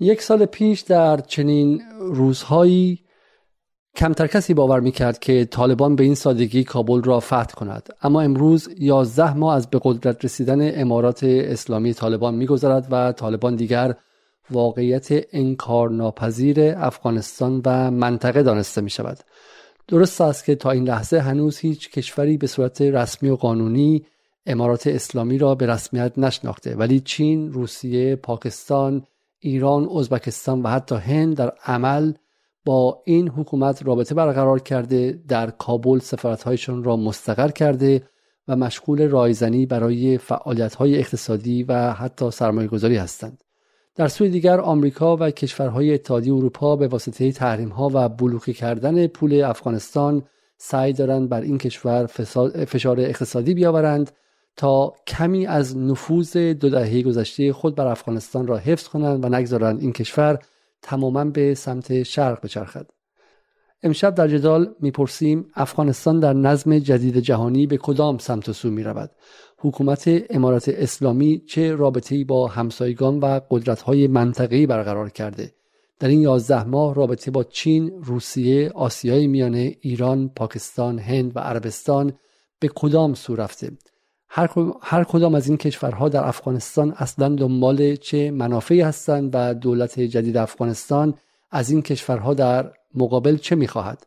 یک سال پیش در چنین روزهایی کمتر کسی باور میکرد که طالبان به این سادگی کابل را فتح کند، اما امروز 11 ماه از به قدرت رسیدن امارات اسلامی طالبان میگذرد و طالبان دیگر واقعیت انکارناپذیر افغانستان و منطقه دانسته می شود. درست است که تا این لحظه هنوز هیچ کشوری به صورت رسمی و قانونی امارات اسلامی را به رسمیت نشناخته، ولی چین، روسیه، پاکستان، ایران، ازبکستان و حتی هند در عمل با این حکومت رابطه برقرار کرده، در کابل سفارت‌هایشان را مستقر کرده و مشغول رایزنی برای فعالیت‌های اقتصادی و حتی سرمایه‌گذاری هستند. در سوی دیگر آمریکا و کشورهای اتحادیه اروپا به واسطه تحریم‌ها و بلوکه کردن پول افغانستان سعی دارند بر این کشور فشار اقتصادی بیاورند تا کمی از نفوذ دو دهه گذشته خود بر افغانستان را حفظ کنند و نگذارند این کشور تماماً به سمت شرق بچرخد. امشب در جدال می‌پرسیم افغانستان در نظم جدید جهانی به کدام سمت و سو می‌رود؟ حکومت امارات اسلامی چه رابطه‌ای با همسایگان و قدرت‌های منطقه‌ای برقرار کرده؟ در این 11 ماه رابطه با چین، روسیه، آسیای میانه، ایران، پاکستان، هند و عربستان به کدام سو رفته؟ هر کدام از این کشورها در افغانستان اصلا دنبال چه منافعی هستند و دولت جدید افغانستان از این کشورها در مقابل چه می‌خواهد؟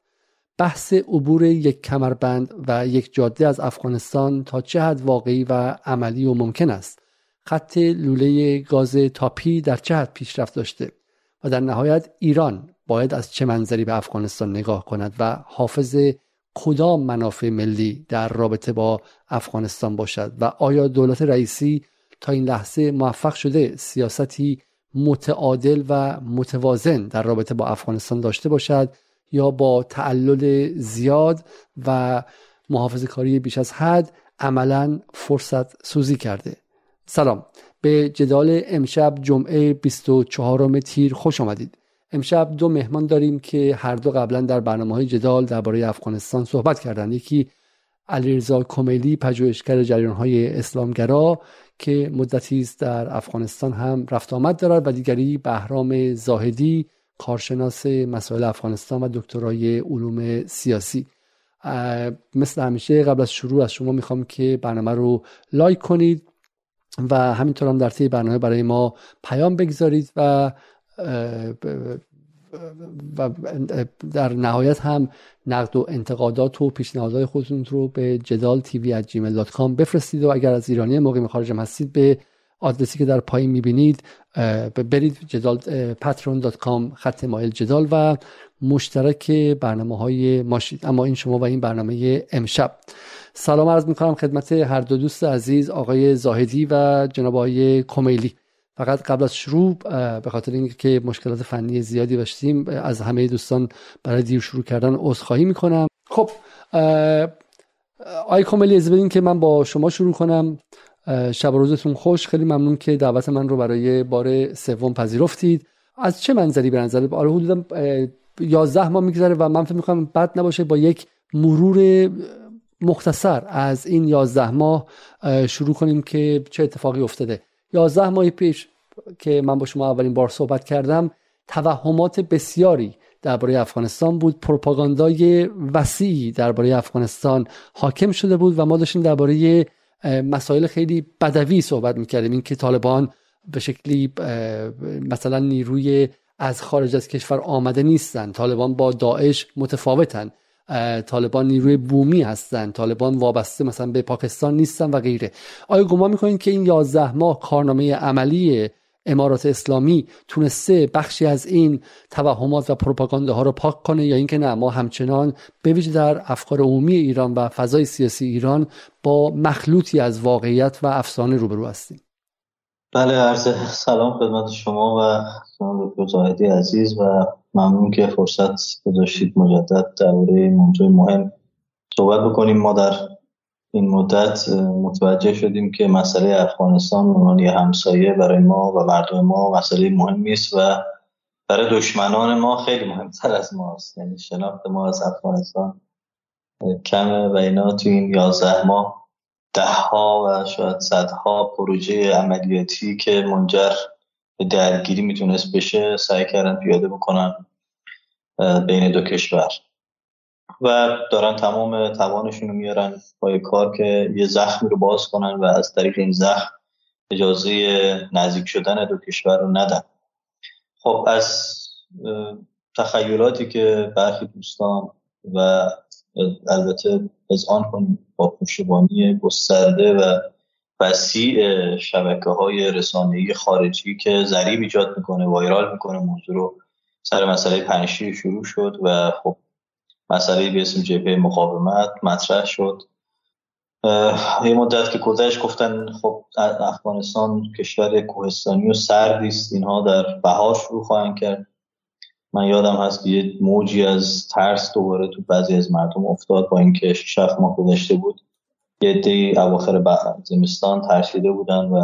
بحث عبور یک کمربند و یک جاده از افغانستان تا چه حد واقعی و عملی و ممکن است؟ خط لوله گاز تاپی در چه حد پیشرفت داشته؟ و در نهایت ایران باید از چه منظری به افغانستان نگاه کند و حافظ کدام منافع ملی در رابطه با افغانستان باشد و آیا دولت رئیسی تا این لحظه موفق شده سیاستی متعادل و متوازن در رابطه با افغانستان داشته باشد یا با تعلل زیاد و محافظه‌کاری بیش از حد عملاً فرصت سوزی کرده؟ سلام، به جدال امشب جمعه 24 تیر خوش آمدید. امشب دو مهمان داریم که هر دو قبلا در برنامه‌های جدال درباره افغانستان صحبت کردند. یکی علیرضا کمیلی، پژوهشگر جریان‌های اسلامگرا که مدتی است در افغانستان هم رفت آمد دارد، و دیگری بهرام زاهدی، کارشناس مسائل افغانستان و دکترای علوم سیاسی. مثل همیشه قبل از شروع از شما میخوام که برنامه رو لایک کنید و همینطور هم در طی برنامه برای ما پیام بگذارید و در نهایت هم نقد و انتقادات و پیشنهادهای خودتون رو به jadaltv@gmail.com بفرستید، و اگر از ایرانی مقیم خارجم هستید به آدرسی که در پایین میبینید برید jadal.patreon.com /جدال و مشترک برنامه‌های ما شید. اما این شما و این برنامه امشب. سلام عرض می‌کنم خدمت هر دو دوست عزیز، آقای زاهدی و جناب آقای کمیلی. فقط قبل از شروع به خاطر اینکه مشکلات فنی زیادی داشتیم از همه دوستان برای دیر شروع کردن عذرخواهی می‌کنم. خب آقای کمیلی، اجازه بدین که من با شما شروع کنم. شب و روزتون خوش. خیلی ممنون که دعوت من رو برای بار سوم پذیرفتید. از چه منظری به نظر آره حدوداً 11 ماه میگذره و من فکر می‌کنم بد نباشه با یک مرور مختصر از این 11 ماه شروع کنیم که چه اتفاقی افتاده. 11 ماه پیش که من با شما اولین بار صحبت کردم توهمات بسیاری درباره افغانستان بود، پروپاگاندای وسیعی درباره افغانستان حاکم شده بود و ما داشتیم درباره مسائل خیلی بدوی صحبت میکردیم، این که طالبان به شکلی مثلا نیروی از خارج از کشور آمده نیستن، طالبان با داعش متفاوتن، طالبان نیروی بومی هستن، طالبان وابسته مثلا به پاکستان نیستن و غیره. آیا گمان میکنین که این 11 ماه کارنامه عملی امارات اسلامی تونسته بخشی از این توهمات و پروپاگانداها رو پاک کنه، یا اینکه نه ما همچنان به ویژه در افکار عمومی ایران و فضای سیاسی ایران با مخلوطی از واقعیت و افسانه روبرو هستیم؟ بله، عرض سلام خدمت شما و جناب دکتر زاهدی عزیز و ممنون که فرصت گذاشتید مجدد درباره موضوع مهم صحبت بکنیم. ما در این مدت متوجه شدیم که مسئله افغانستان عنوان همسایه برای ما و مردم ما مسئله مهمی است و برای دشمنان ما خیلی مهمتر از ما است، یعنی شناخت ما از افغانستان کمه و اینا تو این 11 ماه ده‌ها و شاید صدها پروژه عملیاتی که منجر درگیری میتونست بشه سعی کردن پیاده بکنن بین دو کشور و دارن تمام توانشون رو میارن پای کار که یه زخمی رو باز کنن و از طریق این زخم اجازه نزدیک شدن دو کشور رو ندن. خب از تخیلاتی که برخی دوستان و البته از آن با پشتیبانی گسترده و وسیع شبکه‌های رسانه‌ای خارجی که ضریب ایجاد میکنه، وایرال میکنه موضوع رو، سر مسئله پنشیر شروع شد و خب مسئله به اسم جبهه مقاومت مطرح شد. یه مدت که گذشت گفتن خب افغانستان کشور کوهستانی و سردی است، اینها در بهار شروع خواهند کرد. من یادم هست که یه موجی از ترس دوباره تو بعضی از مردم افتاد، با اینکه 6 ماه گذشته بود. یه عده‌ای اواخر زمستان ترسیده بودن و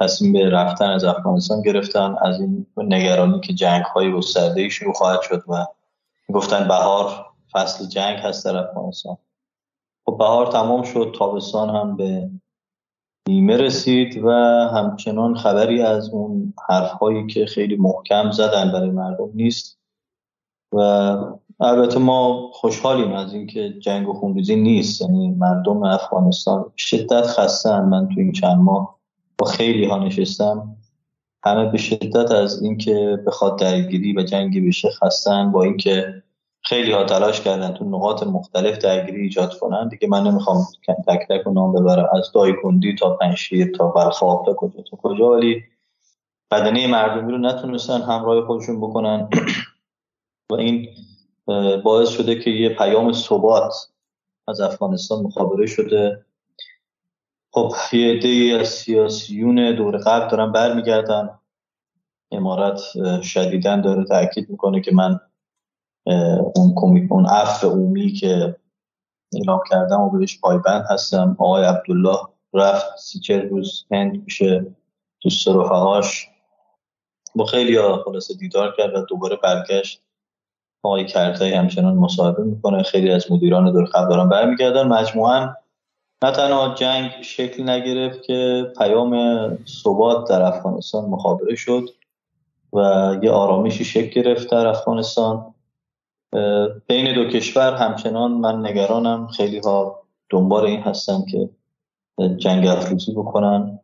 تصمیم به رفتن از افغانستان گرفتن از این نگرانی که جنگ‌های گسترده‌ای شروع خواهد شد و گفتن بهار فصل جنگ هست در افغانستان. خب بهار تمام شد، تابستان هم به نیمه رسید و همچنان خبری از اون حرف‌هایی که خیلی محکم زدن برای مردم نیست و البته ما خوشحالیم از اینکه جنگ و خونریزی نیست، یعنی مردم افغانستان شدت خسته‌اند. من تو این چند ماه با خیلی ها نشستم، همه به شدت از اینکه بخواد درگیری و جنگی بشه خسته‌اند، با اینکه خیلی ها تلاش کردن تو نقاط مختلف درگیری ایجاد کنن. دیگه من نمیخوام تک تک و نام ببرم، از دایکندی تا پنشیر تا بلخاب تا کجا تا کجا، ولی بدنه مردمی رو نتونستن همراه خودشون بکنن و این باعث شده که یه پیام ثبات از افغانستان مخابره شده. خب یه عده‌ای از سیاسیون دور قبل دارن برمیگردن. امارت شدیداً داره تاکید میکنه که من اون عفو عمومی که اعلام کردم و بهش پایبند هستم. آقای عبدالله رفت 34 روز هند میشه دوست رفقاش، با خیلی ها خلاصه دیدار کرد و دوباره برگشت. آقای کرتایی همچنان مصاحبه میکنه، خیلی از مدیران دور قبل دارن برمیگردن. مجموعاً نه تنها جنگ شکل نگرفت که پیام ثبات در افغانستان مخابره شد و یه آرامشی شکل گرفت در افغانستان. بین دو کشور همچنان من نگرانم، خیلی ها دنبال این هستن که جنگ افروزی بکنن.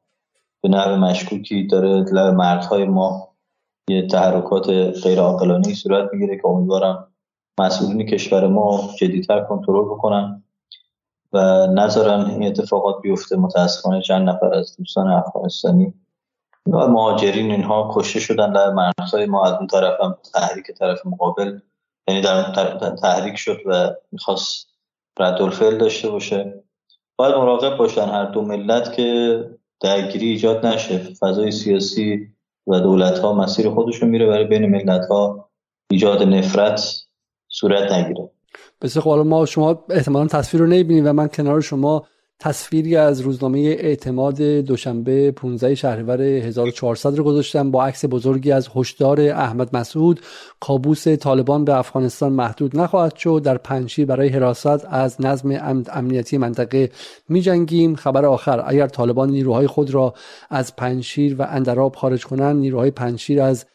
به نحو مشکوکی داره مردهای ما یه تحرکات غیر عاقلانه‌ای صورت میگیره که امیدوارم مسئولین کشور ما جدی‌تر کنترل بکنن و نذارن این اتفاقات بیفته. متاسفانه چند نفر از دوستان افغانستانی و مهاجرین اینها کشته شدن در مرزهای ما، از اون طرف هم تحریک طرف مقابل، یعنی در تحریک شد و میخواست ردالفعل داشته باشه. باید مراقب باشن هر دو ملت که درگیری ایجاد نشه. فضای سیاسی و دولت‌ها مسیر خودشون میره برای بین ملت‌ها ایجاد نفرت صورت نگیره. بسیار خب، حالا ما شما احتمالاً تصویر رو نمی‌بینید و من کنار شما تصویری از روزنامه اعتماد دوشنبه 15 شهریور 1400 رو گذاشتم با عکس بزرگی از هشدار احمد مسعود: کابوس طالبان به افغانستان محدود نخواهد شد، در پنشیر برای حراست از نظم امنیتی منطقه می‌جنگیم. خبر آخر: اگر طالبان نیروهای خود را از پنشیر و اندراب خارج کنند، نیروهای پنشیر از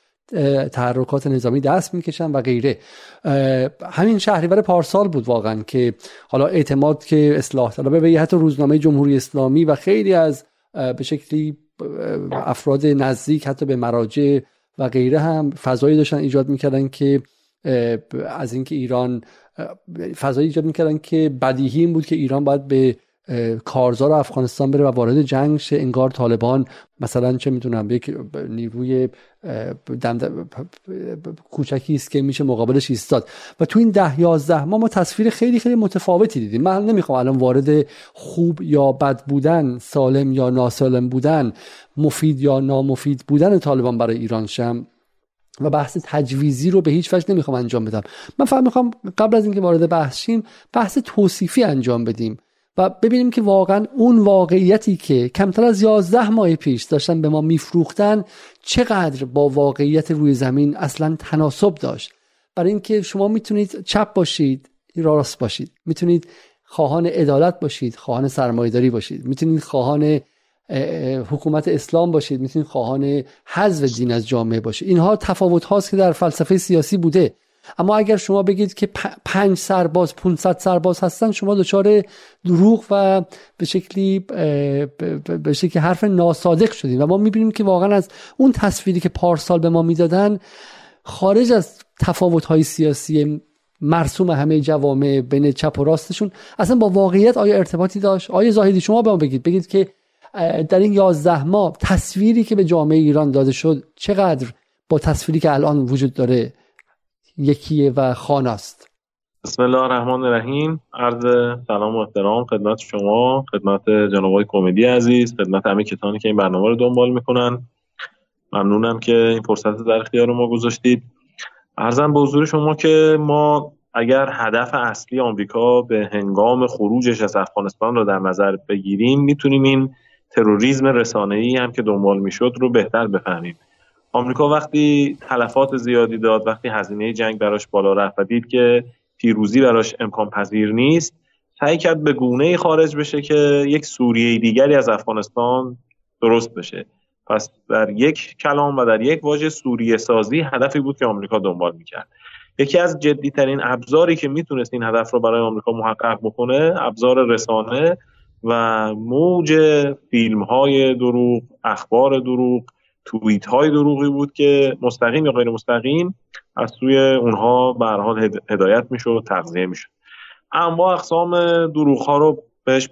تحرکات نظامی دست میکشن و غیره. همین شهریور پارسال بود واقعا که حالا اعتماد که اصلاح طلبه به حتی روزنامه جمهوری اسلامی و خیلی از به شکلی افراد نزدیک حتی به مراجع و غیره هم فضایی داشتن ایجاد میکردن که از اینکه ایران فضایی ایجاد میکردن که بدیهی این بود که ایران باید به کارزار افغانستان بره و وارد جنگ شه، انگار طالبان مثلا چه میتونم یک نیروی کوچکی است که میشه مقابلش ایستاد. و تو این 10-11 ماه ما تصویر خیلی خیلی متفاوتی دیدیم. من نمیخوام الان وارد خوب یا بد بودن، سالم یا ناسالم بودن، مفید یا نامفید بودن طالبان برای ایران شم و بحث تجویزی رو به هیچ وجه نمیخوام انجام بدم. من فقط میخوام قبل از اینکه وارد بحث شیم بحث توصیفی انجام بدیم و ببینیم که واقعا اون واقعیتی که کمتر از 11 ماه پیش داشتن به ما میفروختن چقدر با واقعیت روی زمین اصلا تناسب داشت. برای اینکه شما میتونید چپ باشید، راست باشید، میتونید خواهان عدالت باشید، خواهان سرمایه‌داری باشید، میتونید خواهان حکومت اسلام باشید، میتونید خواهان حذف دین از جامعه باشید. اینها تفاوت هاست که در فلسفه سیاسی بوده. اما اگر شما بگید که 5 سرباز 500 سرباز هستن، شما دچار دروغ و به شکلی حرف ناصادق شدید. و ما میبینیم که واقعا از اون تصویری که پارسال به ما میدادن، خارج از تفاوت‌های سیاسی مرسوم همه جوامع بین چپ و راستشون، اصلا با واقعیت آیا ارتباطی داشت؟ آیا زاهدی شما به ما بگید که در این 11 ماه تصویری که به جامعه ایران داده شد چقدر با تصویری که الان وجود داره یکیه و خاناست؟ بسم الله الرحمن الرحیم. عرض سلام و احترام خدمت شما، خدمت جناب آقای کمیلی عزیز، خدمت همه کسانی که این برنامه رو دنبال میکنن. ممنونم که این فرصت در اختیار ما گذاشتید. عرضم به حضور شما که ما اگر هدف اصلی آمریکا به هنگام خروجش از افغانستان رو در نظر بگیریم، میتونیم این تروریسم رسانه‌ای هم که دنبال میشد رو بهتر بفهمیم. آمریکا وقتی تلفات زیادی داد، وقتی هزینه جنگ براش بالا رفت و دید که پیروزی براش امکان پذیر نیست، سعی کرد به گونه‌ای خارج بشه که یک سوریه دیگری از افغانستان درست بشه. پس در یک کلام و در یک واژه، سوریه سازی هدفی بود که آمریکا دنبال میکرد. یکی از جدی‌ترین ابزاری که میتونست این هدف رو برای آمریکا محقق بکنه، ابزار رسانه و موج فیلم‌های دروغ، اخبار دروغ، توییت‌های دروغی بود که مستقیم یا غیر مستقیم از سوی اونها به هر حال هدایت میشد، تغذیه میشد. اما اقسام دروغ‌ها رو بهش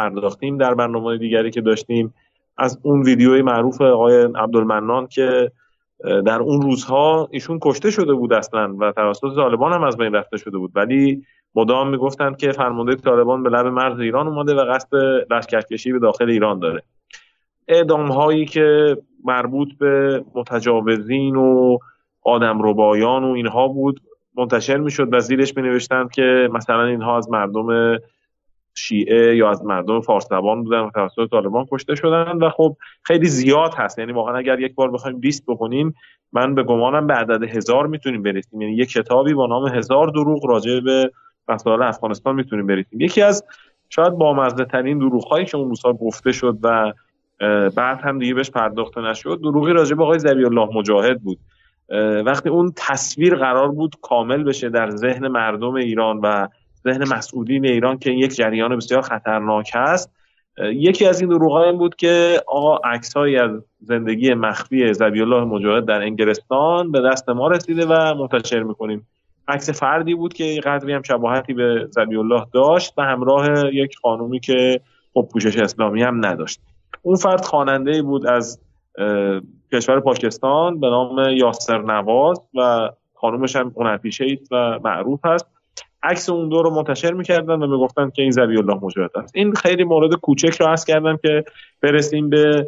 پرداختیم در برنامه‌های دیگری که داشتیم، از اون ویدیوی معروف آقای عبدالمنان که در اون روزها ایشون کشته شده بود اصلا و توسط طالبان هم از بین رفته شده بود، ولی مدام میگفتن که فرمانده طالبان به لب مرز ایران اومده و قصد لشکرکشی به داخل ایران داره. اعدام‌هایی که مربوط به متجاوزین و آدمربایان و اینها بود منتشر میشد و زیرش مینوشتن که مثلا اینها از مردم شیعه یا از مردم فارس زبان بودن و توسط طالبان کشته شدن. و خب خیلی زیاد هست، یعنی واقعا اگر یک بار بخوایم لیست بکنیم، من به گمانم به عدد 1000 میتونیم برسیم. یعنی یک کتابی با نام 1000 دروغ راجع به مسائل افغانستان میتونیم برسیم. یکی از شاید بامزه‌ترین دروغ‌هایی که اون روزها گفته شد و بعد هم دیگه بهش پرداخته نشد، دروغی راجع به آقای زبی الله مجاهد بود. وقتی اون تصویر قرار بود کامل بشه در ذهن مردم ایران و ذهن مسئولین ایران که یک جریان بسیار خطرناک هست، یکی از این دروغ‌ها این بود که آقا عکس‌هایی از زندگی مخفی زبی الله مجاهد در انگلستان به دست ما رسیده و منتشر می‌کنیم. عکس فردی بود که قدری هم شباهتی به زبی الله داشت و همراه یک خانومی که خب پوشش اسلامی هم نداشت. اون فرد خواننده‌ای بود از کشور پاکستان به نام یاسر نواز و خانومش هم هنرپیشه است و معروف است. عکس اون دو رو منتشر می‌کردن و می‌گفتن که این زبی الله مجاهد است. این خیلی مورد کوچک رو عرض کردم که برسیم به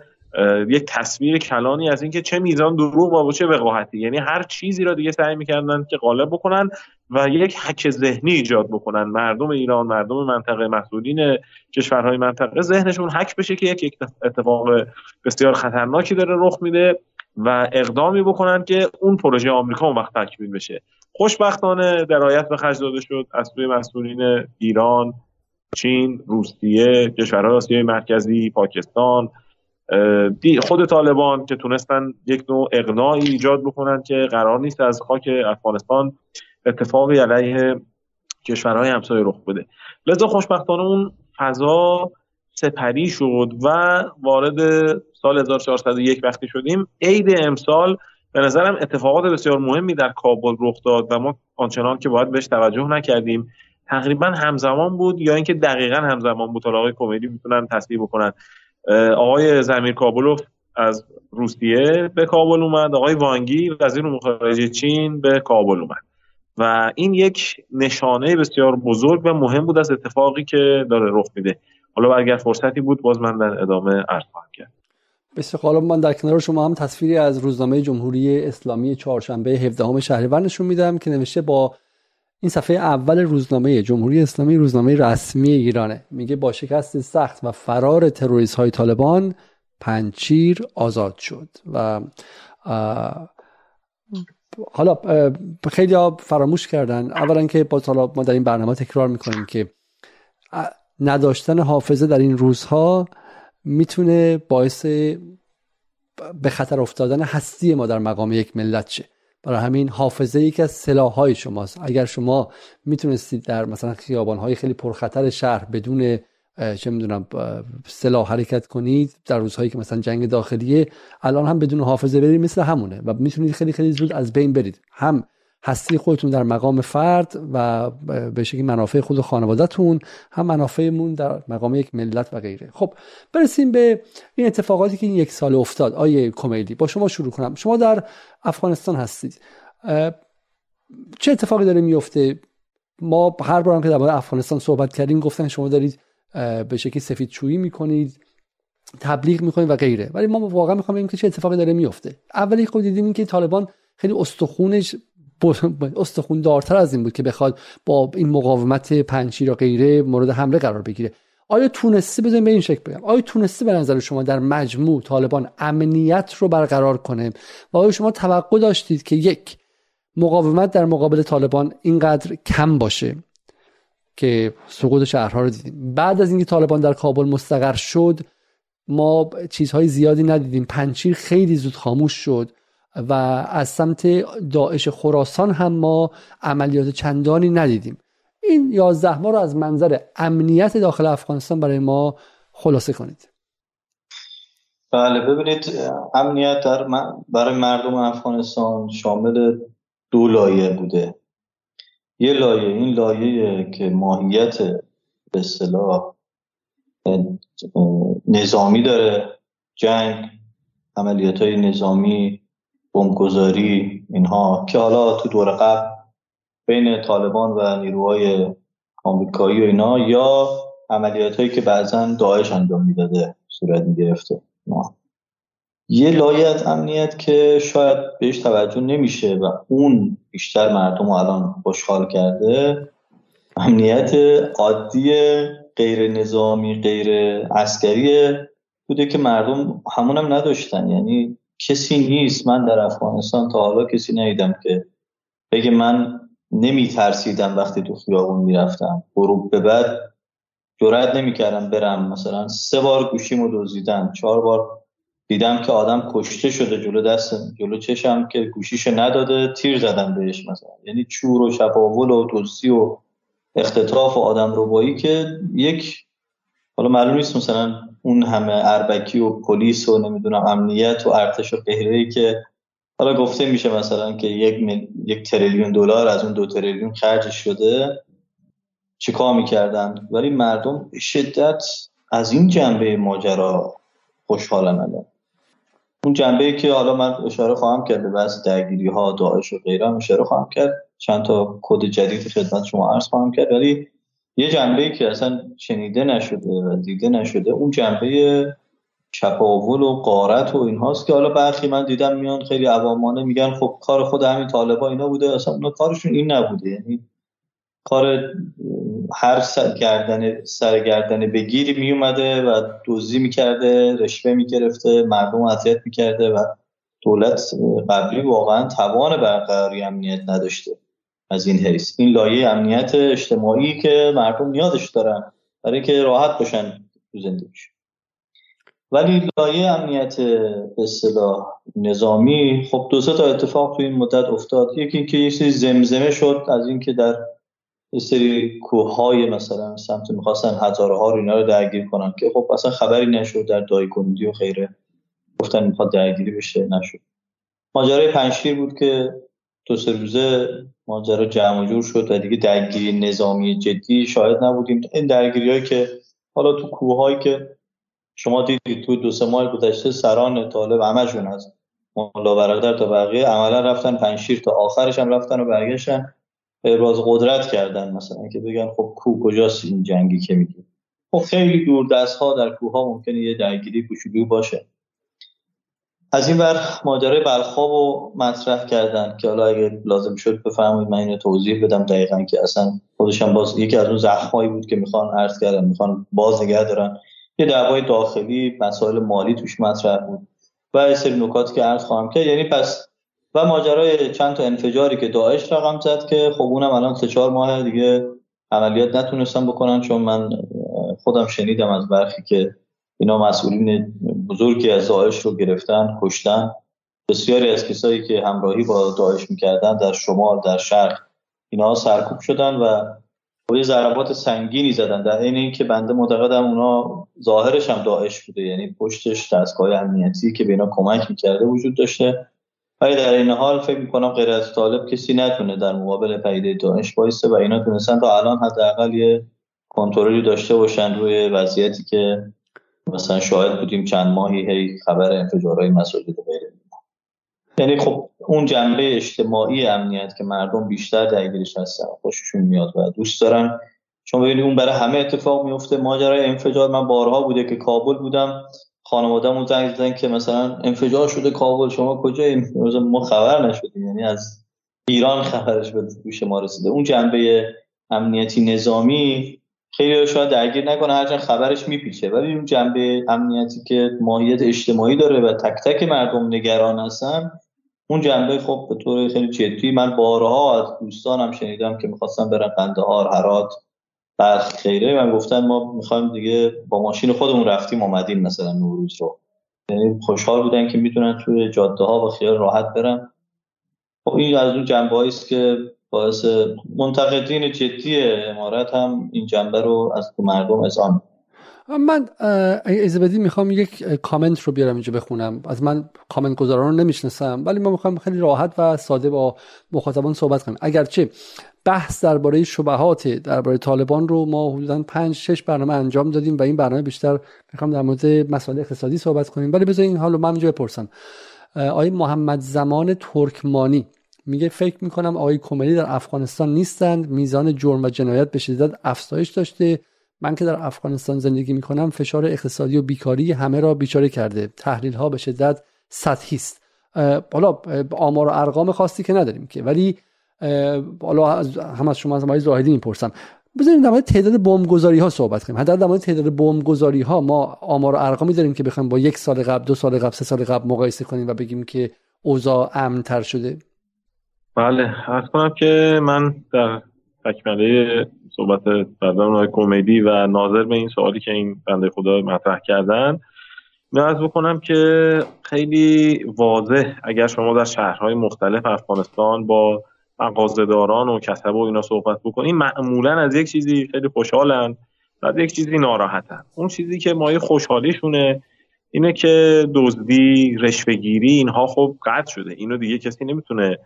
یک تصویر کلانی از اینکه چه میزان دروغ و چه وقاحتی، یعنی هر چیزی را دیگه سعی می‌کردن که غالب بکنن و یک هک ذهنی ایجاد بکنن. مردم ایران، مردم منطقه، مسئولین کشورهای منطقه ذهنشون هک بشه که یک اتفاق بسیار خطرناکی داره رخ میده و اقدامی بکنن که اون پروژه آمریکا اون وقت تکمیل بشه. خوشبختانه درایت به خرج داده شد از سوی مسئولین ایران، چین، روسیه، کشورهای آسیای مرکزی، پاکستان، خود طالبان که تونستن یک نوع اقناعی ایجاد بکنن که قرار نیست از خاک افغانستان اتفاقی علیه کشورهای همسایه رخ بده. لذا خوشبختانه اون فضا سپری شد و وارد سال 1401 وقتی شدیم، عید امسال به نظرم اتفاقات بسیار مهمی در کابل رخ داد و ما آنچنان که باید بهش توجه نکردیم. تقریبا همزمان بود یا اینکه دقیقاً همزمان بود، آقای کمیلی میتونن تصحیح بکنن. آقای زمیر کابلوف از روسیه به کابل اومد، آقای وانگی وزیر امور خارجه چین به کابل اومد و این یک نشانه بسیار بزرگ و مهم بود از اتفاقی که داره رخ میده. حالا اگر فرصتی بود باز من در ادامه عرض خواهم کرد. بسیار خب، من در کنار شما هم تصویری از روزنامه جمهوری اسلامی چهارشنبه 17 شهریور نشون میدم که نوشته با این صفحه اول روزنامه جمهوری اسلامی، روزنامه رسمی ایرانه، میگه با شکست سخت و فرار تروریست‌های طالبان پنچیر آزاد شد. و حالا خیلی ها فراموش کردن، اولا که با طالب ما در این برنامه تکرار میکنیم که نداشتن حافظه در این روزها میتونه باعث به خطر افتادن هستی ما در مقام یک ملت شه. برای همین حافظه یک از سلاح‌های شماست. اگر شما میتونستید در مثلا خیابان‌های خیلی پرخطر شهر بدون چه میدونم سلاح حرکت کنید در روزهایی که مثلا جنگ داخلیه، الان هم بدون حافظه برید مثل همونه و میتونید خیلی خیلی زود از بین برید، هم هستی خودتون در مقام فرد و به شکلی منافع خود و خانواده‌تون، هم منافعمون در مقام یک ملت و غیره. خب برسیم به این اتفاقاتی که این یک سال افتاد. آیه کمیلی، با شما شروع کنم. شما در افغانستان هستید، چه اتفاقی داره میفته؟ ما هر بارم که درباره افغانستان صحبت کردیم گفتن شما دارید به شکلی سفیدشویی میکنید، تبلیغ میکنید و غیره، ولی ما واقعا میخوام ببینیم که چه اتفاقی داره میفته. اولی خود دیدیم که طالبان خیلی استخوندارتر از این بود که بخواد با این مقاومت پنچیر و غیره مورد حمله قرار بگیره. آیا تونسته، بذاریم به این شکل بگم، آیا تونسته به نظر شما در مجموع طالبان امنیت رو برقرار کنه و آیا شما توقع داشتید که یک، مقاومت در مقابل طالبان اینقدر کم باشه که سقوط شهرها رو دیدیم؟ بعد از اینکه طالبان در کابل مستقر شد ما چیزهای زیادی ندیدیم، پنچیر خیلی زود خاموش شد و از سمت داعش خراسان هم ما عملیات چندانی ندیدیم. این 11 ماه رو از منظر امنیت داخل افغانستان برای ما خلاصه کنید. بله، ببینید امنیت برای مردم افغانستان شامل دو لایه بوده. یه لایه، این لایه که ماهیت به اصطلاح نظامی داره، جنگ، عملیات‌های نظامی، بمبگذاری، اینها که حالا تو دور قبل بین طالبان و نیروهای آمریکایی و اینا، یا عملیاتایی که بعضاً داعش انجام میداده صورت میگرفته. یه لایه از امنیت که شاید بهش توجه نمیشه و اون بیشتر مردم الان خوشحال کرده، امنیت عادی غیر نظامی غیر عسکری بوده که مردم همونم نداشتن. یعنی کسی نیست، من در افغانستان تا حالا کسی ندیدم که بگه من نمی ترسیدم وقتی تو خیابون می رفتم، غروب به بعد جرئت نمی کردم برم. مثلا 3 بار گوشیمو دزدیدن، 4 بار دیدم که آدم کشته شده جلو دستم، جلو چشم که گوشیشو نداده تیر زدم بهش مثلا. یعنی چور و شپاول و دزدی و اختطاف و آدم ربایی که یک حالا معلوم نیست مثلا اون همه اربکی و پلیس و نمیدونم امنیت و ارتش و قهره‌ای که حالا گفته میشه مثلا که یک تریلیون دلار از اون 2 تریلیون خرج شده چیکار میکردن. ولی مردم شدت از این جنبه ماجرا خوشحالن الان. اون جنبه‌ای که حالا من اشاره خواهم کرد به بحث درگیری‌ها داعش و غیره، هم اشاره خواهم کرد، چند تا کد جدید خدمت شما عرض خواهم کرد، ولی یه جنبه‌ای که اصلا شنیده نشده و دیده نشده اون جنبه چپاول و غارت و اینهاست که حالا برخی من دیدم میان خیلی عوامانه میگن خب کار خود همین طالبان اینا بوده. اصلا اونا کارشون این نبوده، یعنی کار هر سرگردن بگیری میومده و دزدی میکرده، رشوه میگرفته، مردم اذیت میکرده و دولت قبلی واقعا توان برقراری امنیت نداشته. از این حیث این لایه امنیت اجتماعی که مردم نیازش دارن برای که راحت باشن تو زندگیشون. ولی لایه امنیت به اصطلاح نظامی، خب 2-3 تا اتفاق تو این مدت افتاد. یکی اینکه یه سری زمزمه شد از اینکه در یه سری کوههای مثلا سمت می‌خواستن هزارها رو اینا رو درگیر کنن که خب اصلا خبری نشد در دایکندی و خیره، گفتن میخواد درگیری بشه، نشد. ماجرای پنجشیر بود که 2-3 روزه ماجرا جمع و جور شد و دیگه درگیری نظامی جدی شاید نبودیم. این درگیری‌هایی که حالا تو کوه‌هایی که شما دیدید تو 2-3 ماه گذشته سران طالب همشون از ملا برادر تا بقیه عملا رفتن پنجشیر، تا آخرش هم رفتن و برگشتن ابراز قدرت کردن مثلا که بگن خب کوه کجاست این جنگی که میگه. خب خیلی دور دست‌ها در کوه‌ها ممکنه یه درگیری کوچولو باشه. از این ور ماجرای بلخاب رو مطرح کردن که حالا اگه لازم شد بفرمایید من اینو توضیح بدم دقیقاً، که اصلا خودشم باز یکی از اون زخمایی بود که میخوان عرض کردن، میخوان باز نگه دارن. یه دعوای داخلی، مسائل مالی توش مطرح بود و یه سری نکاتی که عرض خواهم کرد. یعنی پس و ماجرای چند تا انفجاری که داعش رقم زد که خب اونم الان 3-4 ماه دیگه عملیات نتونستن بکنن، چون من خودم شنیدم از برخی که اینا مسئولین بزرگی از داعش رو گرفتن، کشتن. بسیاری از کسایی که همراهی با داعش میکردن در شمال، در شرق، اینا سرکوب شدن و یه ضربات سنگینی زدن. در عین اینکه بنده معتقدم اونا ظاهرش هم داعش بوده، یعنی پشتش دستگاه امنیتی که به اینا کمک میکرده وجود داشته، ولی در این حال فکر میکنم غیر از طالب کسی نتونه در مقابل پدیده داعش بایسته و اینا تونستن تا الان حداقل یه کنترلی داشته باشن روی وضعیتی که مثلا شاهد بودیم چند ماهی هی خبر انفجارهای مساجد و غیره. یعنی خب اون جنبه اجتماعی امنیت که مردم بیشتر درگیرش هستن، خوششون میاد و دوست دارن، چون ببینید اون برای همه اتفاق میفته. ماجرای انفجار من بارها بوده که کابل بودم، خانواده‌مون زنگ زدن که مثلا انفجار شده کابل، شما کجایی؟ ما خبر نشدیم، یعنی از ایران خبرش به گوش ما رسیده. اون جنبه امنیتی نظامی خیلی شاید درگیر نکنه، هرچند خبرش میپیچه، ولی اون جنبه امنیتی که ماهیت اجتماعی داره و تک تک مردم نگران هستن، اون جنبه خب به طور خیلی جدی من بارها از دوستانم شنیدم که می‌خواستن برن قندهار، هرات، بلخ، خیره. من گفتن ما می‌خوایم دیگه با ماشین خودمون رفتیم اومدیم مثلا نوروز رو، یعنی خوشحال بودن که میتونن توی جاده‌ها و خیال راحت برن. خب این از اون جنبه‌ای است که باعث منتقدین جدی امارت هم این جنبه رو از تو مردم اذعان. من از بدی میخوام یک کامنت رو بیارم اینجا بخونم. از من کامنت گذاران رو نمیشناسم، ولی من میخوام خیلی راحت و ساده با مخاطبان صحبت کنم. اگرچه بحث درباره شبهات درباره طالبان رو ما حدوداً 5-6 برنامه انجام دادیم و این برنامه بیشتر میخوام در مورد مسائل اقتصادی صحبت کنیم، ولی بذار این حالو من اینجا بپرسم. آقای محمد زمان ترکمانی میگه فکر میکنم آقای کمیلی در افغانستان نیستند، میزان جرم و جنایت به شدت افزایش داشته. من که در افغانستان زندگی میکنم فشار اقتصادی و بیکاری همه را بیچاره کرده. تحلیل ها به شدت سطحی است. حالا آمار و ارقام خاصی که نداریم که، ولی حالا هم از شما از آقای زاهدی میپرسم بذاریم در مورد تعداد بمبگذاری ها صحبت کنیم. حداقل در مورد تعداد بمبگذاری ها ما آمار و ارقامی داریم که بخوایم با 1 سال قبل، 2 سال قبل، 3 سال قبل مقایسه کنیم و بگیم که اوضاع امن تر شده؟ بله، عرض کنم که من در تکمله صحبت برادران کمدی و ناظر به این سوالی که این بنده خدا مطرح کردن عرض بکنم که خیلی واضح اگر شما در شهرهای مختلف افغانستان با مغازه‌داران و کسبه و اینا صحبت بکنید، معمولا از یک چیزی خیلی خوشحالن و از یک چیزی ناراحتن. اون چیزی که مایه خوشحالیشونه اینه که دزدی، رشوه‌گیری، اینها خب قطع شده، اینو دیگه کسی نمیتونه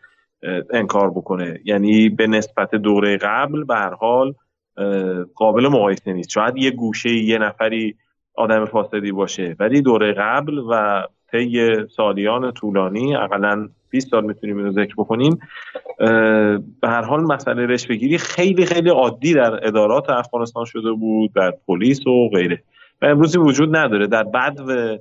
انکار بکنه. یعنی به نسبت دوره قبل به هر حال قابل مقایسه نیست. شاید یه گوشه یه نفری آدم فاسدی باشه، ولی دوره قبل و طی سالیان طولانی اقلاً 20 سال میتونیم اینو ذکر بکنیم، به هر حال مسئله رشوه‌گیری خیلی خیلی عادی در ادارات افغانستان شده بود، در پلیس و غیره، و امروزی وجود نداره. در بدو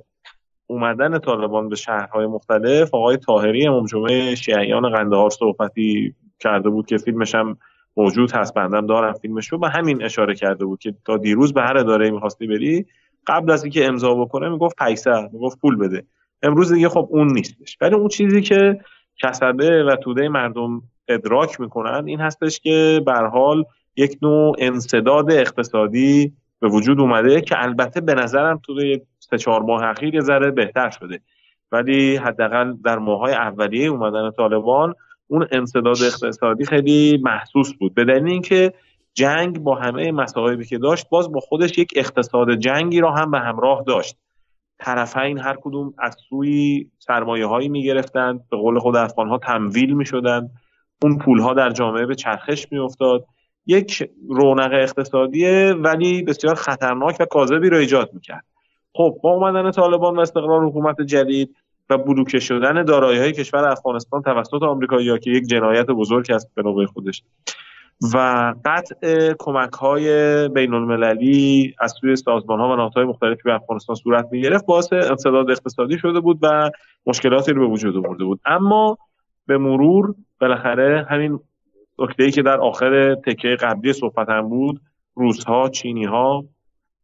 اومدن طالبان به شهرهای مختلف، آقای طاهری امام جمعه شیعیان قندهار صحبتی کرده بود که فیلمش هم موجود هست، بندم دارم فیلمش رو، به همین اشاره کرده بود که تا دیروز به هر اداره می‌خواستی بری قبل از اینکه امضا بکنه میگفت پیسه، میگفت پول بده. امروز دیگه خب اون نیستش. ولی اون چیزی که کسبه و توده مردم ادراک میکنن این هستش که به هر حال یک نوع انسداد اقتصادی به وجود اومده که البته به نظرم توی 3-4 ماه اخیر یه ذره بهتر شده، ولی حداقل در ماه‌های اولیه اومدن طالبان اون انسداد اقتصادی خیلی محسوس بود، به دلیل اینکه جنگ با همه مصائبی که داشت باز با خودش یک اقتصاد جنگی را هم به همراه داشت. طرفین هر کدوم از سوی سرمایه‌هایی می‌گرفتند، به قول خود افغان‌ها تمویل می‌شدند، اون پول‌ها در جامعه به چرخش می‌افتاد، یک رونق اقتصادی ولی بسیار خطرناک و کاذبی را ایجاد می‌کرد. خب با اومدن طالبان و استقرار حکومت جدید و بلوکه شدن دارایی‌های کشور افغانستان توسط آمریکایی‌ها که یک جنایت بزرگ است به نوبه خودش و قطع کمک‌های بین‌المللی از سوی سازمان‌ها و نهادهای مختلفی به افغانستان صورت می‌گرفت، باعث انسداد اقتصادی شده بود و مشکلاتی رو به وجود آورده بود. اما به مرور بالاخره همین نکته‌ای که در آخر تکه قبلی صحبتم بود، روس‌ها، چینی‌ها،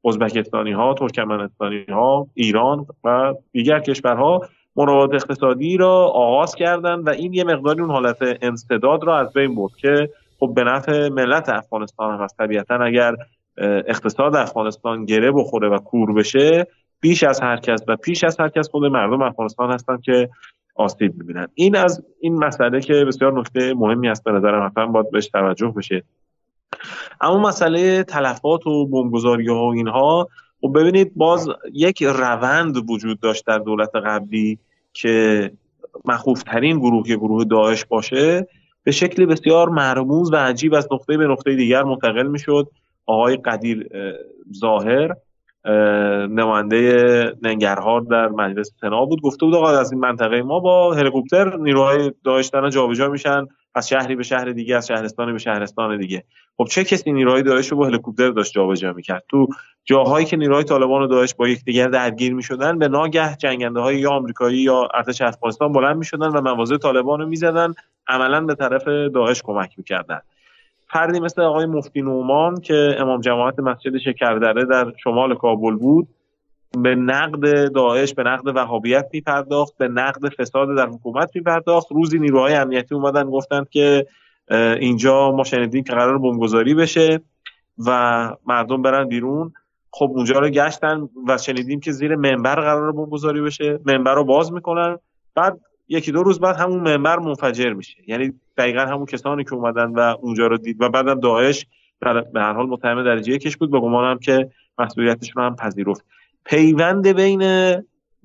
ازبکستانی‌ها، ترکمنستانی‌ها، ایران و دیگر کشورها مراودات اقتصادی را آغاز کردند و این یه مقداری اون حالت انسداد را از بین برد که خب به نفع ملت افغانستان هم هست. طبیعتاً اگر اقتصاد افغانستان گره بخوره و کور بشه بیش از هر کس و پیش از هر کس خود مردم افغانستان هستند که آسیب می‌بینند. این از این مسئله که بسیار نکته مهمی است به نظر من، فهم باید بهش توجه بشه. اما مسئله تلفات و بمبگذاری‌ها و اینها، خب ببینید باز یک روند وجود داشت در دولت قبلی که مخوفترین گروه که گروه داعش باشه به شکل بسیار مرموز و عجیب از نقطه به نقطه دیگر منتقل میشد. آقای قدیر ظاهر نماینده ننگرهار در مجلس سنا بود، گفته بود آقا از این منطقه ما با هلیکوپتر نیروهای داعش دارن جابجا میشن، از شهری به شهر دیگه، از شهرستانی به شهرستان دیگه. خب چه کسی نیروهای داعش رو با هلیکوپتر داشت جابجا میکرد؟ تو جاهایی که نیروهای طالبان و داعش با یکدیگر درگیر میشدن، به ناگه جنگنده‌های یا آمریکایی یا ارتش افغانستان بلند میشدن و مواضع طالبان رو میزدن، عملاً به طرف داعش کمک میکردن. فردی مثل آقای مفتی نعمان که امام جماعت مسجد شکردره در شمال کابل بود، به نقد داعش، به نقد وهابیت میپرداخت، به نقد فساد در حکومت میپرداخت. روزی نیروهای امنیتی اومدن گفتند که اینجا ما شنیدیم که قرار بمبگذاری بشه و مردم برن بیرون. خب اونجا رو گشتن و شنیدیم که زیر منبر قرار بمبگذاری بشه، منبر رو باز میکنن، بعد یکی دو روز بعد همون منبر منفجر میشه. یعنی دقیقاً همون کسانی که اومدن و اونجا رو دید و بعدم داعش به هر حال متهم درجه یکش بود، به گمانم که مسئولیتشون هم پذیرفت. پیوند بین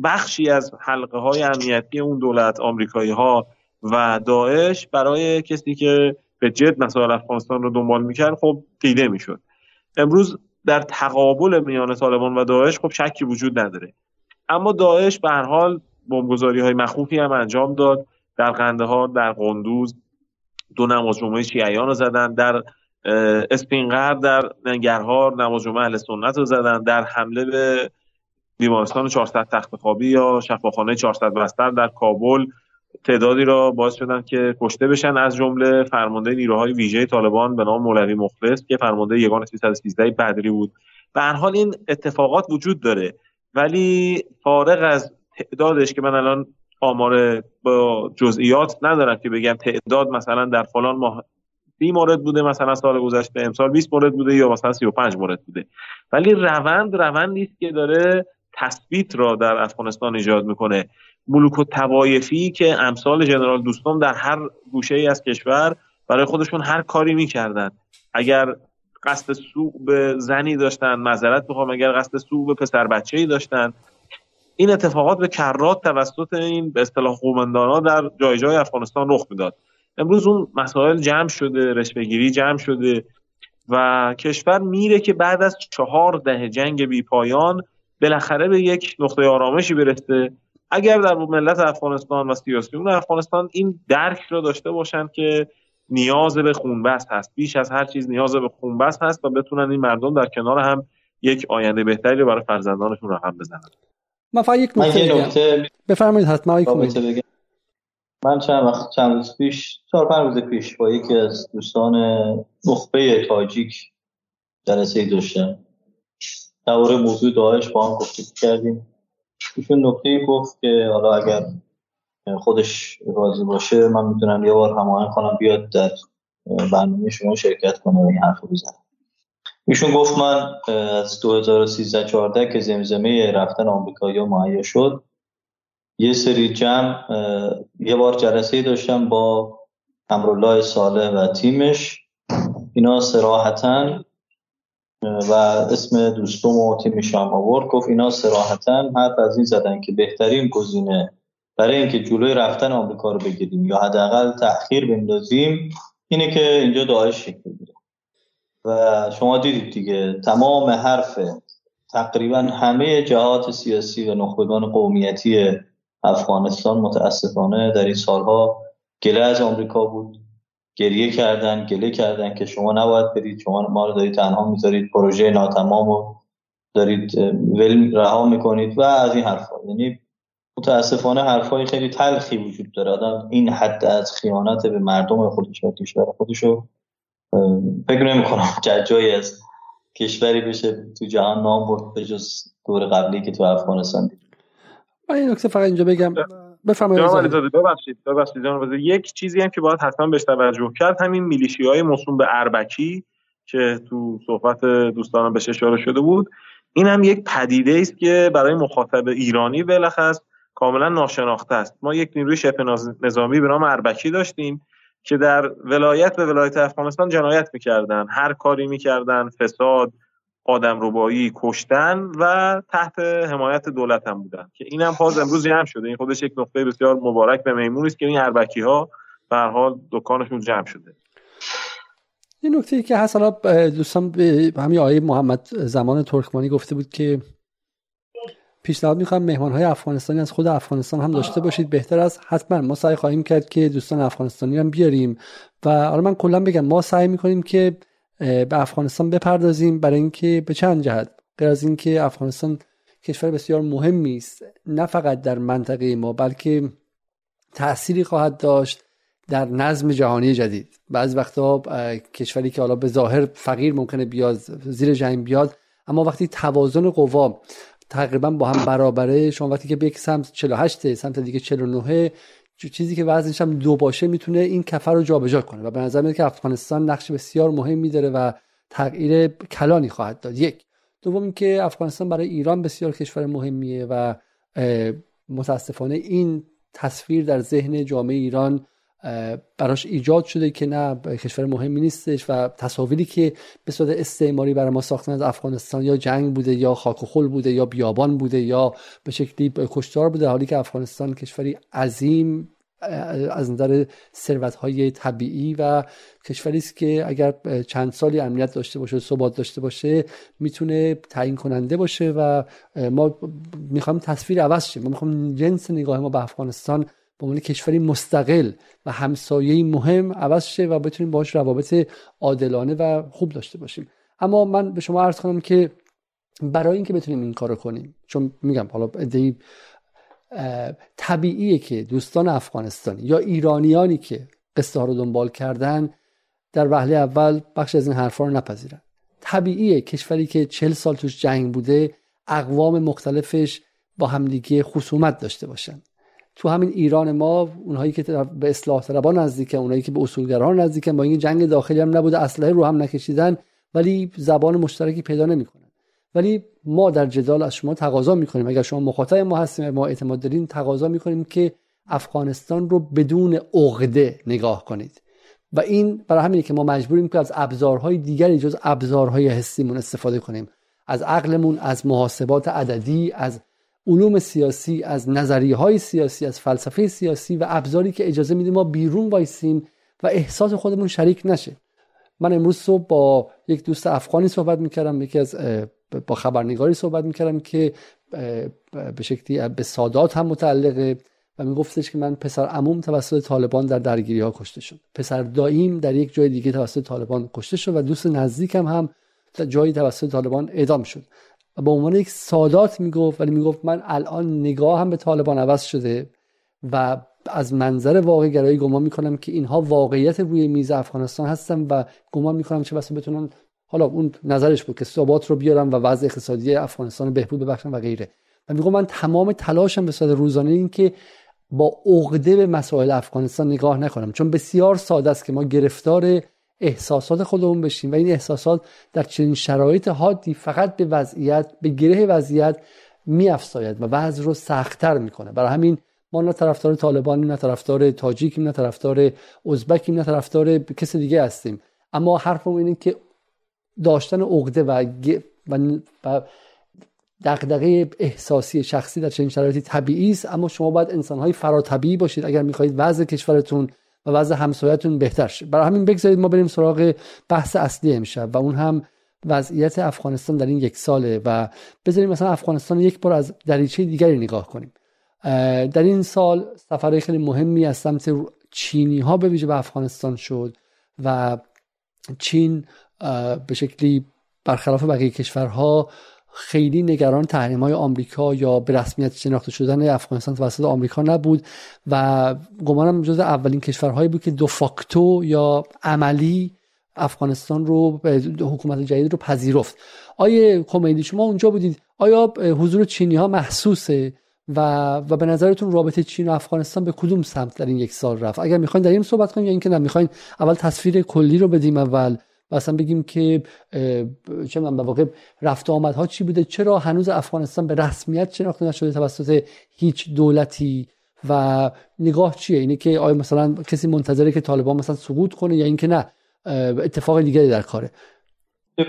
بخشی از حلقه های امنیتی اون دولت، آمریکایی ها و داعش، برای کسی که به جد مسائل افغانستان رو دنبال میکرد خب دیده میشد. امروز در تقابل میان طالبان و داعش خب شکی وجود نداره، اما داعش به هر حال بمبگذاری های مخوفی هم انجام داد. در قندهار، در قندوز 2 نماز جمعه شیعیان رو زدن، در اسپینقر، در ننگرهار نماز جمعه اهل سنت رو زدن، در حمله به بیمارستان 400 تختخوابی یا شفاخانه 400 بستر در کابل تعدادی را باعث شدن که کشته بشن، از جمله فرمانده نیروهای ویژه طالبان به نام مولوی مخلص که فرمانده یگان 313 بدری بود. به هر حال این اتفاقات وجود داره، ولی فارغ از تعدادش که من الان آمار با جزئیات ندارم که بگم تعداد مثلا در فلان ماه 30 مورد بوده، مثلا سال گذشته امسال 20 مورد بوده یا مثلا 35 مورد بوده، ولی روندی است که داره تثبیت را در افغانستان ایجاد میکنه. ملوک و طوایفی که امسال جنرال دوستم در هر گوشه‌ای از کشور برای خودشون هر کاری میکردن، اگر قصد سوء به زنی داشتن معذرت میخوام، اگر قصد سوء به پسر بچه‌ای داشتن، این اتفاقات به کرات توسط این به اصطلاح قومندانا در جای جای افغانستان رخ میداد. امروز اون مسائل جمع شده، رشوه‌گیری جمع شده و کشور میره که بعد از 4 دهه جنگ بی پایان بالاخره به یک نقطه آرامشی برسه. اگر در ملت افغانستان و سیاسیون افغانستان این درک را داشته باشند که نیاز به خونبست هست، بیش از هر چیز نیاز به خونبست هست و بتونن این مردم در کنار هم یک آینده بهتری برای فرزندانشون رقم بزنن. ما فقط یک نکته بفرمایید. حتما یک نکته بگم. من چند روز پیش 4-5 روز پیش با یکی از دوستان نخبه تاجیک جلسه داشتم، درباره موضوع داعش با هم گفتگو کردیم. ایشون نکته‌ای گفت که حالا اگر خودش راضی باشه من میتونم یه بار هماهنگ کنم بیاد در برنامه شما شرکت کنه و این حرفو بزنه. ایشون گفت من از 2013-14 که زمزمه رفتن آمریکایی‌ها مهیا شد، یه سری جمع یه بار جلسه داشتم با امرالله صالح و تیمش، اینا صراحتاً و اسم دوستم و تیمش هم آورد، گفت اینا صراحتاً حرف از این زدن که بهترین گزینه برای اینکه جلوی رفتن آمریکا رو بگیریم یا حداقل تأخیر بندازیم اینه که اینجا داعش شکل بگیره. و شما دیدید دیگه تمام حرف تقریبا همه جهات سیاسی و نخبگان قومیتی افغانستان متاسفانه در این سالها گله از آمریکا بود، گله کردن که شما نباید برید، شما ما رو دارید تنها میذارید، پروژه ناتمام رو دارید رها میکنید و از این حرفا. یعنی متاسفانه حرفای خیلی تلخی وجود داره. آدم این حد از خیانت به مردم خودش و کشور خودشو فکر نمی‌کنم جایی از کشوری بشه تو جهان نام برد به جز دور قبلی که تو افغانستان دید. من این نکته فقط اینجا بگم. بفرمایید. ببخشید جناب. یک چیزی هم که باید حتما بهش توجه کرد همین میلیشیای موسوم به اربکی که تو صحبت دوستانم بهش اشاره شده بود، این هم یک پدیده است که برای مخاطب ایرانی بالاخص کاملا ناشناخته است. ما یک نیروی شبه نظامی به نام اربکی داشتیم که در ولایت به ولایت افغانستان جنایت می‌کردن، هر کاری می‌کردن، فساد، آدمربایی، کشتن و تحت حمایت دولت هم بودن که این هم باز امروز جمع شده. این خودش یک نقطه بسیار مبارک به میمون است که این اربکی‌ها به هر حال دکانشون جمع شده. این نکته‌ای که هست، حالا دوستان به همین آقای محمد زمان ترکمانی گفته بود که پیشنهاد می‌خوام مهمان‌های افغانستانی از خود افغانستان هم داشته باشید، بهتر است. حتما ما سعی خواهیم کرد که دوستان افغانستانی هم بیاریم و حالا من کلا بگم ما سعی می‌کنیم که به افغانستان بپردازیم، برای اینکه به چند جهت، غیر از اینکه افغانستان کشور بسیار مهمی است نه فقط در منطقه ما بلکه تأثیری خواهد داشت در نظم جهانی جدید. بعضی وقت‌ها کشوری که حالا به ظاهر فقیر ممکنه بیاد زیر جنگ بیاد، اما وقتی توازن قوا تقریبا با هم برابره، شما وقتی که به یک سمت 48 سمت دیگه 49 چیزی که وزنش هم دو باشه میتونه این کفه رو جابجا کنه و به نظر میاد که افغانستان نقش بسیار مهمی داره و تغییر کلانی خواهد داد. یک. دوم اینکه افغانستان برای ایران بسیار کشور مهمیه و متاسفانه این تصویر در ذهن جامعه ایران براش ایجاد شده که نه کشور مهمی نیستش و تصاویری که به صورت استعماری برای ما ساختن از افغانستان یا جنگ بوده یا خاک و خل بوده یا بیابان بوده یا به شکلی کشتار بوده، حالی که افغانستان کشوری عظیم از نظر ثروت‌های طبیعی و کشوری است که اگر چند سالی امنیت داشته باشه، ثبات داشته باشه، میتونه تعیین کننده باشه و ما می‌خوایم تصویر عوض شه. ما می‌خوایم جنس نگاه ما به افغانستان به عنوان کشوری مستقل و همسایه‌ای مهم عوض شه و بتونیم باهاش روابط عادلانه و خوب داشته باشیم. اما من به شما عرض کنم که برای اینکه بتونیم این کارو کنیم، چون میگم حالا ایده طبیعیه که دوستان افغانستانی یا ایرانیانی که قصه ها رو دنبال کردن در وهله اول بخش از این حرفا رو نپذیرن. طبیعیه کشوری که 40 سال توش جنگ بوده اقوام مختلفش با همدیگه خصومت داشته باشن. تو همین ایران ما اونهایی که به اصلاح طلبان نزدیکن، اونهایی که به اصولگران نزدیکن، با این جنگ داخلی هم نبوده، اسلحه رو هم نکشیدن، ولی زبان مشترکی پیدا نمی‌کنن. ولی ما در جدال از شما تقاضا می‌کنیم، اگر شما مخاطب ما هستیم، ما اعتماد دارین، تقاضا می‌کنیم که افغانستان رو بدون عقده نگاه کنید و این برای همینه که ما مجبوریم که از ابزارهای دیگری جز ابزارهای حسیمون استفاده کنیم، از عقلمون، از محاسبات عددی، از علوم سیاسی، از نظریه‌های سیاسی، از فلسفه سیاسی و ابزاری که اجازه میده ما بیرون وایسیم و احساس خودمون شریک نشه. من امروز صبح با یک دوست افغانی صحبت می‌کردم، یکی از با خبرنگاری صحبت می‌کردم که به شکلی به سادات هم متعلقه و میگفتش که من پسر عموم توسط طالبان در درگیری‌ها کشته شد، پسر داییم در یک جای دیگه توسط طالبان کشته شد و دوست نزدیکم هم جایی توسط طالبان اعدام شد. با عنوان یک سادات میگفت، ولی میگفت من الان نگاهم به طالبان عوض شده و از منظر واقع گرایی گمان میکنم که اینها واقعیت روی میز افغانستان هستن و گمان میکنم چه بسا بتونن، حالا اون نظرش بود، که ثبات رو بیارن و وضع اقتصادی افغانستان رو بهبود ببخشن و غیره. و میگم من تمام تلاشم به صورت روزانه این که با عقده به مسائل افغانستان نگاه نکنم، چون بسیار ساده است که ما گرفتار احساسات خودمون بشیم و این احساسات در چنین شرایط حادی فقط به وضعیت، به گره وضعیت می‌افزاید و وضع رو سخت‌تر می‌کنه. برای همین ما نه طرفدار طالبانیم، نه طرفدار تاجیکیم، نه طرفدار ازبکیم، نه طرفدار کسی دیگه هستیم، اما حرفم اینه که داشتن عقده و دغدغه احساسی شخصی در چنین شرایطی طبیعی است، اما شما باید انسان‌های فراطبیعی باشید اگر می‌خواید وضع کشورتون و وضع همسایه‌تون بهتر شه. برای همین بگذارید ما بریم سراغ بحث اصلی امشب و اون هم وضعیت افغانستان در این یک ساله و بذاریم مثلا افغانستان یک بار از دریچه دیگری نگاه کنیم. در این سال سفرهای خیلی مهمی از سمت چینی‌ها به ویژه به افغانستان شد و چین به شکلی برخلاف بقیه کشورها خیلی نگران تحریم‌های آمریکا یا به رسمیت شناخته شدن افغانستان توسط آمریکا نبود و گمانم جز اولین کشورهایی بود که دو فاکتو یا عملی افغانستان رو، حکومت جدید رو پذیرفت. آیه کمیلی شما اونجا بودید، آیا حضور چینی‌ها محسوسه و به نظرتون رابطه چین و افغانستان به کدوم سمت در این یک سال رفت؟ اگر می‌خواید در این صحبت کنیم یا اینکه نمی‌خواید، اول تصویر کلی رو بدیم اول و اصلا بگیم که چه می‌دونم در واقع رفت و آمدها چی بوده، چرا هنوز افغانستان به رسمیت شناخته نشده توسط هیچ دولتی و نگاه چیه؟ اینه که آیا مثلا کسی منتظره که طالبان مثلا سقوط کنه یا اینکه نه اتفاق دیگری در کاره؟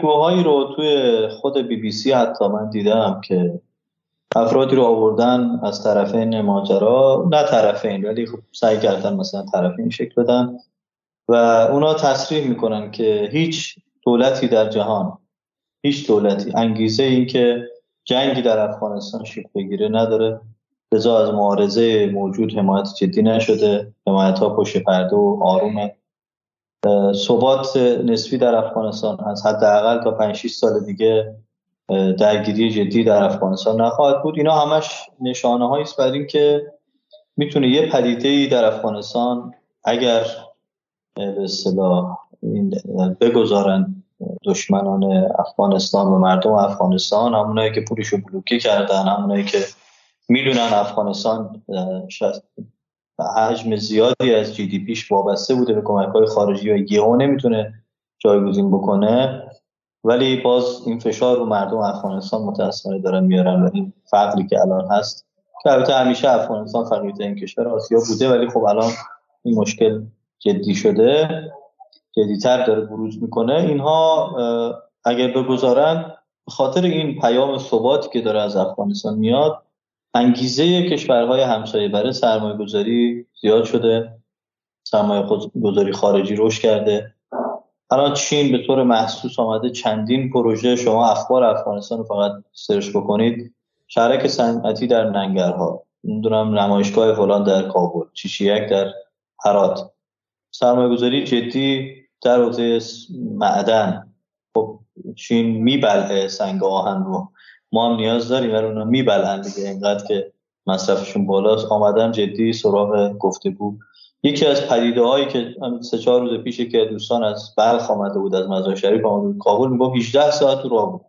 گوهایی رو توی خود BBC حتی من دیدم که افرادی رو آوردن از طرفین ماجرا، نه طرفین ولی خب سعی کردن مثلا طرفین شکل بدن و اونا تصریح میکنن که هیچ دولتی در جهان، هیچ دولتی انگیزه این که جنگی در افغانستان شکل بگیره نداره، لذا از معارضه موجود حمایت جدی نشده، حمایت ها پشت پرده و آرومه، ثبات نسبی در افغانستان از حداقل تا 5-6 سال دیگه درگیری جدی در افغانستان نخواهد بود. اینا همش نشانه هایی است برای این که میتونه یه پدیده‌ای در افغانستان اگر به اصطلاح بگذارن دشمنان افغانستان و مردم افغانستان، همونایی که پولشو بلوکه کردن، همونایی که میدونن افغانستان حجم زیادی از جی دی پیش وابسته بوده به کمک‌های خارجی و یهو نمیتونه جایگزین بکنه، ولی باز این فشار رو مردم افغانستان متأسفانه دارن میارن و این فقری که الان هست که البته همیشه افغانستان فقیرترین کشور آسیا بوده ولی خب الان این مشکل جدی شده، جدی‌تر داره بروز میکنه. اینها اگر بگذارن به خاطر این پیام ثباتی که داره از افغانستان میاد، انگیزه کشورهای همسایه برای سرمایه‌گذاری زیاد شده، سرمایه‌گذاری خارجی رشد کرده. الان چین به طور محسوس آمده چندین پروژه، شما اخبار افغانستان رو فقط سرچ بکنید، شهرک صنعتی در ننگرهار، نمیدونم نمایشگاه فلان در کابل، چیشیک در هرات، سرمایه‌گذاری جدی در حوزه معدن. خب چین میبلعه سنگ آهن رو، ما هم نیاز داریم ولی اونا میبلن دیگه، اینقدر که مصرفشون بالاست. آمدن جدی سراغ گفتگو. یکی از پدیده‌هایی که 3-4 روز پیش یکی از دوستان از بلخ آمده بود، از مزار شریف آمده بود کابل، میگفت 18 ساعت راه بود.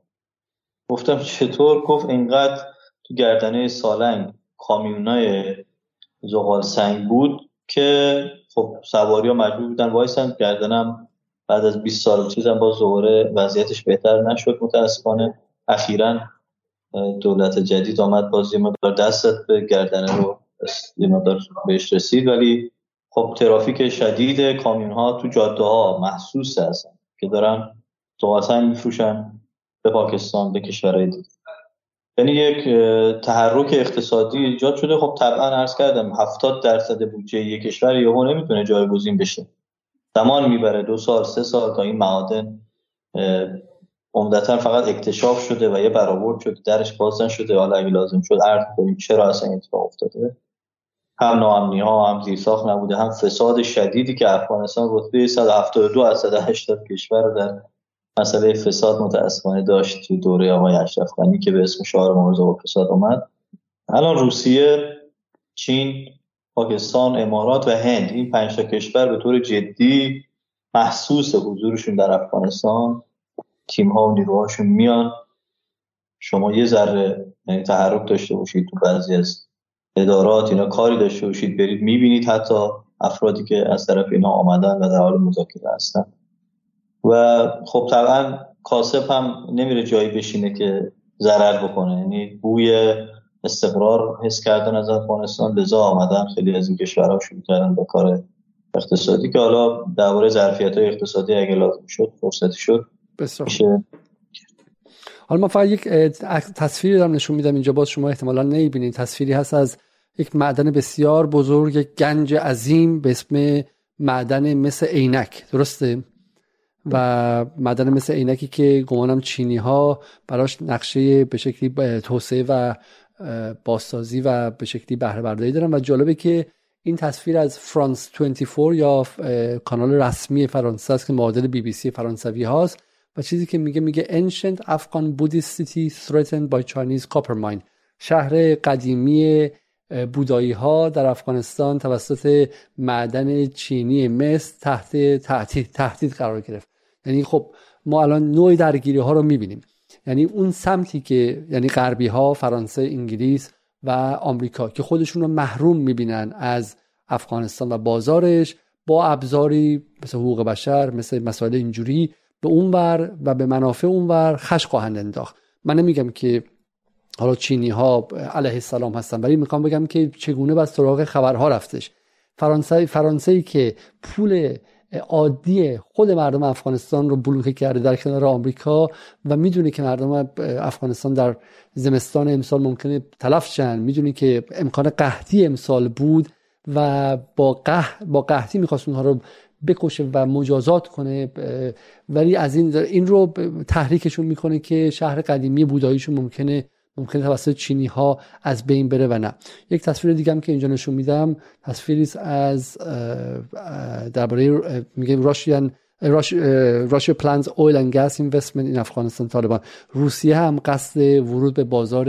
گفتم چطور؟ گفت اینقدر تو گردنه سالنگ کامیونای زغال سنگ بود که خب سواری‌ها مجبور بودن وایسن، گردنم بعد از 20 سال چیزم باز دوباره وضعیتش بهتر نشد متأسفانه. اخیراً دولت جدید آمد، باز یه مقدار دست به گردنه رو یه مقدار بهش رسید، ولی خب ترافیک شدید کامیون‌ها تو جاده‌ها محسوس هستن که دارن دوغسنگ میفروشن به پاکستان، به کشورهای دیگه. یعنی یک تحرک اقتصادی ایجاد شده. خب طبعا عرض کردم 70% بودجه یک کشور یهو نمیتونه جایگزین بشه، زمان میبره، 2-3 سال تا این معادن عمدتاً فقط اکتشاف شده و یه برآورد شده، درش بازن شده، حالا اگه لازم شد عرض کنیم چرا اصلا اتفاق افتاده. هم ناامنی‌ها، هم زیرساخت نبوده، هم فساد شدیدی که افغانستان رتبه 172 از 180 کشور رو در مسئله فساد متأسفانه داشت تو دوره آقای اشرف غنی که به اسم شعار مبارزه با فساد اومد. الان روسیه، چین، پاکستان، امارات و هند، این 5 تا کشور به طور جدی محسوس حضورشون در افغانستان، تیم‌ها و نیروهاشون میان. شما یه ذره تحرک داشته باشید تو بعضی از ادارات، اینا کاری داشته باشید، برید میبینید حتی افرادی که از طرف اینا آمدن و در حال مذاکره هستن. و خب طبعا کاسب هم نمیره جایی بشینه که ضرر بکنه، یعنی بوی استقرار حس کردن از افغانستان، لذا آمدن خیلی از این کشورها شروع کردن به کار اقتصادی که حالا درباره ظرفیت‌های اقتصادی اگه لازم شد فرصتی شد بسیار. حالا من فقط یک تصویری دارم نشون میدم اینجا، باز شما احتمالا نمیبینید، تصویری هست از یک معدن بسیار بزرگ، یک گنج عظیم به اسم معدن مس عینک، درسته؟ و معدن مس عینکی که گمانم چینی ها براش نقشه به شکلی توسعه و بازسازی و به شکلی بهره برداری دارن. و جالبه که این تصویر از فرانس 24 یا کانال رسمی فرانسه است که معادل BBC فرانسوی هاست و چیزی که میگه Ancient Afghan Buddhist City Threatened by Chinese Copper Mine، شهر قدیمی بودایی ها در افغانستان توسط معدن چینی مس تحت تهدید قرار گرفت. یعنی خب ما الان نوع درگیری ها رو میبینیم، یعنی اون سمتی که یعنی غربی ها، فرانسه، انگلیس و آمریکا که خودشون رو محروم میبینن از افغانستان و بازارش، با ابزاری مثل حقوق بشر، مثل مسائل اینجوری به اونور و به منافع اونور خش خواهند انداخت. من نمیگم که حالا چینی ها علیه السلام هستن، ولی میخوام بگم که چگونه بس سراغ خبرها رفتش. فرانسه که پول عادی خود مردم افغانستان رو بلوکه کرده در کنار آمریکا و میدونه که مردم افغانستان در زمستان امسال ممکنه تلف شن، میدونه که امکان قحطی امسال بود و با قحطی میخواست اونها رو بکشه و مجازات کنه، ولی از این رو تحریکشون میکنه که شهر قدیمی بوداییشون ممکنه توسط چینی ها از بین بره و نه. یک تصویر دیگه هم که اینجا نشون میدم تصویری از درباره میگه راشیا پلانز اویل اند گاز اینوستمنت این افغانستان طالبان. روسیه هم قصد ورود به بازار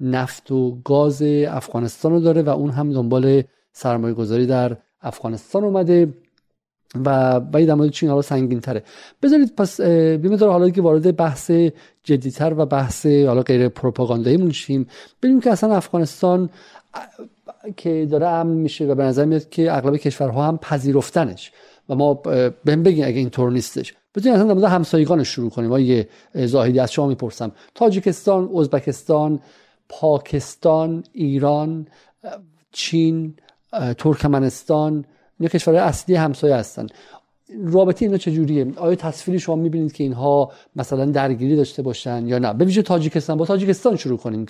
نفت و گاز افغانستان رو داره و اون هم دنبال سرمایه گذاری در افغانستان اومده و باید در مورد چین حالا سنگین تره. بذارید پس بیمدار حالا که وارد بحث جدیتر و بحث حالا غیر پروپاگاندایی مونشیم، بریم که اصلا افغانستان که داره امن میشه و به نظر میاد که اغلب کشورها هم پذیرفتنش و ما بهم بگین اگه اینطور نیستش. بذارید اصلا در مورد همسایگانش شروع کنیم. ما یه زاهدی از شما میپرسم، تاجیکستان، ازبکستان، پاکستان، ایران، چین، ترکمنستان، این کشورهای اصلی همسایه هستن. رابطه اینا چجوریه؟ آیا تصویری شما می‌بینید که اینها مثلا درگیری داشته باشن یا نه؟ به ویژه تاجیکستان. با تاجیکستان شروع کنیم.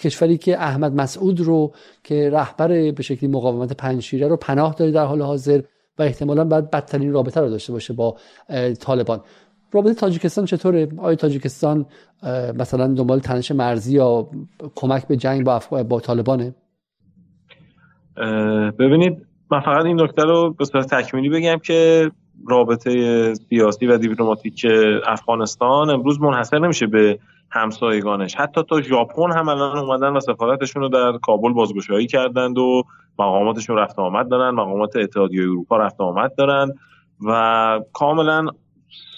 کشوری که احمد مسعود رو که رهبر به شکلی مقاومت پنجشیره رو پناه داره در حال حاضر و احتمالاً باید بدترین رابطه رو داشته باشه با طالبان. رابطه تاجیکستان چطوره؟ آیا تاجیکستان مثلا دنبال تنش مرزی یا کمک به جنگ با طالبانه؟ ببینید، من فقط این نکته رو به صورت تکمیلی بگم که رابطه سیاسی و دیپلماتیک افغانستان امروز منحصر نمیشه به همسایگانش. حتی تا ژاپن هم الان اومدن و سفارتشون رو در کابل بازگشایی کردند و مقاماتشون رفت آمد دارن، مقامات اتحادیه اروپا رفت آمد دارن و کاملا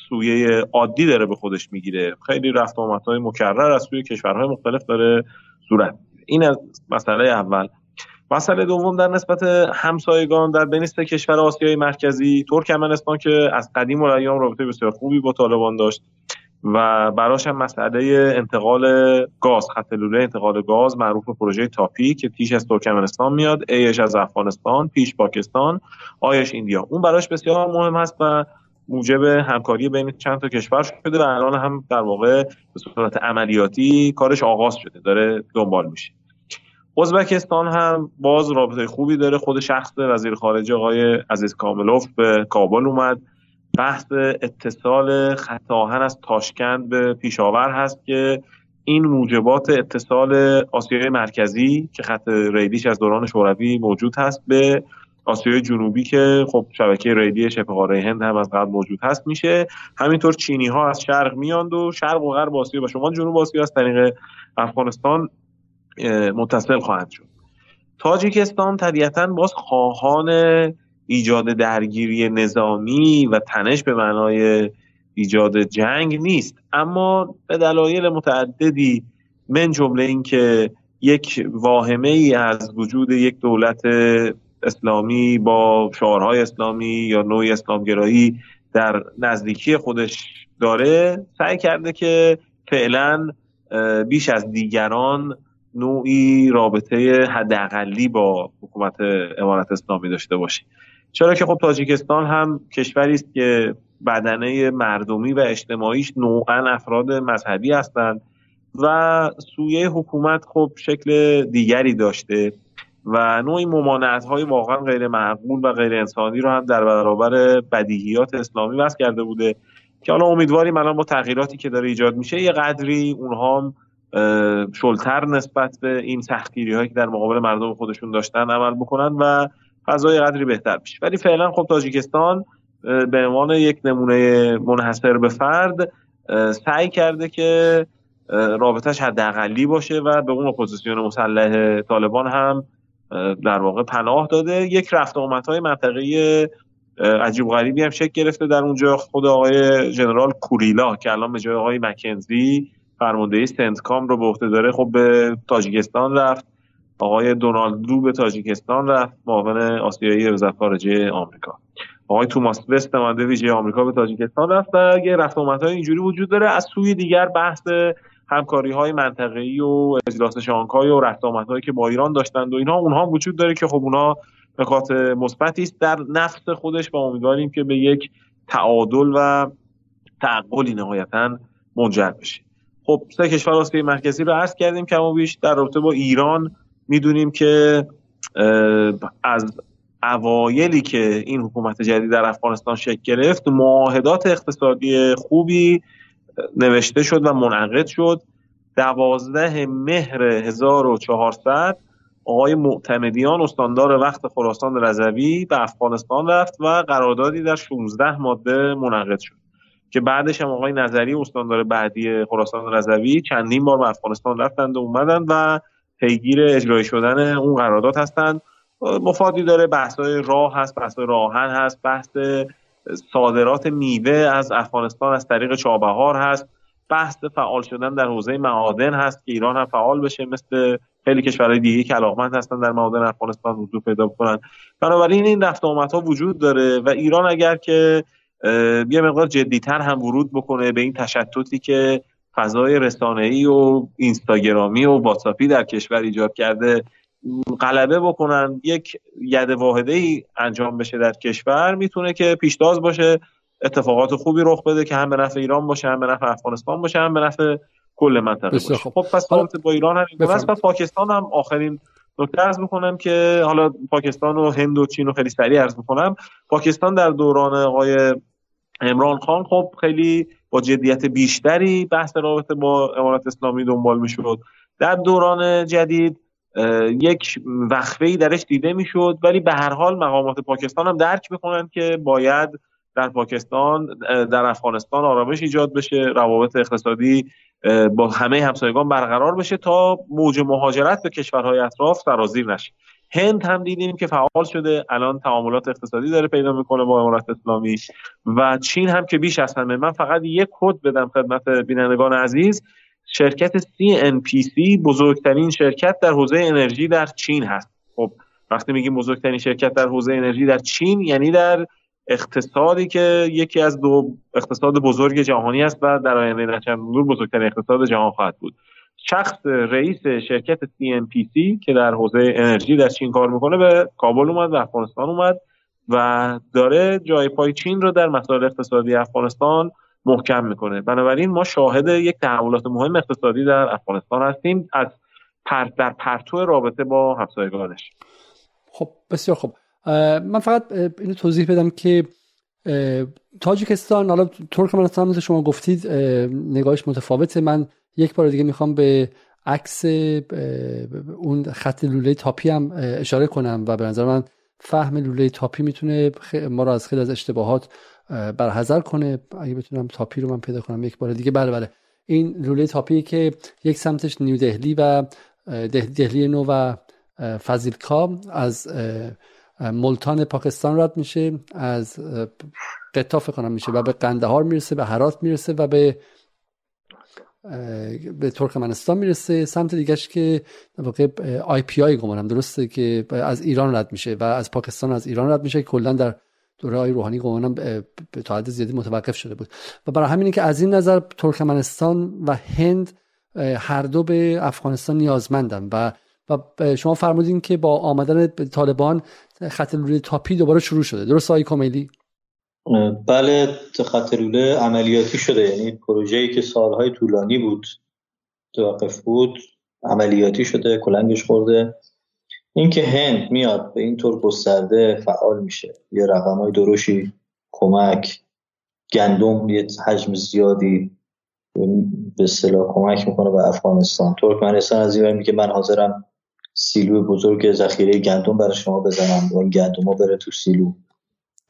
سویه عادی داره به خودش میگیره. خیلی رفت آمدهای مکرر از سوی کشورهای مختلف داره صورت. این از مسئله اول. مسئله دوم در نسبت همسایگان در بین کشور آسیای مرکزی، ترکمنستان که از قدیم الایام رابطه بسیار خوبی با طالبان داشت و براش هم مسئله انتقال گاز، خط لوله انتقال گاز معروف به پروژه تاپی که تیش از ترکمنستان میاد، ایش از افغانستان، پیش پاکستان، آیش ایندیا، اون براش بسیار مهم هست و موجب همکاری بین چند تا کشور شده و الان هم در واقع به صورت عملیاتی کارش آغاز شده، داره دنبال میشه. ازبکستان هم باز رابطه خوبی داره. خود شخص وزیر خارجه آقای عزیز کاملوف به کابل اومد. بحث اتصال خط آهن از تاشکند به پیشاور هست که این موجبات اتصال آسیای مرکزی که خط ریلیش از دوران شوروی موجود هست به آسیای جنوبی که خب شبکه ریلی شبه قاره هند هم از قبل موجود هست میشه. همینطور چینی ها از شرق میاند و شرق و غرب آسیا و شمال جنوب آسیا از طریق افغانستان متصل خواهد شد. تاجیکستان طبیعتاً باز خواهان ایجاد درگیری نظامی و تنش به معنای ایجاد جنگ نیست، اما به دلایل متعددی من جمله این که یک واهمه ای از وجود یک دولت اسلامی با شعارهای اسلامی یا نوعی اسلامگرایی در نزدیکی خودش داره، سعی کرده که فعلاً بیش از دیگران نوعی رابطه حداقلی با حکومت امارت اسلامی داشته باشی. چرا که خب تاجیکستان هم کشوری است که بدنه مردمی و اجتماعیش نوعاً افراد مذهبی هستند و سویه حکومت خب شکل دیگری داشته و نوعی ممانعت‌های واقعاً غیر معقول و غیر انسانی رو هم در برابر بدیهیات اسلامی وضع کرده بوده که حالا امیدواریم الان با تغییراتی که داره ایجاد میشه یه قدری اونها هم شلتر نسبت به این سختگیری‌هایی که در مقابل مردم خودشون داشتن عمل بکنن و فضای قدری بهتر بشه. ولی فعلا خب تاجیکستان به عنوان یک نمونه منحصر به فرد سعی کرده که رابطه‌اش حداقلی باشه و به اون اپوزیسیون مسلح طالبان هم در واقع پناه داده. یک رفت آمدهای منطقه‌ای عجیب غریبی هم شکل گرفته در اونجا. خود آقای جنرال کوریلا که الان به جای آقای مکنزی فرماندهی سنتکام رو به عهده داره خب به تاجیکستان رفت. آقای دونالد رو به تاجیکستان رفت، معاون آسیایی وزارت خارجه آمریکا. آقای توماس وست نماینده ویژه آمریکا به تاجیکستان رفت و یه رفت آمدهای اینجوری وجود داره. از سوی دیگر بحث همکاری‌های منطقه‌ای و اجلاس شانگهای و رفت آمدهایی که با ایران داشتند و اینها، اونها وجود داره که خب اونها نکات مثبتی است در نفس خودش و امیدواریم که به یک تعادل و تعقلی نهایتاً منجر بشه. خب سه کشور آسیای مرکزی رو عرض کردیم کم و بیش. در رابطه با ایران میدونیم که از اوایلی که این حکومت جدید در افغانستان شکل گرفت، معاهدات اقتصادی خوبی نوشته شد و منعقد شد. 12 مهر 1400 آقای معتمدیان استاندار وقت خراسان رضوی به افغانستان رفت و قراردادی در 16 ماده منعقد شد که بعدش هم آقای نظری استاندار بعدی خراسان رضوی چندین بار به افغانستان رفتند و اومدند و پیگیر اجرای شدن اون قرارداد هستند. مفادی داره، بحث‌های راه هست، بحث‌های راهن هست، بحث صادرات میوه از افغانستان از طریق چابهار هست، بحث فعال شدن در حوزه معادن هست که ایران هم فعال بشه، مثل خیلی کشورهای دیگه که علاقمند هستن در معادن افغانستان حضور پیدا بکنن. بنابراین این رفت و آمدها وجود داره و ایران اگر که یه مقدار جدی‌تر هم ورود بکنه به این تشتتی که فضای رسانه‌ای و اینستاگرامی و واتساپی در کشور ایجاد کرده غلبه بکنن، یک ید واحده‌ای انجام بشه در کشور، میتونه که پیشتاز باشه، اتفاقات خوبی رخ بده که هم به نفع ایران باشه، هم به نفع افغانستان باشه، هم به نفع کل منطقه باشه. خب پس با ایران هم این و پاکستان هم آخرین نکته عرض می‌کنم که حالا پاکستان و هند و چین رو خیلی سریع عرض می‌کنم. پاکستان در دوران آقای عمران خان خب خیلی با جدیت بیشتری بحث رابطه با امارت اسلامی دنبال می‌شد. در دوران جدید یک وقفه‌ای درش دیده می‌شد، ولی به هر حال مقامات پاکستان هم درک می‌کنند که باید در پاکستان، در افغانستان آرامش ایجاد بشه، روابط اقتصادی با همه همسایگان برقرار بشه تا موج مهاجرت به کشورهای اطراف سرازیر نشه. هند هم دیدیم که فعال شده، الان تعاملات اقتصادی داره پیدا میکنه با امارت اسلامی، و چین هم که بیش از همه. من فقط یک کد بدم خدمت بینندگان عزیز، شرکت CNPC بزرگترین شرکت در حوزه انرژی در چین هست. خب وقتی میگیم بزرگترین شرکت در حوزه انرژی در چین، یعنی در اقتصادی که یکی از دو اقتصاد بزرگ جهانی است و در آینده نچند دور بزرگترین اقتصاد جهان خواهد بود. شخص رئیس شرکت CNPC که در حوزه انرژی در چین کار میکنه به کابل اومد و افغانستان اومد و داره جای پای چین رو در مسائل اقتصادی افغانستان محکم میکنه. بنابراین ما شاهد یک تحولات مهم اقتصادی در افغانستان هستیم از در پرتو رابطه با همسایگانش. خب بسیار خوب. من فقط اینو توضیح بدم که تاجیکستان، حالا ترکمنستان مثل شما گفتید نگاهش متفاوته. من یک بار دیگه میخوام به عکس اون خط لوله تاپی هم اشاره کنم و به نظر من فهم لوله تاپی میتونه ما رو از خیلی از اشتباهات برحذر کنه. اگه بتونم تاپی رو من پیدا کنم یک بار دیگه. بله این لوله تاپی که یک سمتش نیو دهلی و دهلی نو و فازیلکا از ملتان پاکستان رد میشه، از قطاع فکر میشه و به قندهار میرسه، به هرات میرسه و به ترکمنستان میرسه. سمت دیگهش که در واقع IPI گمانم درسته که از ایران رد میشه و از پاکستان از ایران رد میشه. کلا در دوره های روحانی گمانم به تا حد زیادی متوقف شده بود و برای همینه که از این نظر ترکمنستان و هند هر دو به افغانستان نیازمندن و شما فرمودین که با آمدن طالبان خط لوله تاپی دوباره شروع شده، درست آقای کمیلی؟ بله، خط لوله عملیاتی شده، یعنی پروژه‌ای که سالهای طولانی بود توقف بود عملیاتی شده، کلنگش خورده. این که هند میاد به این طور گسترده فعال میشه، یه رقمای دروشی کمک گندم یه حجم زیادی به اصطلاح کمک میکنه به افغانستان. ترکمنستان از این میگه من حاضرم سیلو بزرگ ذخیره گندم برای شما بزنم و گندم‌ها بره تو سیلو.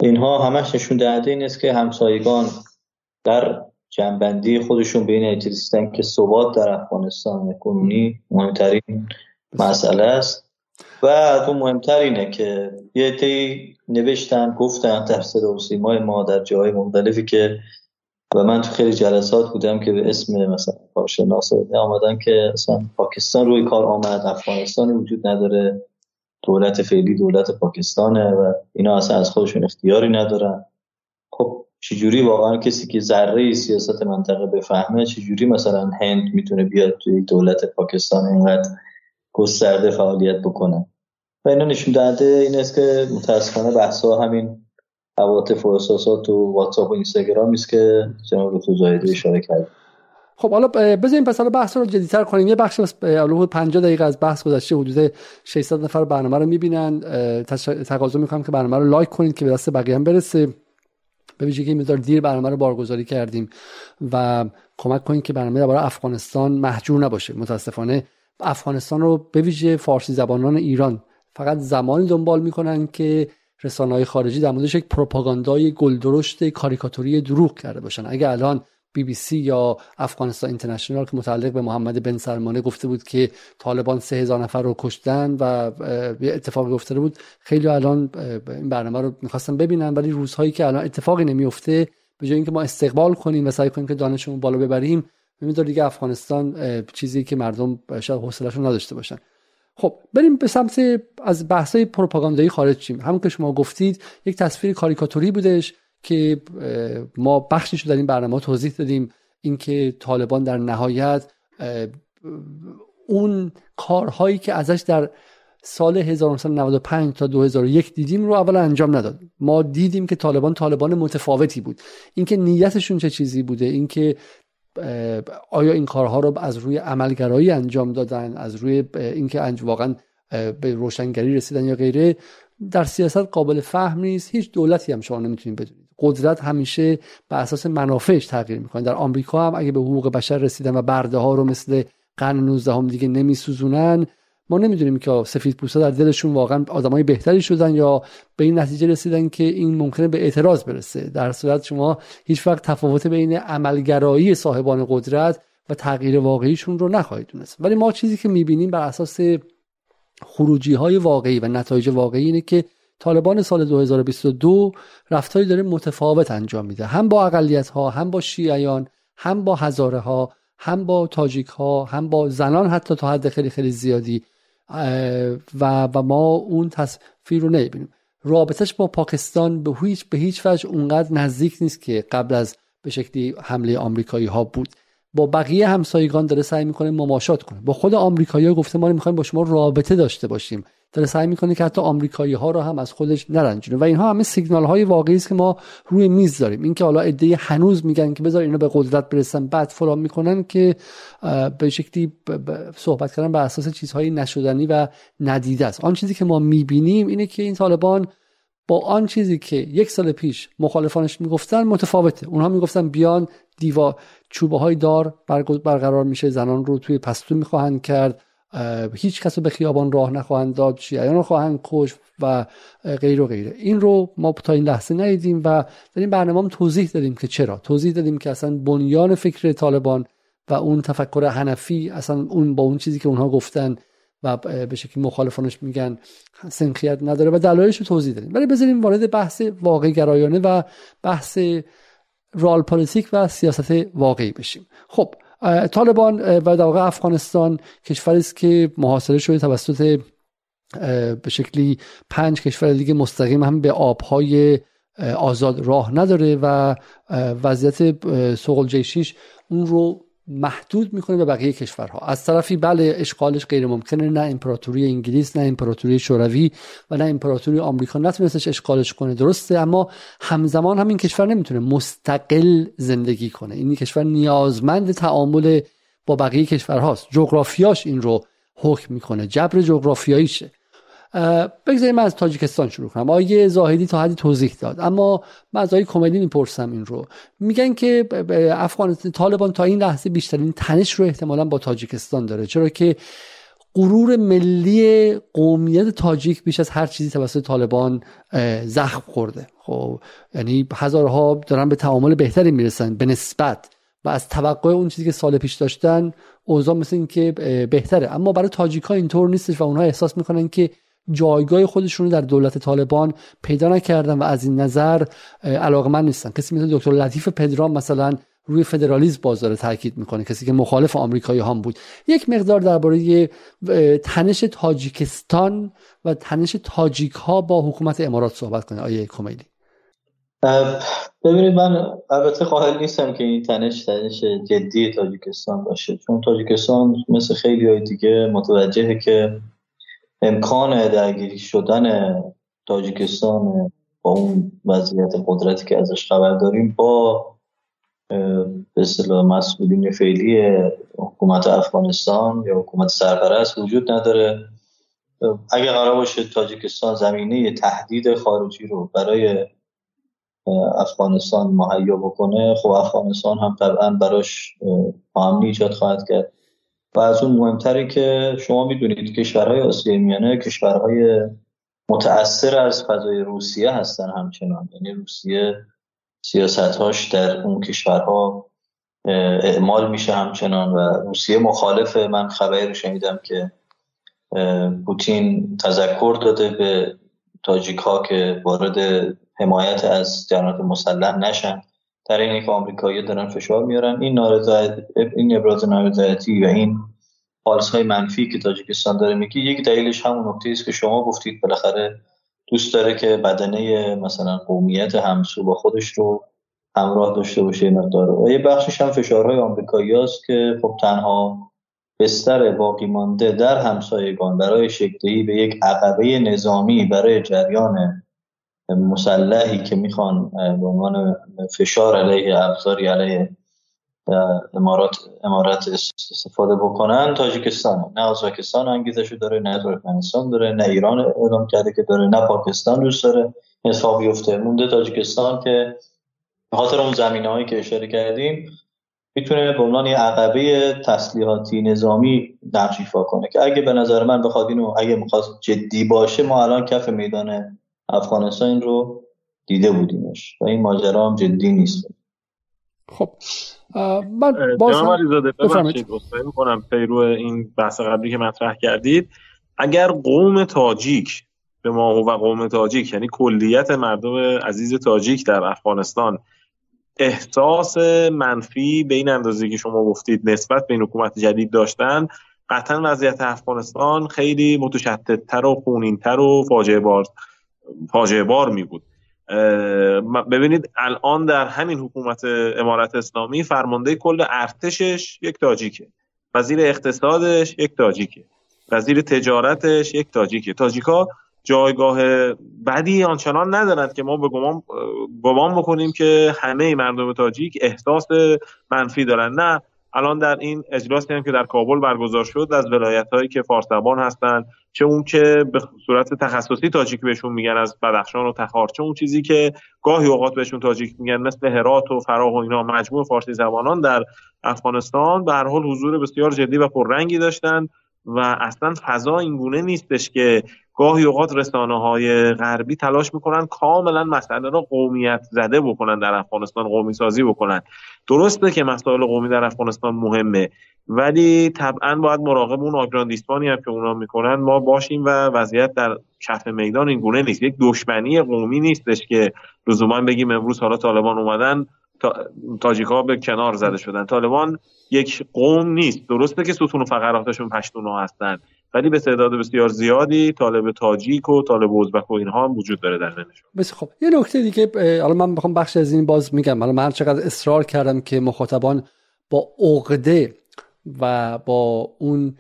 اینها همش نشون دهنده این است که همسایگان در جنبندی خودشون به این اعتقاد هستند که ثبات در افغانستان کنونی مهمترین مسئله است و تو مهمتر اینه که یه عده‌ای نوشتن گفتن در صدا و سیمای ما در جای مختلفی که و من تو خیلی جلسات بودم که به اسم مثلا کارشناس آمدن که اصلا پاکستان روی کار آمد، افغانستانی وجود نداره، دولت فعلی دولت پاکستانه و اینا اصلا از خودشون اختیاری ندارن. خب چجوری واقعا کسی که ذره‌ای سیاست منطقه بفهمه چجوری مثلا هند میتونه بیاد توی دولت پاکستان اینقدر گسترده فعالیت بکنه؟ و اینا نشون داده این است که متاسفانه بحث‌ها همین عواطف و احساسات و واتساپ و اینستاگرام است که جناب دکتر زاهدی اشاره کرد. خب حالا بذاریم پس حالا بحث رو جدی‌تر کنیم. یه بخش از حدود 50 دقیقه از بحث گذشته، حدود 600 نفر برنامه رو می‌بینن. تقاضا می‌کنم که برنامه رو لایک کنید که به دست بقیه هم برسه. به ویژه که مقدار دیر برنامه رو بارگذاری کردیم و کمک کنید که برنامه درباره افغانستان محجور نباشه. متاسفانه افغانستان رو به ویژه فارسی زبانان ایران فقط زمانی دنبال می‌کنن که رسانه‌های خارجی در موردش یک پروپاگاندای گلدرشت کاریکاتوری دروغ کرده باشن. اگه الان BBC یا افغانستان اینترنشنال که متعلق به محمد بن سلمانه گفته بود که طالبان 3000 نفر رو کشتن و یه اتفاقی افتاده بود، خیلی الان این برنامه رو می‌خواستن ببینن، ولی روزهایی که الان اتفاقی نمی‌افته به جای اینکه ما استقبال کنیم و سعی کنیم که دانشمون بالا ببریم، می‌بینیم دیگه افغانستان چیزی که مردم شاید حوصله‌شون نداشته باشن. خب بریم به سمت از بحث‌های پروپاگاندایی خارج شیم. همون که شما گفتید یک تصویر کاریکاتوری بودش که ما بخشیش رو در این برنامه توضیح دادیم، اینکه طالبان در نهایت اون کارهایی که ازش در سال 1995 تا 2001 دیدیم رو اولا انجام نداد. ما دیدیم که طالبان متفاوتی بود. اینکه نیتشون چه چیزی بوده، اینکه آیا این کارها رو از روی عملگرایی انجام دادن، از روی اینکه واقعا به روشنگری رسیدن یا غیره، در سیاست قابل فهم نیست. هیچ دولتی هم شما نمیتونید بدونید. قدرت همیشه بر اساس منافعش تغییر میکنه. در آمریکا هم اگه به حقوق بشر رسیدن و برده ها رو مثل قرن 19 هم دیگه نمیسوزونن، ما نمیدونیم که سفیدپوستا در دلشون واقعا آدمای بهتری شدن یا به این نتیجه رسیدن که این ممکنه به اعتراض برسه. در صورت شما هیچ وقت تفاوت بین عملگرایی صاحبان قدرت و تغییر واقعیشون رو نخواهید دونست. ولی ما چیزی که میبینیم بر اساس خروجی‌های واقعی و نتایج واقعی اینه که طالبان سال 2022 رفتاری داره متفاوت انجام میده، هم با اقلیت‌ها، هم با شیعیان، هم با هزاره‌ها، هم با تاجیک‌ها، هم با زنان حتی تا حد خیلی خیلی زیادی و ما اون تصویر رو نمی‌بینیم. رابطش با پاکستان به هیچ وجه اونقدر نزدیک نیست که قبل از به شکلی حمله آمریکایی‌ها بود. با بقیه همسایگان داره سعی میکنه مماشات کنه. با خود آمریکایی‌ها گفته ما می‌خوایم با شما رابطه داشته باشیم. داره سعی میکنه که حتی آمریکایی‌ها رو هم از خودش نرنجونه و اینها همه سیگنال‌های واقعی است که ما روی میز داریم. اینکه حالا ایده هنوز میگن که بذار اینا به قدرت برسن بعد فلان میکنن، که به شکلی صحبت کردن بر اساس چیزهای نشدنی و ندیده است. آن چیزی که ما می‌بینیم اینه که این طالبان با آن چیزی که یک سال پیش مخالفانش میگفتن متفاوته. اونها میگفتن بیان دیوار چوبه های دار برقرار میشه، زنان رو توی پستو میخواهند کرد، هیچ کس رو به خیابان راه نخواهند داد، شیعیان رو خواهند کشت و غیر و غیره. این رو ما تا این لحظه ندیدیم و در این برنامه هم توضیح دادیم که چرا. توضیح دادیم که اصلا بنیان فکر طالبان و اون تفکر حنفی اصلا اون با اون چیزی که اونها گفتن و به شکلی مخالفانش میگن سنخیت نداره و دلایلش رو توضیح دادیم. ولی بذاریم وارد بحث واقع گرایانه و بحث رال پالیتیک و سیاست واقعی بشیم. خب طالبان و در واقع افغانستان کشوری است که محاصره شده توسط به شکلی 5 کشور دیگه مستقیم، هم به آبهای آزاد راه نداره و وضعیت سغل جیشیش اون رو محدود میکنه به بقیه کشورها. از طرفی بله اشغالش غیر ممکنه، نه امپراتوری انگلیس، نه امپراتوری شوروی و نه امپراتوری آمریکا نتونستش اشغالش کنه، درسته، اما همزمان همین کشور نمیتونه مستقل زندگی کنه. این کشور نیازمند تعامل با بقیه کشورهاست. جغرافیاش این رو حکم میکنه، جبر جغرافیاییشه. بگذاریم من از تاجیکستان شروع کنم. آیه زاهدی تا حدی توضیح داد، اما من از آیه کمیلی میپرسم. این رو میگن که افغانستان طالبان تا این لحظه بیشترین تنش رو احتمالاً با تاجیکستان داره، چرا که غرور ملی قومیت تاجیک بیش از هر چیزی توسط طالبان زخم خورده. خب یعنی هزارها دارن به تعامل بهتری میرسن به نسبت و از توقع اون چیزی که سال پیش داشتن اوضاع مثل این که بهتره، اما برای تاجیک‌ها اینطور نیستش و اونها احساس میکنن که جایگاه خودشون رو در دولت طالبان پیدا نکردن و از این نظر علاقمند نیستن. کسی مثل دکتر لطیف پدرام مثلا روی فدرالیسم باز داره تاکید میکنه، کسی که مخالف آمریکایی هم بود. یک مقدار درباره تنش تاجیکستان و تنش تاجیک ها با حکومت امارات صحبت کنه آیه کمیلی. ببینید، من البته قائل نیستم که این تنش جدی تاجیکستان باشه، چون تاجیکستان مثل خیلی های دیگه متوجهه که امکان درگیری شدن تاجیکستان با اون وضعیت قدرتی که ازش خبر داریم با به اصطلاح مسئولین فعلی حکومت افغانستان یا حکومت سرپرست وجود نداره. اگه قرار باشه تاجیکستان زمینه تهدید خارجی رو برای افغانستان مهیا بکنه، خب افغانستان هم طبعا براش امنی ایجاد خواهد کرد. و از اون مهمتره که شما میدونید کشورهای آسیای میانه کشورهای متأثر از فضای روسیه هستن همچنان، یعنی روسیه سیاستهاش در اون کشورها اعمال میشه همچنان و روسیه مخالفه. من خبری رو شنیدم که پوتین تذکر داده به تاجیک ها که وارد حمایت از جنرات مسلح نشن، در اینکه آمریکایی دارن فشار میارن. این ابراز نارضایتی و این پالس های منفی که تاجیکستان داره میگه، یک دلیلش همون نکته است که شما گفتید، بالاخره دوست داره که بدنه مثلا قومیت همسو با خودش رو همراه داشته باشه مقدار. و یه بخشش هم فشارهای آمریکایی هست که خب تنها بستر باقی مانده در همسایگان برای شکل‌دهی به یک عقبه نظامی برای جریان مسلحی که میخوان به عنوان فشار علیه ابزاری علیه امارات استفاده بکنن تاجیکستان. نه ازبکستان انگیزشو داره، نه ترکمنستان داره، نه ایران اعلام کرده که داره، نه پاکستان دوست داره. حساب بیفته مونده تاجیکستان که به خاطر اون زمینه‌هایی که اشاره کردیم میتونه به عنوان یه عقبه تسلیحاتی نظامی نقش ایفا کنه، که اگه به نظر من بخواد اینو اگه می‌خواد جدی باشه، ما الان کف میدان افغانستان رو دیده بودیمش و این ماجرا هم جدی نیست. خب من بازم علیزاده بفرمایید گفتم می‌کنم پیرو این بحث قبلی که مطرح کردید، اگر قوم تاجیک به ما و قوم تاجیک یعنی کلیت مردم عزیز تاجیک در افغانستان احساس منفی به این اندازه که شما گفتید نسبت به این حکومت جدید داشتن، قطعا وضعیت افغانستان خیلی متشددتر و خونین‌تر و فاجعه‌بار می بود. ببینید الان در همین حکومت امارت اسلامی فرمانده کل ارتشش یک تاجیکه، وزیر اقتصادش یک تاجیکه، وزیر تجارتش یک تاجیکه. تاجیک‌ها جایگاه بدی آنچنان ندارند که ما به گمان بکنیم که همه مردم تاجیک احساس منفی دارن. نه، الان در این اجلاسی هم که در کابل برگزار شد از ولایت‌هایی که فارس‌زبان هستند، چه اون که به صورت تخصصی تاجیک بهشون میگن از بدخشان و تخار، چه اون چیزی که گاهی اوقات بهشون تاجیک میگن مثل هرات و فراغ و اینا، مجموع فارسی زبانان در افغانستان به هر حال حضور بسیار جدی و پررنگی داشتند و اصلا فضا اینگونه نیستش که گاهی اوقات رسانه‌های غربی تلاش میکنن کاملا مسئله را قومیت زده بکنن، در افغانستان قومی سازی بکنن. درسته که مسائل قومی در افغانستان مهمه، ولی طبعا باید مراقب اون آگراندیسپانی هم که اونا میکنن ما باشیم و وضعیت در کف میدان اینگونه نیست. یک دشمنی قومی نیستش که لزوما بگیم امروز حالا طالبان اومدن تاجیک‌ها به کنار زده شدن. طالبان یک قوم نیست، درسته که ستون فقراتشون پشتون‌ها هستن، ولی به تعداد بسیار زیادی طالب تاجیک و طالب ازبک و اینها هم وجود داره در بینشون. بس خب یه نکته دیگه الان من میخوام بخش از این باز میگم. الان من چقدر اصرار کردم که مخاطبان با عقده و با اون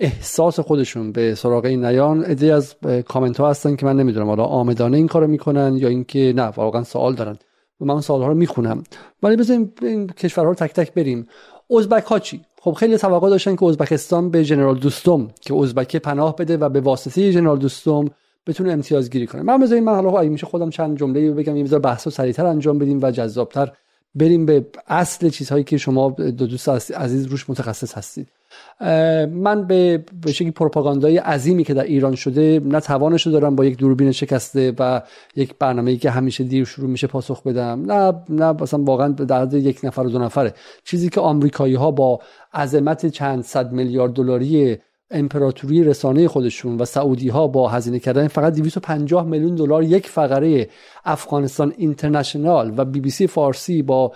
احساس خودشون به سراغ این نیان. عده‌ای از کامنت ها هستن که من نمیدونم حالا آمدانه این کارو میکنن یا اینکه نه واقعا سوال دارن. من سوال‌ها رو میخونم ولی بزنیم این کشورها رو تک تک بریم. ازبک‌ها چی؟ خب خیلی توقع داشتن که ازبکستان به جنرال دوستم که ازبکه پناه بده و به واسطه جنرال دوستم بتونه امتیازگیری کنه. من حالا اگه میشه خودم چند جمله بگم، یه بذار بحثو سریعتر انجام بدیم و جذابتر بریم به اصل چیزهایی که شما دوست عزیز روش متخصص هستید. من به شکلی پروپاگاندای عظیمی که در ایران شده نه توانشو دارم با یک دوربین شکسته و یک برنامه‌ای که همیشه دیر شروع میشه پاسخ بدم. نه مثلا واقعا در حد یک نفر و دو نفره. چیزی که آمریکایی‌ها با عظمت چند صد میلیارد دلاری امپراتوری رسانه خودشون و سعودی ها با هزینه کردن فقط 250 میلیون دلار یک فقره افغانستان اینترنشنال و BBC فارسی با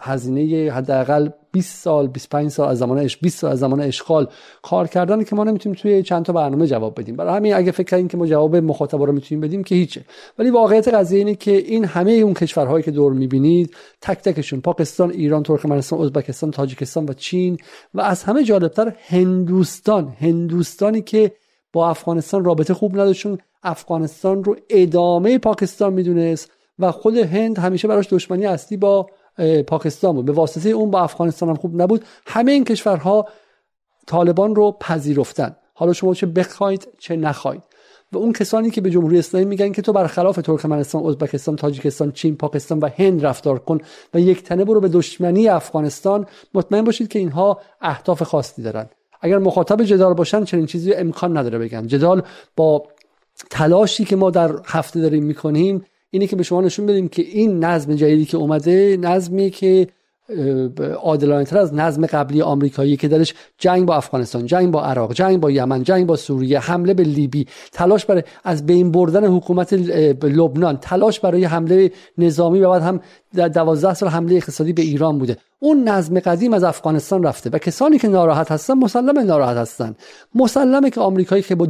هزینه حداقل 20 سال 25 سال از زمان 20 سال از زمان اشغال کار کردن که ما نمیتونیم توی چند تا برنامه جواب بدیم. برای همین اگه فکر کنین که ما جواب مخاطبا رو میتونیم بدیم که هیچه. ولی واقعیت قضیه اینه که این همه اون کشورهایی که دور میبینید تک تکشون، پاکستان، ایران، ترکمنستان، ازبکستان، تاجیکستان و چین و از همه جالبتر هندوستانی که با افغانستان رابطه خوب نداشتون، افغانستان رو ادامه پاکستان میدونست و خود هند همیشه براش دشمنی اصلی با پاکستان بود، به واسطه اون با افغانستان هم خوب نبود. همه این کشورها طالبان رو پذیرفتن، حالا شما چه بخواید چه نخواید. و اون کسانی که به جمهوری اسلامی میگن که تو برخلاف ترکمنستان، ازبکستان، تاجیکستان، چین، پاکستان و هند رفتار کن و یک تنه برو به دشمنی افغانستان، مطمئن باشید که اینها اهداف خاصی دارن. اگر مخاطب جدال باشن چنین چیزی امکان نداره بگن. جدال با تلاشی که ما در هفته داریم میکنیم اینه که به شما نشون بدیم که این نظم جدیدی که اومده نظمی که عادلانه‌تر از نظم قبلی آمریکایی که درش جنگ با افغانستان، جنگ با عراق، جنگ با یمن، جنگ با سوریه، حمله به لیبی، تلاش برای از بین بردن حکومت لبنان، تلاش برای حمله نظامی و بعد هم 12 سال حمله اقتصادی به ایران بوده. اون نظم قدیم از افغانستان رفته و کسانی که ناراحت هستن مسلمه ناراحت هستن. مسلمه که آمریکایی که با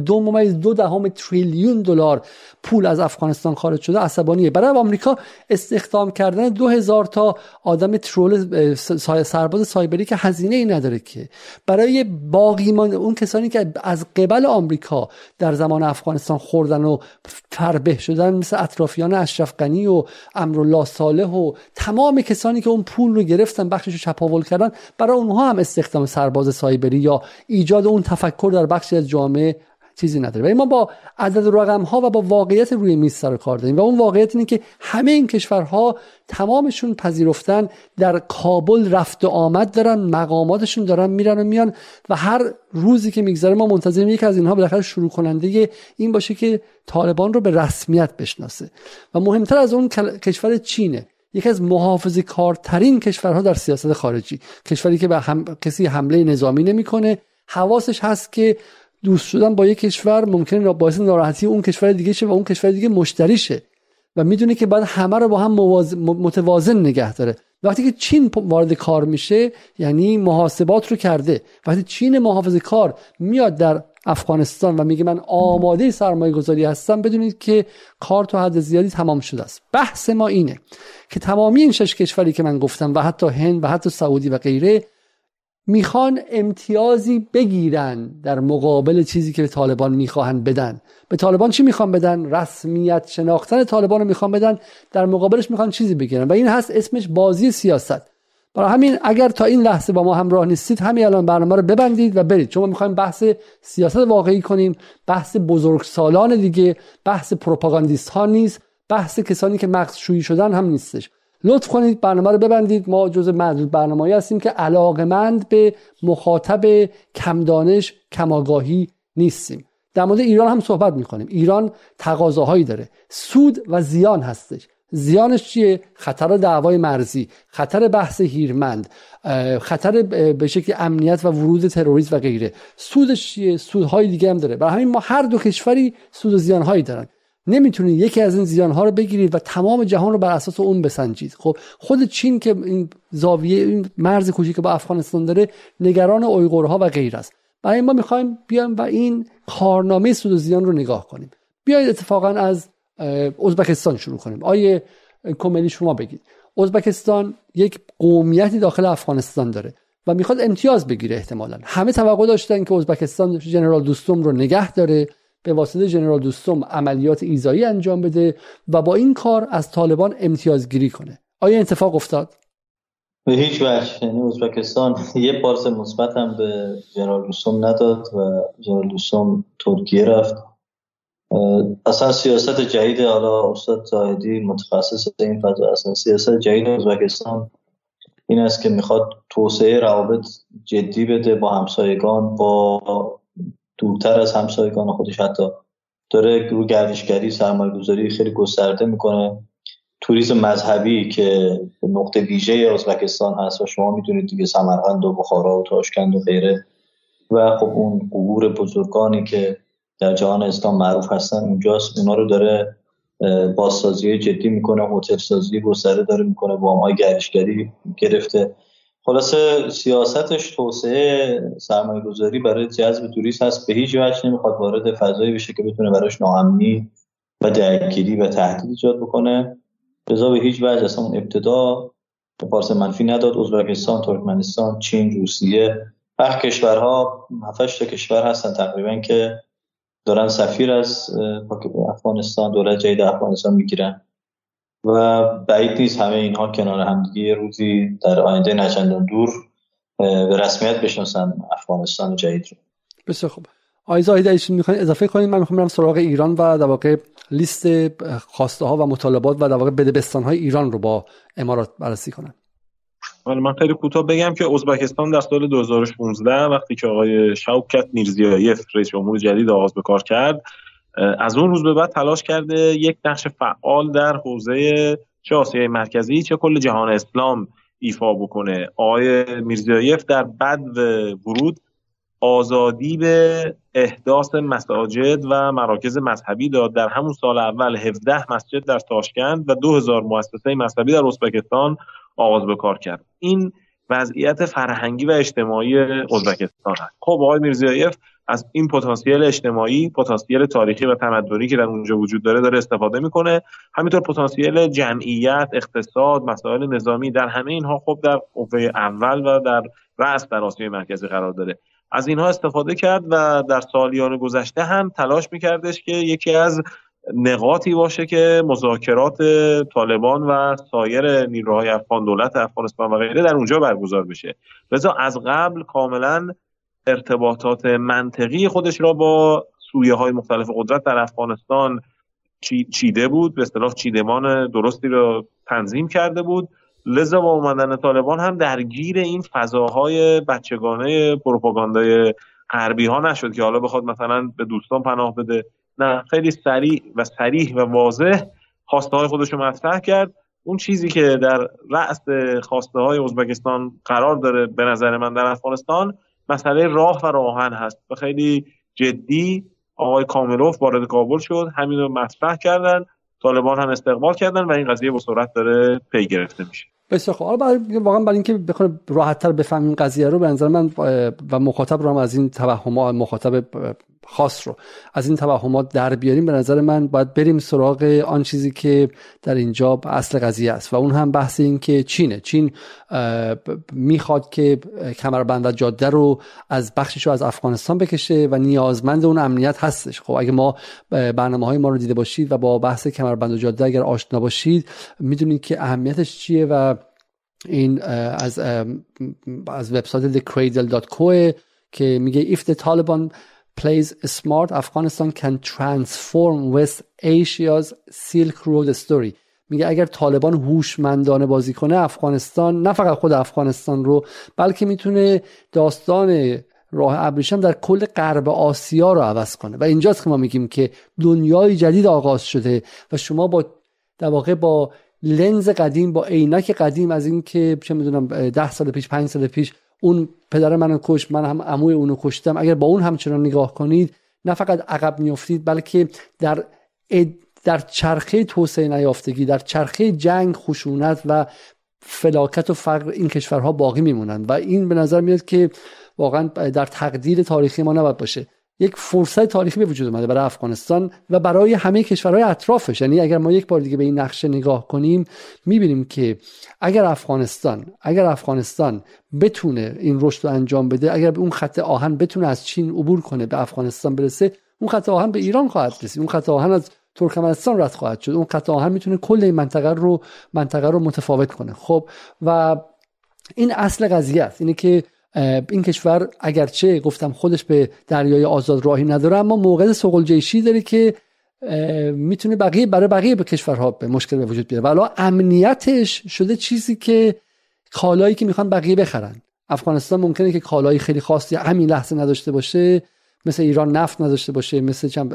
2.2 تریلیون دلار پول از افغانستان خارج شده عصبانیه. برای آمریکا استخدام کردن 2000 تا آدم ترول سرباز سایبری که هزینه ای نداره که برای باقی مانده اون کسانی که از قبل آمریکا در زمان افغانستان خوردن و فربه شدن مثل اطرافیان اشرف غنی و امرالله صالح و تمام کسانی که اون پول رو گرفتن بخشش رو چپاول کردن، برای اونها هم استخدام سرباز سایبری یا ایجاد اون تفکر در بخشی از جامعه چیزی نداره. ولی ما با عدد رقم ها و با واقعیت روی میز سر کار داریم و اون واقعیت اینه که همه این کشورها تمامشون پذیرفتن، در کابل رفت و آمد دارن، مقاماتشون دارن میرن و میان و هر روزی که میگذره ما منتظریم یک از اینها بالاخره شروع کننده این باشه که طالبان رو به رسمیت بشناسه. و مهمتر از اون کشور چینه، یکی از محافظه‌کارترین کشورها در سیاست خارجی، کشوری که به کسی حمله نظامی نمی‌کنه، حواسش هست که دوست شدن با یک کشور ممکنه باعث ناراحتی اون کشور دیگه شه و اون کشور دیگه مشتریشه و میدونه که باید همه رو با هم متوازن نگه داره. وقتی که چین وارد کار میشه یعنی محاسبات رو کرده. وقتی چین محافظه‌کار میاد در افغانستان و میگه من آماده سرمایه‌گذاری هستم، بدونید که کار تا حد زیادی تمام شده است. بحث ما اینه که تمامی این 6 کشوری که من گفتم و حتی هند و حتی سعودی و غیره میخوان امتیازی بگیرن در مقابل چیزی که به طالبان میخواهن بدن. به طالبان چی میخوان بدن؟ رسمیت شناختن طالبان رو میخوان بدن، در مقابلش میخوان چیزی بگیرن و این هست اسمش بازی سیاست. برای همین اگر تا این لحظه با ما همراه نیستید همین الان برنامه رو ببندید و برید، چون ما می‌خوایم بحث سیاست واقعی کنیم، بحث بزرگسالان دیگه، بحث پروپاگاندیست ها نیست، بحث کسانی که مغزشویی شدن هم نیستش. لطف کنید برنامه رو ببندید. ما جزء معدود برنامه‌ای هستیم که علاقه‌مند به مخاطب کم دانش، کم آگاهی نیستیم. در مورد ایران هم صحبت می‌کنیم. ایران تقاضاهایی داره، سود و زیان هستش. زیانش چیه؟ خطر دعوای مرزی، خطر بحث هیرمند، خطر به شکل امنیت و ورود تروریسم و غیره. سودش چیه؟ سودهای دیگه هم داره. برای همین ما هر دو کشوری سود و زیانهایی دارن. نمیتونید یکی از این زیانها رو بگیرید و تمام جهان رو بر اساس اون بسنجید. خب خود چین که این زاویه این مرز کوچیک که با افغانستان داره نگران اویغورها و غیره است. برای ما می‌خوایم بیایم و این کارنامه سود و زیان رو نگاه کنیم. بیایید اتفاقا از ازبکستان شروع کنیم. آیه کمیلی شما بگید ازبکستان یک قومیتی داخل افغانستان داره و میخواد امتیاز بگیره. احتمالاً همه توقع داشتن که ازبکستان جنرال دوستم رو نگه داره، به واسطه جنرال دوستم عملیات ایذایی انجام بده و با این کار از طالبان امتیازگیری کنه. آیا اتفاق افتاد؟ به هیچ وجه. یعنی ازبکستان یه پارس مثبت هم به جنرال دوستم نداد و جنرال دوستم ترکیه رفت. اصلا سیاست جدید، حالا استاد زاهدی متخصص این فضا، اصلا سیاست جدید ازبکستان این است که میخواد توسعه روابط جدی بده با همسایگان، با دورتر از همسایگان خودش. حتی داره رو گردشگری سرمایه‌گذاری خیلی گسترده میکنه. توریسم مذهبی که نقطه ویژه ازبکستان هست و شما میدونید دیگه، سمرقند و بخارا و تاشکند و غیره و خب اون قبور بزرگانی که در جهان اسلام معروف هستن اونجاست، اونا رو داره بازسازی جدی میکنه، هتل سازی گستره داره میکنه، وام‌های گردشگری گرفته. خلاصه سیاستش توسعه سرمایه‌گذاری برای جذب توریست هست، به هیچ وجه نمیخواد وارد فضایی بشه که بتونه براش ناامنی و درگیری و تهدید ایجاد بکنه. رضا به هیچ وجه اصلا اون ابتدا پارس منفی نداد. ازبکستان، ترکمنستان، چین، روسیه، هر کشورها 7 تا کشور هستن تقریبا که دارن سفیر از افغانستان، دولت جدید افغانستان میگیرن و بعید نیست همه اینها کنار همدیگه یه روزی در آینده نچندان دور به رسمیت بشناسن افغانستان جدید رو. بسیار خوب. آقای زاهدی ایشون میخواین اضافه کنین؟ من میخوام برم سراغ ایران و در واقع لیست خواسته ها و مطالبات و در واقع بدبستان های ایران رو با امارات بررسی کنم. حالا من خیلی کوتاه بگم که ازبکستان در سال 2015 وقتی که آقای شوکت میرزیایف رئیس جمهور جدید آغاز به کار کرد، از اون روز به بعد تلاش کرده یک نقش فعال در حوزه چه آسیای مرکزی چه کل جهان اسلام ایفا بکنه. آقای میرزیایف در بدو ورود آزادی به احداث مساجد و مراکز مذهبی داد. در همون سال اول 17 مسجد در تاشکند و 2000 مؤسسه مذهبی در ازبکستان آغاز به کار کرد. این وضعیت فرهنگی و اجتماعی ازبکستان است. خب آقای میرزیایف از این پتانسیل اجتماعی، پتانسیل تاریخی و تمدنی که در اونجا وجود داره استفاده میکنه. همینطور پتانسیل جمعیت، اقتصاد، مسائل نظامی، در همه اینها خب در قوه اول و در رأس در آسیای مرکزی قرار داره. از اینها استفاده کرد و در سالیان گذشته هم تلاش میکردش که یکی از نقاطی باشه که مذاکرات طالبان و سایر نیروهای افغان، دولت افغانستان و غیره در اونجا برگزار بشه. لذا از قبل کاملا ارتباطات منطقی خودش را با سویه های مختلف قدرت در افغانستان چیده بود، به اصطلاح چیدمان درستی را تنظیم کرده بود. لذا با اومدن طالبان هم درگیر این فضاهای بچگانه پروپاگاندای غربی ها نشد که حالا بخواد مثلا به دوستان پناه بده. نه، خیلی صریح و واضح خواسته های خودش رو مطرح کرد. اون چیزی که در رأس خواسته های ازبکستان قرار داره به نظر من در افغانستان مسئله راه و راهن هست و خیلی جدی آقای کاملوف وارد کابل شد، همین رو مطرح کردن، طالبان هم استقبال کردن و این قضیه با سرعت داره پی گرفته میشه. بسیار خوب. واقعا برای اینکه بخوام راحت‌تر بفهمیم این قضیه رو، به نظر من و مخاطب رو هم از این توهمات، مخاطب خاص رو از این توهمات در بیاریم، به نظر من باید بریم سراغ آن چیزی که در اینجا اصل قضیه است و اون هم بحث این که چینه. چین میخواد که کمربند و جاده رو از بخشش رو از افغانستان بکشه و نیازمند اون امنیت هستش. خب اگه ما برنامه‌های ما رو دیده باشید و با بحث کمربند و جاده اگر آشنا باشید میدونید که اهمیتش چیه و این از وبسایت thecradle.co که میگه if the Taliban plays smart, Afghanistan can transform West Asia's Silk Road story. میگه اگر طالبان هوشمندانه بازی کنه، افغانستان نه فقط خود افغانستان رو بلکه میتونه داستان راه ابریشم در کل غرب آسیا رو عوض کنه. و اینجاست که ما میگیم که دنیای جدید آغاز شده و شما با در واقع با لنز قدیم، با عینک قدیم از این که چه میدونم 10 سال پیش، 5 سال پیش اون پدر منو کشت، من هم عموی اونو کشتم، اگر با اون همچنان نگاه کنید نه فقط عقب میافتید بلکه در چرخه توسعه نیافتگی، در چرخه جنگ، خشونت و فلاکت و فقر این کشورها باقی میمونند و این به نظر میاد که واقعا در تقدیر تاریخی ما نباید باشه. یک فرصت تاریخی به وجود اومده برای افغانستان و برای همه کشورهای اطرافش. یعنی اگر ما یک بار دیگه به این نقشه نگاه کنیم می‌بینیم که اگر افغانستان بتونه این رشد رو انجام بده، اگر اون خط آهن بتونه از چین عبور کنه به افغانستان برسه، اون خط آهن به ایران خواهد رسید، اون خط آهن از ترکمنستان رد خواهد شد، اون خط آهن میتونه کل این منطقه رو متفاوت کنه. خب و این اصل قضیه است، اینه که این کشور اگرچه گفتم خودش به دریای آزاد راهی نداره اما موقعیت ثقل جیشی داره که میتونه برای بقیه کشورها به مشکل به وجود بیاره. والا امنیتش شده چیزی که کالایی که میخوان بقیه بخرن. افغانستان ممکنه که کالایی خیلی خاصی همین لحظه نداشته باشه، مثل ایران نفت نداشته باشه، مثل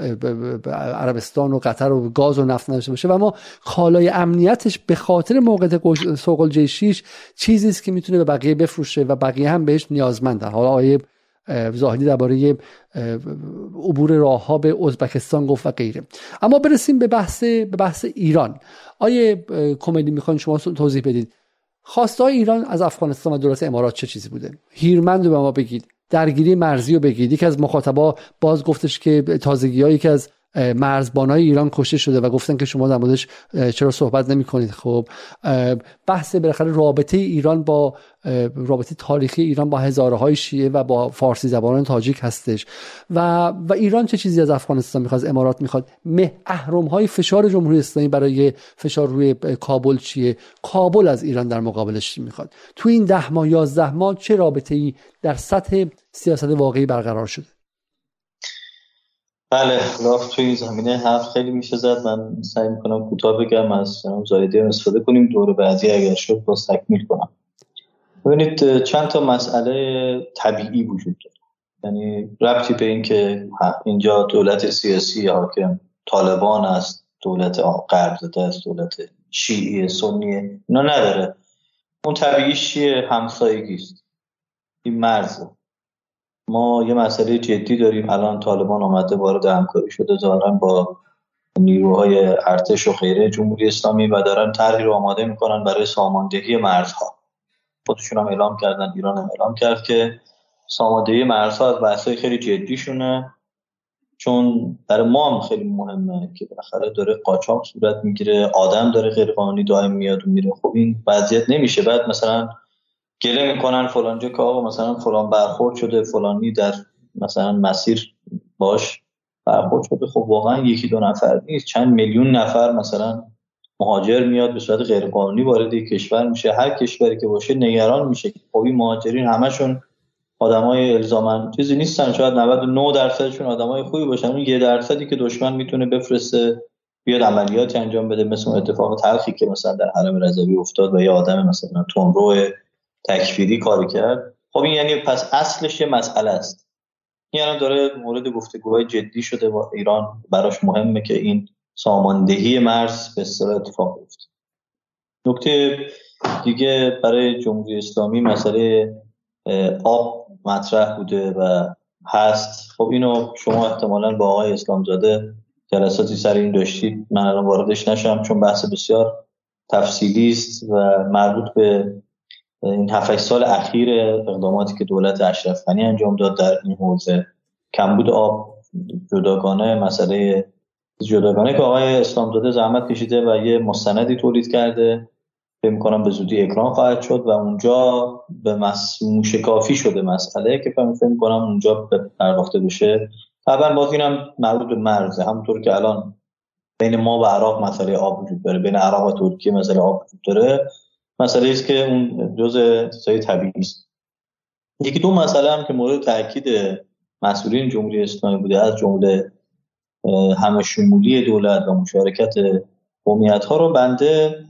عربستان و قطر و گاز و نفت نداشته باشه و اما کالای امنیتش به خاطر موقعیت ثقل جیشیش چیزی است که میتونه به بقیه بفروشه و بقیه هم بهش نیازمندن. حالا آیه زاهدی درباره عبور راه‌ها به ازبکستان گفت و غیره. اما برسیم به بحث ایران. آیه کمیلی، میخواین شما توضیح بدید خواسته‌های ایران از افغانستان و دولت امارات چه چیزی بوده؟ هیرمند رو به ما بگید، درگیری مرزی رو بگید. یکی از مخاطبا باز گفتش که تازگی‌هایی که از مرزبانای ایران کشته شده و گفتن که شما در موردش چرا صحبت نمی‌کنید. خب بحث بالاخره رابطه ایران با رابطه تاریخی ایران با هزاره‌های شیعه و با فارسی زبانان تاجیک هستش و ایران چه چیزی از افغانستان می‌خواد، امارات می‌خواد، اهرم‌های فشار جمهوری اسلامی برای فشار روی کابل چیه، کابل از ایران در مقابلش چی می‌خواد، تو این 10 ماه 11 ماه چه رابطه‌ای در سطح سیاست واقعی برقرار شده؟ بله، لاف توی زمینه حرف خیلی میشه زد. من سعی میکنم کوتاه بگم، از جناب زاهدی استفاده کنیم، دور بعدی اگر شد باز تکمیل کنم. ببینید چند تا مسئله طبیعی وجود داره، یعنی ربطی به این که اینجا دولت سیاسی حاکم طالبان است، دولت غرب زده است، دولت شیعی سنی اینا نداره. اون طبیعیش چیه؟ همسایگی است، این مرزه. ما یه مسئله جدی داریم الان، طالبان آمده وارد همکاری شده دارن با نیروهای ارتش و غیره جمهوری اسلامی و دارن طرحی رو آماده میکنن برای ساماندهی مرزها. خودشون هم اعلام کردن، ایران هم اعلام کرد که ساماندهی مرزها از بحثای خیلی جدیشونه، چون برای ما هم خیلی مهمه که بالاخره داره قاچاق صورت میگیره، آدم داره غیرقانونی دائم میاد و میره. خب این وضعیت نمیشه بعد مثلا گله میکنن فلان جا که آقا مثلا فلان برخورد شده، فلانی در مثلا مسیر باش برخورد شده. خب واقعا یکی دو نفر نیست، چند میلیون نفر مثلا مهاجر میاد به صورت غیرقانونی وارد کشور میشه، هر کشوری که باشه نگران میشه. خب این مهاجرین همشون آدمای الزاماً چیزی نیستن، شاید 99% آدمای خوبی باشن، اون 1% که دشمن میتونه بفرسته بیاد عملیاتی انجام بده، مثل اتفاق تلخی که مثلا در حرم رضوی افتاد و یه آدم مثلا تندرو تکفیری کاری کرد. خب این یعنی پس اصلش یه مسئله است. این الان داره مورد گفتگوهای جدی شده و ایران براش مهمه که این ساماندهی مرز به اصطلاح اتفاق بیفته. نکته دیگه برای جمهوری اسلامی مسئله آب مطرح بوده و هست. خب اینو شما احتمالاً با آقای اسلامزاده جلساتی سر این داشتید، من الان واردش نشم چون بحث بسیار تفصیلی است و مربوط به این 7-8 سال اخیر اقداماتی که دولت اشرف غنی انجام داد در این حوزه. کمبود آب مسئله جداگانه که آقای اسلامزاده زحمت کشیده و یه مستندی تولید کرده، فکر می‌کنم به زودی اکران خواهد شد و اونجا به موشکافی شده مسئله که فکر می‌کنم اونجا پرداخته بشه. طبعا باز اینم مربوط به مرزه، همونطور که الان بین ما و عراق مسئله آب وجود داره، بین عراق و ترکیه مسئله آب وجود داره، مسئله ایست که اون جزء چیزای طبیعی است. یکی دو مسئله هم که مورد تاکید مسئولین جمهوری اسلامی بوده، از جمله همشمولی دولت و مشارکت قومیت‌ها رو بنده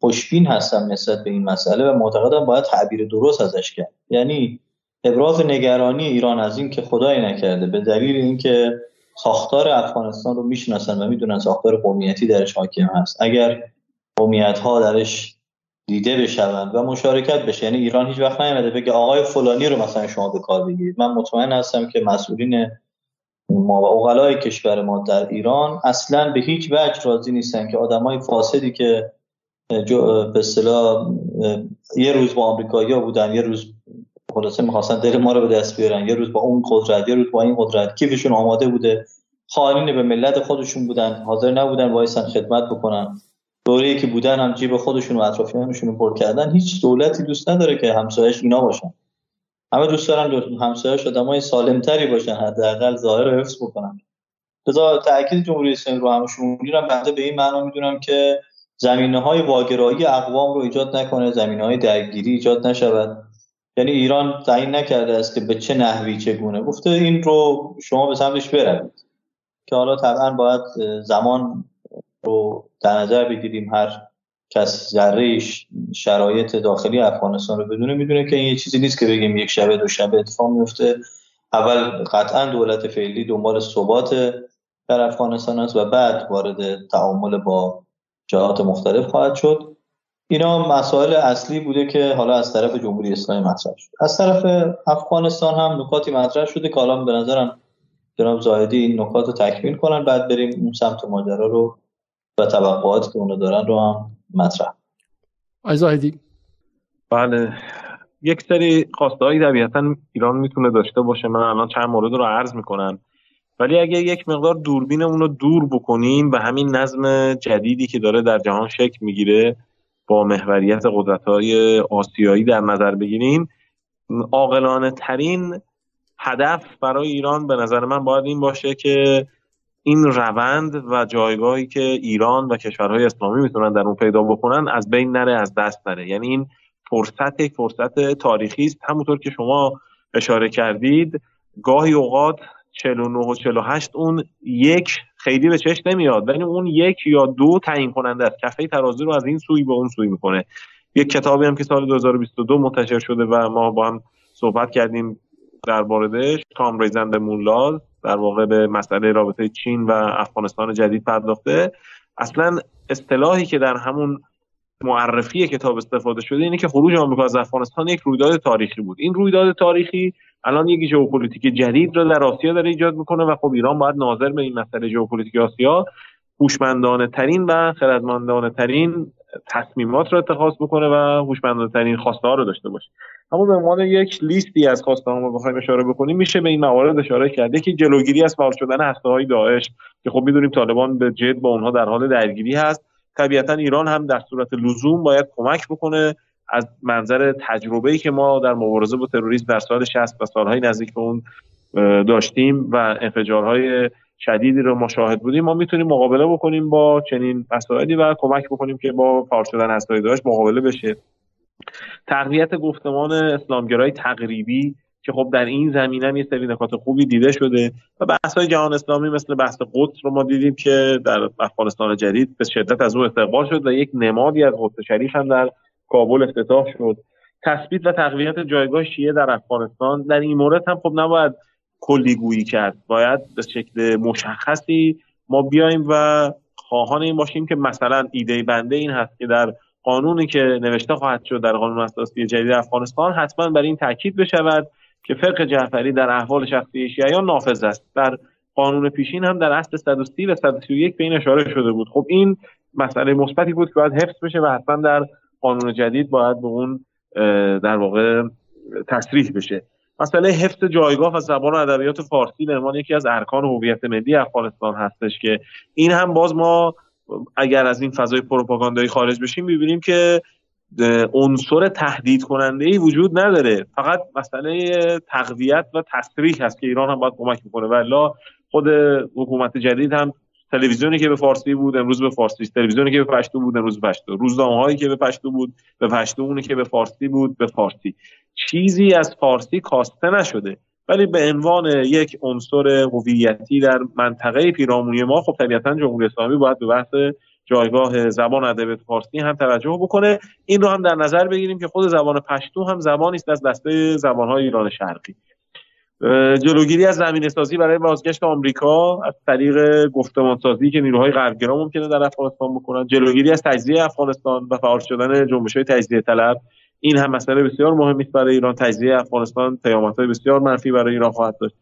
خوشبین هستم نسبت به این مسئله و معتقدم باید تعبیر درست ازش کرد. یعنی ابراز نگرانی ایران از این که خدای نکرده به دلیل اینکه ساختار افغانستان رو میشناسن و میدونن ساختار قومیتی درش حاکم هست، اگر قومیت‌ها درش دیده بشوند و مشارکت بشه، یعنی ایران هیچ وقت نیامده بگه آقای فلانی رو مثلا شما به کار بگیرید. من مطمئن هستم که مسئولین ما و عقلای کشور ما در ایران اصلاً به هیچ وجه راضی نیستن که آدمای فاسدی که به اصطلاح یه روز با آمریکایی‌ها بودن، یه روز خلاصه می‌خواستن دل ما رو به دست بیارن، یه روز با اون قدرت، یه روز با این قدرت، کیفشون آماده بوده، خائنین به ملت خودشون بودن، حاضر نبودن وایسن خدمت بکنن، دوره‌ای که بودن هم جیب خودشون و اطرافیانشون رو پر کردن. هیچ دولتی دوست نداره که همسایه‌اش اینا باشن، همه دوست دارن همسایه‌اش آدمای سالم‌تری باشن، حداقل ظاهر رو حفظ بکنن. لذا تأکید جمهوری اسلامی رو همشمولی رو بنده به این معنا میدونم که زمینه‌های واگرایی اقوام رو ایجاد نکنه، زمینه‌های درگیری ایجاد نشود. یعنی ایران تعیین نکرده است که به چه نحوی چگونه، گفته این رو شما به سمتش بروید، که حالا طبعاً باید زمان رو در نظر بگیریم، هر کس ذره شرایط داخلی افغانستان رو بدونه میدونه که این یه چیزی نیست که بگیم یک شبه دو شبه اتفاق میفته. اول قطعا دولت فعلی دنبال ثبات در افغانستان است و بعد وارد تعامل با جهات مختلف خواهد شد. اینا مسائل اصلی بوده که حالا از طرف جمهوری اسلامی مطرح شد. از طرف افغانستان هم نکاتی مطرح شده که الان به نظرم جناب زاهدی این نکات رو تکمیل کنن، بعد بریم اون سمت ماجرا رو و توقعاتی که اونا دارن رو هم مطرح. آقای زاهدی. بله، یک سری خواسته‌ای طبیعتاً ایران میتونه داشته باشه، من الان چند مورد رو عرض میکنم، ولی اگه یک مقدار دوربینمون رو دور بکنیم به همین نظم جدیدی که داره در جهان شکل میگیره با محوریت قدرت‌های آسیایی در نظر بگیریم، عاقلانه ترین هدف برای ایران به نظر من باید این باشه که این روند و جایگاهی که ایران و کشورهای اسلامی میتونن در اون پیدا بکنن از بین نره، از دست نره. یعنی این فرصت، یک فرصت تاریخی است. همونطور که شما اشاره کردید گاهی اوقات 49 و 48 اون یک خیلی به چشم نمیاد، ولی اون یک یا دو تعیین کننده است، کفه ترازو رو از این سوی به اون سوی میکنه. یک کتابی هم که سال 2022 منتشر شده و ما با هم صحبت کردیم در موردش، تام ریزند مولال، در واقع به مسئله رابطه چین و افغانستان جدید پرداخته. اصلا اصطلاحی که در همون معرفی کتاب استفاده شده اینه که خروج آمریکا از افغانستان یک رویداد تاریخی بود. این رویداد تاریخی الان یک ژئوپلیتیک جدید رو در آسیا داره ایجاد میکنه و خب ایران باید ناظر به این مسئله ژئوپلیتیک آسیا هوشمندانه ترین و خردمندانه ترین تصمیمات رو اتخاذ بکنه و هوشمندانه ترین خواسته ها رو داشته باشه. اما به عنوان یک لیستی از خواسته ها ما بخوایم اشاره بکنیم میشه به این موارد اشاره کرد که جلوگیری از فعال شدن هسته‌های داعش که خب میدونیم طالبان به جد با اونها در حال درگیری هست، طبیعتاً ایران هم در صورت لزوم باید کمک بکنه از منظر تجربه‌ای که ما در مبارزه با تروریسم در سال 60 و سالهای نزدیک به اون داشتیم و انفجارهای شدیدی رو مشاهده بودیم، ما میتونیم مقابله بکنیم با چنین مسائلی و کمک بکنیم که با فعال شدن هسته‌های داعش مقابله بشه. تقویت گفتمان اسلامگرای تقریبی که خب در این زمینه یه سری نکات خوبی دیده شده و بحث‌های جهان اسلامی مثل بحث قدس رو ما دیدیم که در افغانستان جدید به شدت از اون استقبال شد و یک نمادی از قدس شریف هم در کابل افتتاح شد. تثبیت و تقویت جایگاه شیعه در افغانستان، در این مورد هم خب نباید کلی‌گویی کرد، باید به شکل مشخصی ما بیایم و خواهان این باشیم که مثلا ایده بنده این هست که در قانونی که نوشته خواهد شد در قانون اساسی جدید افغانستان حتما بر این تاکید بشود که فقه جعفری در احوال شخصی شیعیان نافذ است. در قانون پیشین هم در اصل 130 و 131 به این اشاره شده بود. خب این مسئله مثبتی بود که باید حفظ بشه و حتما در قانون جدید باید به اون در واقع تصریح بشه. مسئله حفظ جایگاه و زبان و ادبیات فارسی به عنوان یکی از ارکان هویت ملی افغانستان هستش که این هم باز ما اگر از این فضای پروپاگاندایی خارج بشیم می‌بینیم که عنصر تهدید کننده‌ای وجود نداره، فقط مسئله تقویت و تصریح هست که ایران هم باید کمک می‌کنه. والا خود حکومت جدید هم تلویزیونی که به فارسی بود امروز به فارسی، تلویزیونی که به پشتو بود امروز به پشتو، روزنامه‌هایی که به پشتو بود به پشتو، اونی که به فارسی بود به فارسی، چیزی از فارسی کاسته نشده. ولی به عنوان یک عنصر هویتی در منطقه پیرامونی ما خب طبیعتاً جمهوری اسلامی باید به بحث جایگاه زبان ادبیات فارسی هم توجه بکنه. این رو هم در نظر بگیریم که خود زبان پشتو هم زبانی است از دسته زبان‌های ایران شرقی. جلوگیری از زمینه‌سازی برای بازگشت آمریکا از طریق گفتمانسازی که نیروهای غربگرا ممکنه در افغانستان بکنن، جلوگیری از تجزیه افغانستان و فعال شدن جنبش‌های تجزیه طلب، این هم مسئله بسیار مهمی است برای ایران. تجزیه افغانستان پیامدهای بسیار منفی برای ایران خواهد داشت.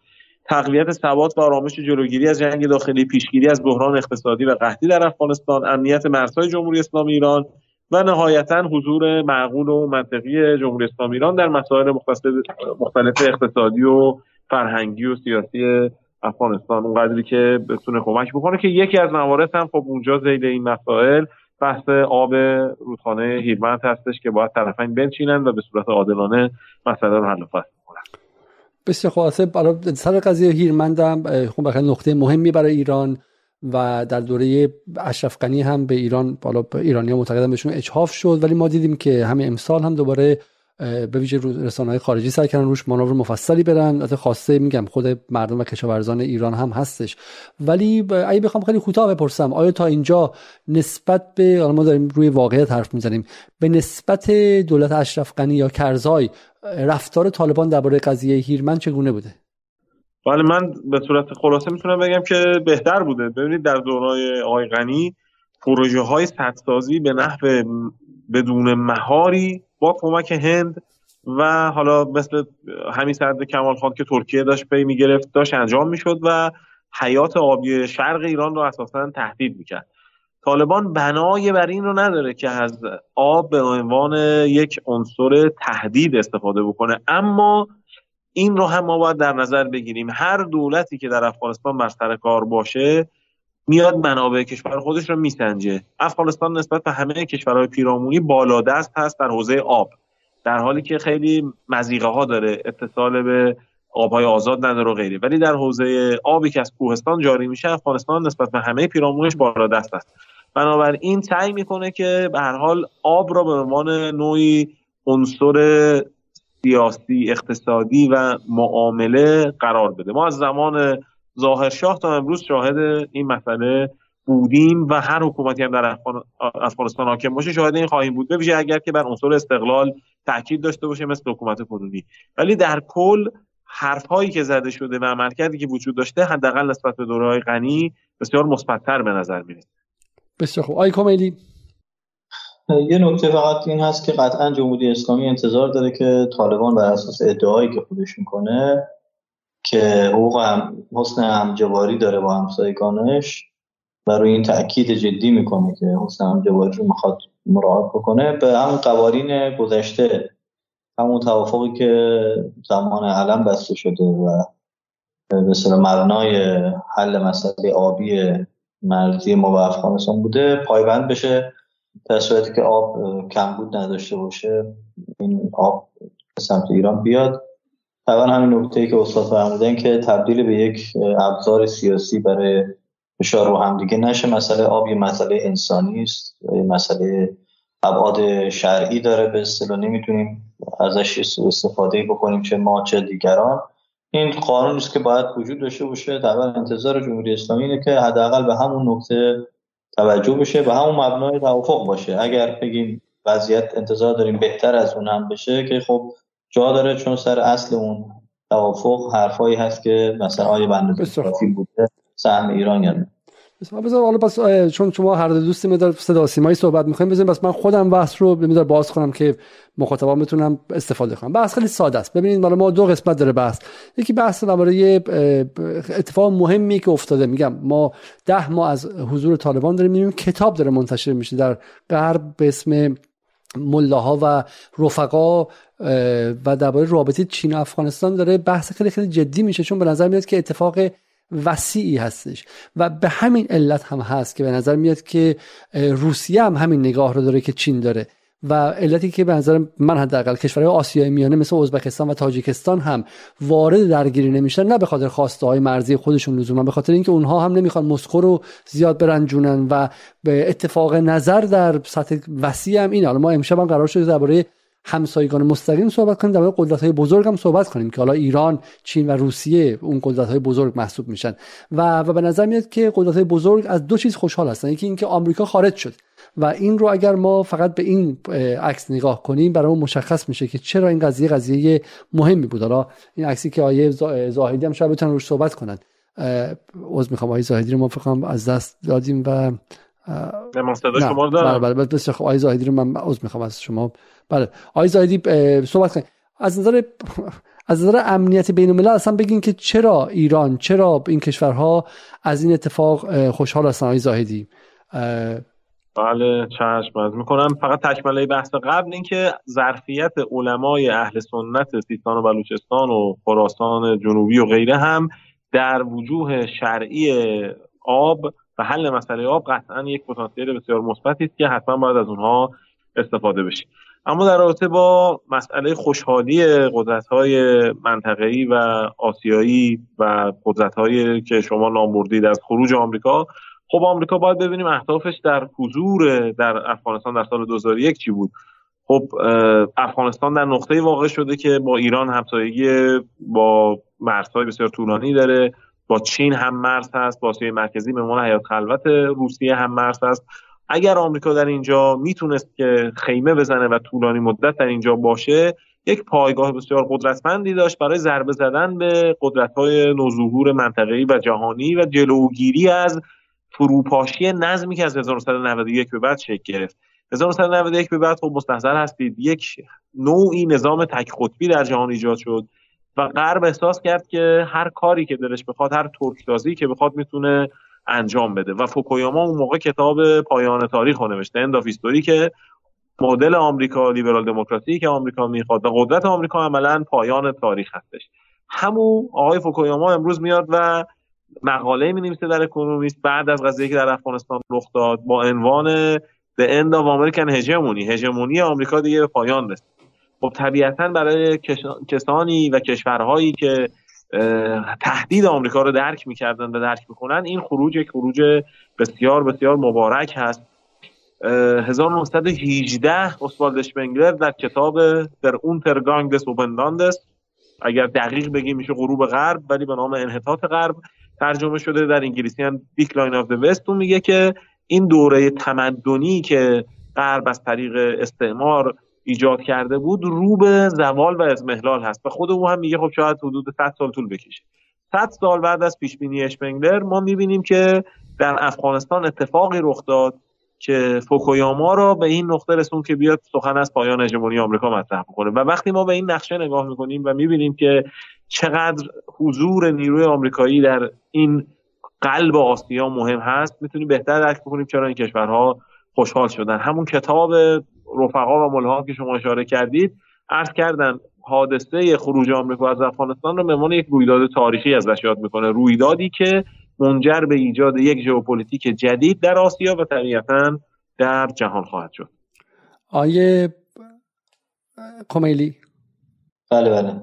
تقویت ثبات و آرامش، جلوگیری از جنگ داخلی، پیشگیری از بحران اقتصادی و قحطی در افغانستان، امنیت مرزهای جمهوری اسلامی ایران و نهایتاً حضور معقول و منطقی جمهوری اسلامی ایران در مسائل مختلف اقتصادی و فرهنگی و سیاسی افغانستان اونقدری که بتونه کمک بکنه، که یکی از موارد هم خب اونجا ذیل این مسائل بحث آب رودخانه هیرمند هستش که باید طرفین بنشینن و به صورت عادلانه مسئله رو حل و فصل کنن. بسیار خواسته برای سر قضیه هیرمند هم خب بخیر نقطه مهمی برای ایران و در دوره اشرف غنی هم به ایران بالا ایرانی‌ها معتقدن بهشون اجحاف شد، ولی ما دیدیم که همین امسال هم دوباره به ویژه رسانه‌های خارجی سعی کردن روش مانور مفصلی برن. البته خواسته میگم خود مردم و کشاورزان ایران هم هستش، ولی اگه بخوام خیلی کوتاه بپرسم، آیا تا اینجا نسبت به ما داریم روی واقعیت حرف میزنیم، به نسبت دولت اشرف غنی یا کرزای رفتار طالبان درباره قضیه هیرمند چگونه بوده؟ بله، من به صورت خلاصه میتونم بگم که بهتر بوده. ببینید در دوران آقای غنی پروژه‌های سدسازی به نحو بدون مهاری با کمک هند و حالا مثل همین سرد کمال خان که ترکیه داشت پی میگرفت داشت انجام میشد و حیات آبی شرق ایران رو اساساً تهدید میکرد. طالبان بنای بر این رو نداره که از آب به عنوان یک عنصر تهدید استفاده بکنه، اما این رو هم ما باید در نظر بگیریم هر دولتی که در افغانستان بر سر کار باشه میاد منابع کشور خودش رو میسنجه. افغانستان نسبت به همه کشورهای پیرامونی بالادست هست در حوزه آب، در حالی که خیلی مضیقه ها داره، اتصال به آبهای آزاد نداره و غیره، ولی در حوزه آبی که از کوهستان جاری میشه افغانستان نسبت به همه پیرامونش بالادست هست. بنابراین سعی میکنه که به هر حال آب را به عنوان نوعی عنصر سیاسی، اقتصادی و معامله قرار بده. ما از زمان ظاهرشاه تا امروز شاهد این مسئله بودیم و هر حکومتی هم در افغانستان حاکم باشه شاهد این خواهیم بود، بویژه اگر که بر عنصر استقلال تاکید داشته باشه مثل حکومت کنونی. ولی در کل حرف‌هایی که زده شده و عملکردی که وجود داشته حداقل نسبت به دوره‌های غنی بسیار مثبت‌تر به نظر می‌رسه. بسیار خوب. آقای کمیلی، یه نکته فقط این هست که قطعاً جمهوری اسلامی انتظار داره که طالبان بر اساس ادعایی که خودش می‌کنه که حقوق حسن همجواری داره با همسایگانش و روی این تأکید جدی میکنه که حسن همجواری رو میخواد مراعات بکنه، به هم قوانین گذشته، همون توافقی که زمان علم بسته شده و به اصطلاح مبنای حل مسئله آبی مرزی ما با افغانستان بوده پایبند بشه، در صورتی که آب کمبود نداشته باشه این آب به سمت ایران بیاد. طبعا همین نکته‌ای که استاد فرمودن که تبدیل به یک ابزار سیاسی برای فشار رو هم دیگه نشه. مسئله آب یه مسئله انسانی است، یه مسئله ابعاد شرعی داره، به اصطلاح نمیتونیم ازش استفاده بکنیم چه ما چه دیگران. این قانونی است که باید وجود داشته باشه. طبعا انتظار جمهوری اسلامی اینه که حداقل به همون نکته توجه بشه، به همون مبنای توافق باشه. اگر بگیم وضعیت انتظار داریم بهتر از اون هم بشه که خب جا داره، چون سر اصل اون توافق حرفایی هست که مثلا آیه بنده کافی بوده سهم ایران یعنی بذار حالا پس چون شما هر دو دوستی میدار صدا سیمایی صحبت می‌خواید بزنید، بس من خودم بحث رو میدار باز کنم که مخاطبان بتونم استفاده کنم. بحث خیلی ساده است. ببینید ما دو قسمت داره بحث. یکی بحث درباره اتفاق مهمی که افتاده، میگم ما 10 ماه از حضور طالبان داریم می‌بینیم، کتاب داره منتشر میشه در غرب به اسم ملاها و رفقا و درباره رابطه چین و افغانستان داره بحث خیلی خیلی جدی میشه، چون به نظر میاد که اتفاق وسیعی هستش و به همین علت هم هست که به نظر میاد که روسیه هم همین نگاه رو داره که چین داره و علتی که به نظر من حداقل کشورهای آسیای میانه مثل ازبکستان و تاجیکستان هم وارد درگیری نمیشن، نه به خاطر خواسته های مرزی خودشون لزوما، به خاطر اینکه اونها هم نمیخوان مسکو رو زیاد برنجونن و به اتفاق نظر در سطح وسیع هم اینه. حالا ما امشب هم قرار شده درباره همسایگان مستقیم صحبت کنیم، درباره قدرت‌های بزرگ هم صحبت کنیم که حالا ایران، چین و روسیه اون قدرت‌های بزرگ محسوب میشن و به نظر میاد که قدرت‌های بزرگ از دو چیز خوشحال هستن، یکی اینکه آمریکا خارج شد و این رو اگر ما فقط به این عکس نگاه کنیم برامون مشخص میشه که چرا این قضیه مهمی بود. حالا این عکسی که آیه زاهدی هم شاید بتونن روش صحبت کنن. عذر میخوام آیه زاهدی رو ما فکر کنم از دست دادیم و من صدا شما رو دارم. بله بس آیه زاهدی رو من عذر میخوام از شما. بله آیه زاهدی صحبت کنید از نظر امنیت بین الملل اصلا بگین که چرا ایران، چرا این کشورها از این اتفاق خوشحال هستن. آیه زاهدی بله چشم از میکنم. فقط تکمله بحث قبل این که ظرفیت علمای اهل سنت سیستان و بلوچستان و خراسان جنوبی و غیره هم در وجوه شرعی آب و حل مسئله آب قطعا یک پتانسیل بسیار مثبتی است که حتما باید از اونها استفاده بشه. اما در رابطه با مسئله خوشحالی قدرت‌های منطقه‌ای و آسیایی و قدرت‌هایی که شما نام بردید از خروج آمریکا، خب آمریکا باید ببینیم اهدافش در حضور در افغانستان در سال 2001 چی بود. خب افغانستان در نقطه‌ای واقع شده که با ایران همسایگی با مرزهای بسیار طولانی داره، با چین هم مرز هست، با آسیای مرکزی به عنوان حیات خلوت روسیه هم مرز هست. اگر آمریکا در اینجا میتونست که خیمه بزنه و طولانی مدت در اینجا باشه، یک پایگاه بسیار قدرتمندی داشت برای ضربه زدن به قدرت‌های نوظهور منطقه‌ای و جهانی و جلوگیری از فروپاشی نظمی که از 1991 به بعد شکل گرفت. 1991 به بعد خب مستحضر هستید. یک نوعی نظام تک قطبی در جهان ایجاد شد و غرب احساس کرد که هر کاری که دلش بخواد، هر ترک‌سازی که بخواد میتونه انجام بده. و فوکویاما اون موقع کتاب پایان تاریخ رو نوشته، اند آف هیستوری، که مدل آمریکا لیبرال دموکراسی که آمریکا میخواد و قدرت آمریکا عملاً پایان تاریخ هستش. همون آقای فوکویاما امروز میاد و مقاله می‌نویسه در اکونومیست بعد از قضیه که در افغانستان رخ داد با عنوان The End of American Hegemony، هژمونی آمریکا دیگه به پایان رسید. خب طبیعتاً برای کسانی و کشورهایی که تهدید آمریکا رو درک می‌کردن و درک می‌کنن، این خروج یک خروج بسیار بسیار مبارک هست. 1918 اسوالد اشپنگلر در کتاب در اونترگانگ دس اوبنداندس، اگر دقیق بگیم میشه غروب غرب، ولی به نام انحطاط غرب ترجمه شده، در انگلیسی هم دیکلاین آف دی وست، اون میگه که این دوره تمدنی که غرب از طریق استعمار ایجاد کرده بود رو به زوال و اضمحلال هست. و خود او هم میگه خب شاید حدود 100 سال طول بکشه. 100 سال بعد از پیشبینی اشپنگلر ما میبینیم که در افغانستان اتفاقی رخ داد که فوکویاما را به این نقطه رسوند که بیاد سخن از پایان هژمونی آمریکا مطرح بکنه. و وقتی ما به این نقشه نگاه میکنیم و میبینیم که چقدر حضور نیروی آمریکایی در این قلب آسیا مهم هست، میتونیم بهتر درک بکنیم چرا این کشورها خوشحال شدن. همون کتاب رفقا و ملحق که شما اشاره کردید، عرض کردن حادثه خروج آمریکا از افغانستان رو به عنوان یک رویداد تاریخی ازش یاد میکنه، رویدادی که منجر به ایجاد یک ژئوپلیتیک جدید در آسیا و طبیعتاً در جهان خواهد شد. آیه کمیلی، بله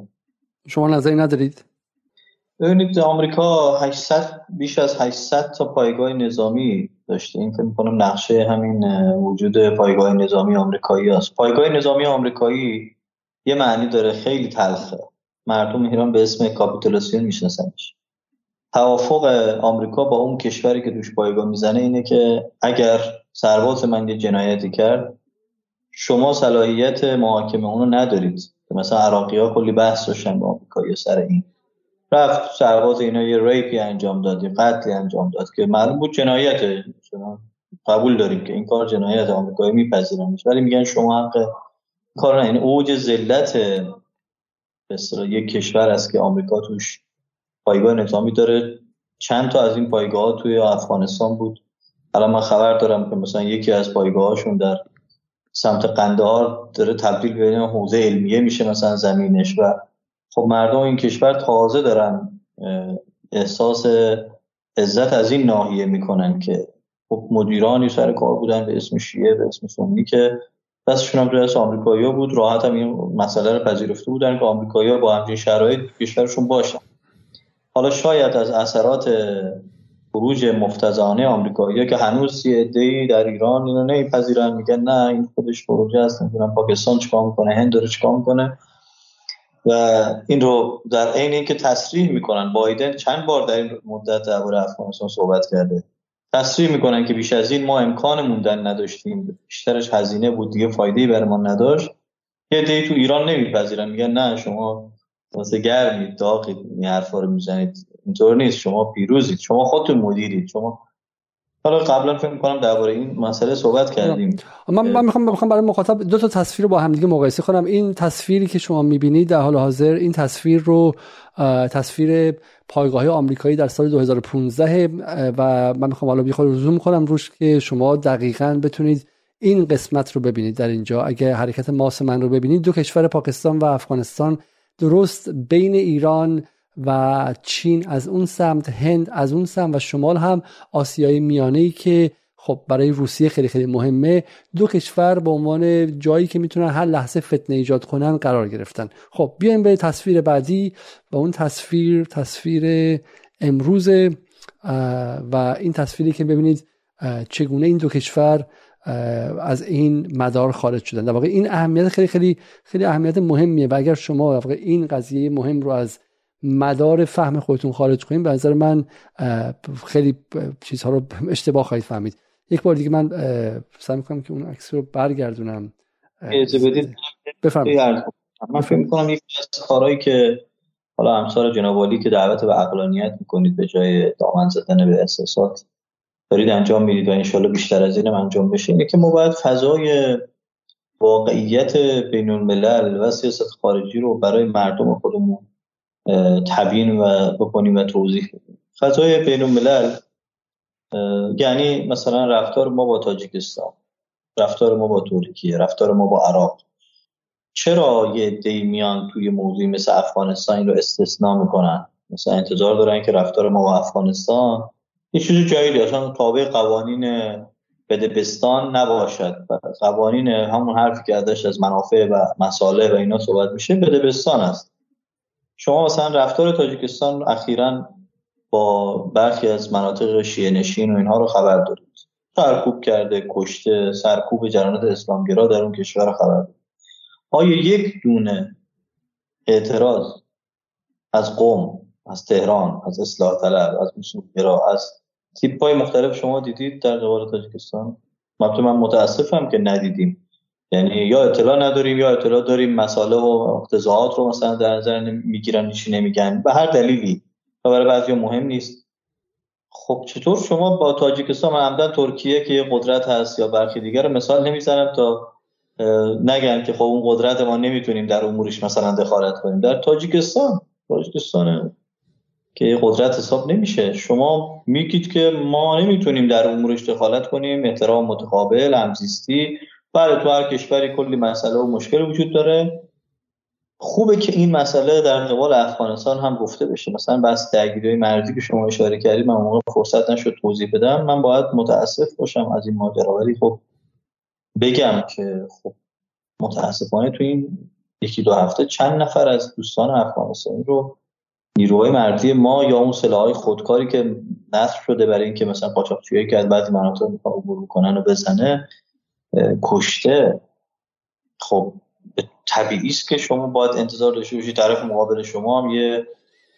شما نظری ندارید؟ ببینید آمریکا 800 بیش از 800 تا پایگاه نظامی داشته. این فکر می‌کنم نقشه همین وجود پایگاه نظامی آمریکایی است. پایگاه نظامی آمریکایی یه معنی داره خیلی تلخه. مردم ایران به اسم کاپیتولاسیون میشناسنش. توافق آمریکا با اون کشوری که دوش پایگاه میزنه اینه که اگر سرباز من یه جنایتی کرد، شما صلاحیت محاکمه اون رو ندارید. مثلا عراقی‌ها کلی بحث داشتن با آمریکایی‌ها سر این. رفت سرباز اینا یه ریپی انجام داد، یه قتلی انجام داد که معلوم بود جنایته، شما قبول داریم که این کار جنایت، آمریکایی میپذیرنش، ولی میگن شما حق کار نه. این اوج ذلت به اصطلاح یک کشور است که آمریکا توش پایگاه نظامی داره. چند تا از این پایگاه‌ها توی افغانستان بود. الان من خبر دارم که مثلا یکی از پایگاه‌هاشون در سمت قندهار داره تبدیل به حوزه علمیه میشه مثلا زمینش. و خب مردم این کشور تازه دارن احساس عزت از این ناحیه میکنن که خب مدیرانی سر کار بودن به اسم شیعه، به اسم سنی، که دستشون هم دست آمریکایی‌ها بود، راحت هم این مسئله رو پذیرفته بودن که آمریکایی‌ها با همین شرایط کشورشون باشن. حالا شاید از اثرات خروج مفتزانه آمریکایی‌ها که هنوز یه عده‌ای در ایران اینو نمیپذیرن، میگن نه این خودش خروجی است، نمیدونم پاکستان چیکار میکنه، هند داره چیکار میکنه، و این رو در عین اینکه تصریح میکنن. بایدن چند بار در این مدت درباره افغانستان صحبت کرده، تصریح میکنن که بیش از این ما امکان موندن نداشتیم، بیشترش هزینه بود، دیگه فایده‌ای برام نداشت. یه عده‌ای تو ایران نمیپذیرن، میگن نه شما واسه گرمید، داغید، این حرفا رو میزنید، اینطور نیست، شما پیروزید، شما خودتون مدیرید، شما. حالا قبلا فکر می‌کنم درباره این مسئله صحبت کردیم. من می‌خوام برای مخاطب دو تا تصویر رو با هم دیگه مقایسه کنم. این تصویری که شما می‌بینید در حال حاضر، این تصویر رو تصویر پایگاه‌های آمریکایی در سال 2015 و من می‌خوام حالا بخوام زوم کنم روش که شما دقیقاً بتونید این قسمت رو ببینید. در اینجا اگه حرکت ماس من رو ببینید، دو کشور پاکستان و افغانستان درست بین ایران و چین از اون سمت، هند از اون سمت، و شمال هم آسیای میانه‌ای که خب برای روسیه خیلی خیلی مهمه. دو کشور به عنوان جایی که میتونن هر لحظه فتنه ایجاد کنن قرار گرفتن. خب بیایم به تصویر بعدی و اون تصویر امروز و این تصویری که ببینید چگونه این دو کشور از این مدار خارج شدن. در واقع این اهمیت خیلی خیلی خیلی اهمیت مهمیه و اگر شما در واقع این قضیه مهم رو از مدار فهم خودتون خارج کنیم، به نظر من خیلی چیزها رو اشتباه خواهید فهمید. یک بار دیگه من سعی می‌کنم که اون عکس رو برگردونم. اجازه بدید بفرمایید. من فکر می‌کنم یکی از کارهایی که حالا امثال جناب عالی که دعوت به عقلانیت می‌کنید به جای دامن زدن به احساسات دارید انجام میدید و انشالله بیشتر از اینم انجام بشه، اینه که ما باید فضای واقعیت بین الملل و سیاست خارجی رو برای مردم خودمون تبیین و بکنیم و توضیح بدیم. فضای بین الملل یعنی مثلا رفتار ما با تاجیکستان، رفتار ما با ترکیه، رفتار ما با عراق. چرا یه عده‌ای میان توی موضوعی مثل افغانستان رو استثنا میکنن؟ مثلا انتظار دارن که رفتار ما با افغانستان یه چیزی جایی اصلا تابع قوانین بدبستان نباشد. قوانین همون حرفی که ازش از منافع و مصالح و اینا صحبت میشه بدبستان است. شما مثلا رفتار تاجیکستان اخیراً با برخی از مناطق شیعه نشین و اینها رو خبر دارید. سرکوب کرده، کشته، سرکوب جنرالات اسلامگرا در اون کشور خبر دارید. آیا یک دونه اعتراض از قم، از تهران، از اصلاح طلب، از مسلمگرا، از تیپ‌های مختلف شما دیدید در قبال تاجیکستان؟ من متاسفم که ندیدیم. یعنی یا اطلاع نداریم یا اطلاع داریم مسائل و اقتضاعات رو مثلا در نظر نمیگیرن، هیچی نمیگن به هر دلیلی و برای بعضی مهم نیست. خب چطور شما با تاجیکستان و عمدن ترکیه که قدرت هست یا برخی دیگر مثال نمیزنم تا نگن که خب اون قدرت ما نمیتونیم در امورش مثلا دخالت کنیم. در تاجیکستان که قدرت حساب نمیشه، شما میگید که ما نمیتونیم در امورش دخالت کنیم، احترام متقابل، همزیستی، برای تو هر کشوری کلی مسئله و مشکل وجود داره. خوبه که این مسئله در قبال افغانستان هم گفته بشه. مثلا بس درگیری‌های مرزی که شما اشاره کردید من موقع فرصت نشد توضیح بدم. من باید متاسف باشم از این ماجرا، ولی خب بگم که خب متاسفانه تو این یکی دو هفته چند نفر از دوستان افغانستانی رو نیروهای مرزی ما یا اون سلاح‌های خودکاری که نصب شده برای اینکه مثلا قاچاقچی‌هایی که از بعضی مناطق می‌خوان عبور می‌کنن و بزنه کشته. خب طبیعی است که شما باید انتظار داشته باشید طرف مقابل شما هم یه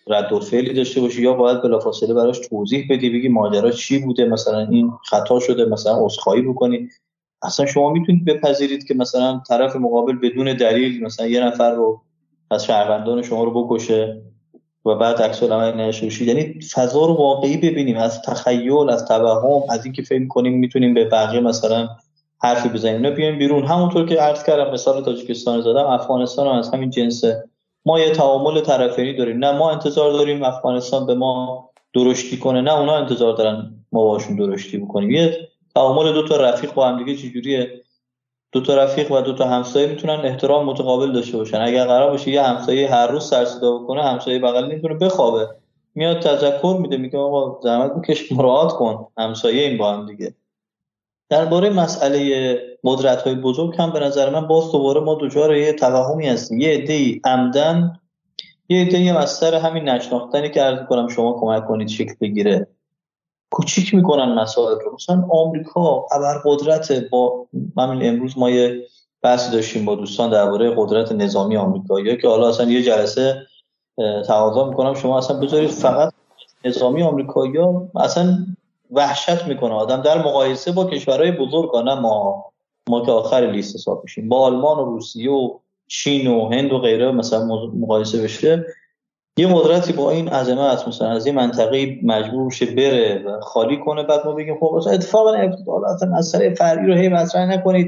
رد و فعلی داشته باشی یا باید بلافاصله براش توضیح بدی، بگی ماجرا چی بوده، مثلا این خطا شده، مثلا عذرخواهی بکنی. اصلا شما میتونید بپذیرید که مثلا طرف مقابل بدون دلیل مثلا یه نفر رو از شهروندان شما رو بکشه و بعد عکس العمل نشه بشید. یعنی فضا رو واقعی ببینیم، از تخیل، از توهم، از اینکه فکر کنیم میتونیم به بقیه مثلا حرفی بزنیم، نه بیایم بیرون. همونطور که عرض کردم مثال تاجیکستان زدم، افغانستان هم از همین جنسه. ما یه تعامل طرفینی داریم، نه ما انتظار داریم افغانستان به ما درشتی کنه، نه اونا انتظار دارن ما باشون درشتی بکنیم. یه تعامل دو تا رفیق با هم دیگه چجوریه؟ دو تا رفیق و دو تا همسایه میتونن احترام متقابل داشته باشن. اگر قرار باشه یه همسایه هر روز سر صدا بکنه، همسایه بغل نمیتونه بخوابه، میاد تذکر میده، میگه آقا زحمت بکش مراعات کن همسایه این با هم دیگه. درباره مسئله قدرت‌های بزرگ هم به نظر من باز دوباره ما دچار یه توهمی هستیم. یه عده‌ای عمدن، یه عده‌ای هم از سر همین نشناختنی که عرض کنم شما کمک کنید شکل بگیره، کوچیک میکنن مسائل رو. مثلا آمریکا ابرقدرت، با همین امروز ما یه بحث داشتیم با دوستان درباره قدرت نظامی آمریکایی‌ها که حالا اصلا یه جلسه تقاضا میکنم شما اصلا بذارید فقط نظامی آمریکایی‌ها، اصلا وحشت میکنه آدم در مقایسه با کشورهای بزرگ. نه ما که آخر لیست حساب میشیم، با آلمان و روسیه و چین و هند و غیره مثلا مقایسه بشه، یه قدرتی با این عظمت مثلا از این منطقه مجبور شه بره و خالی کنه، بعد ما بگیم خب اصلا اتفاقا اصلا مسئله فرعی رو هی مطرح نکنید،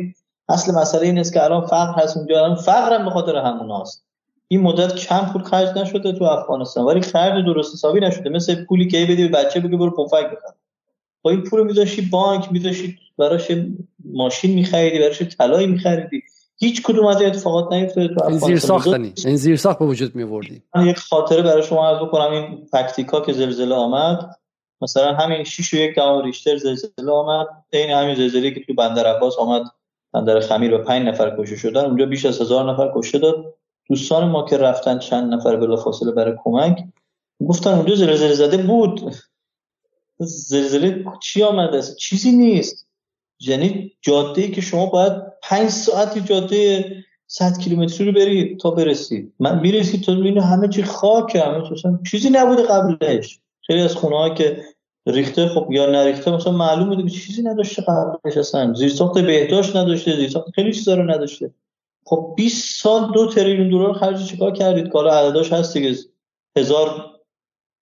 اصل مسئله این است که الان فقر هست اونجا، الان فقرم به خاطر هموناست. این مدت کم پول خرج نشده تو افغانستان، ولی خرج درست حسابی نشده، مثل پولی که بدی به بچه بگه برو پفک بخر. با این پول میذاشی بانک، میذاشی براش ماشین میخریدی، براش طلای میخریدی. هیچ کدوم از این اتفاقات نیفتاده تو افغانستان. این زیرساخت به وجود میوردی. من یک خاطره برای شما عرض بکنم. این پکتیکا که زلزله آمد، مثلا همین 6.1 ریشتر زلزله آمد، این همین زلزله‌ای که تو بندر عباس آمد، بندر خمیر، و 5 نفر کشته شدن، اونجا بیش از 1000 نفر کشته داد. دوستان ما که رفتن چند نفر بلافاصله برای کمک، گفتن اونجا زلزله زده بود. زلزله چی آمده است؟ چیزی نیست. یعنی جاده‌ای که شما باید 5 ساعت جاده 100 کیلومتری رو برید تا برسید، من میرسید تا ببینید همه چی خاکه، همه اصلا چیزی نبوده قبلش. خیلی از خونه‌ها که ریخته خب یا نریخته مثلا معلوم بوده که چیزی نداشته قبلش، اصلا زیرساخت بهداشت نداشته، زیرساخت خیلی چیزا رو نداشته. خب 20 سال 2 تریلیون دلار خرج چیکار کردید؟ کالا عددش هست دیگه، 1000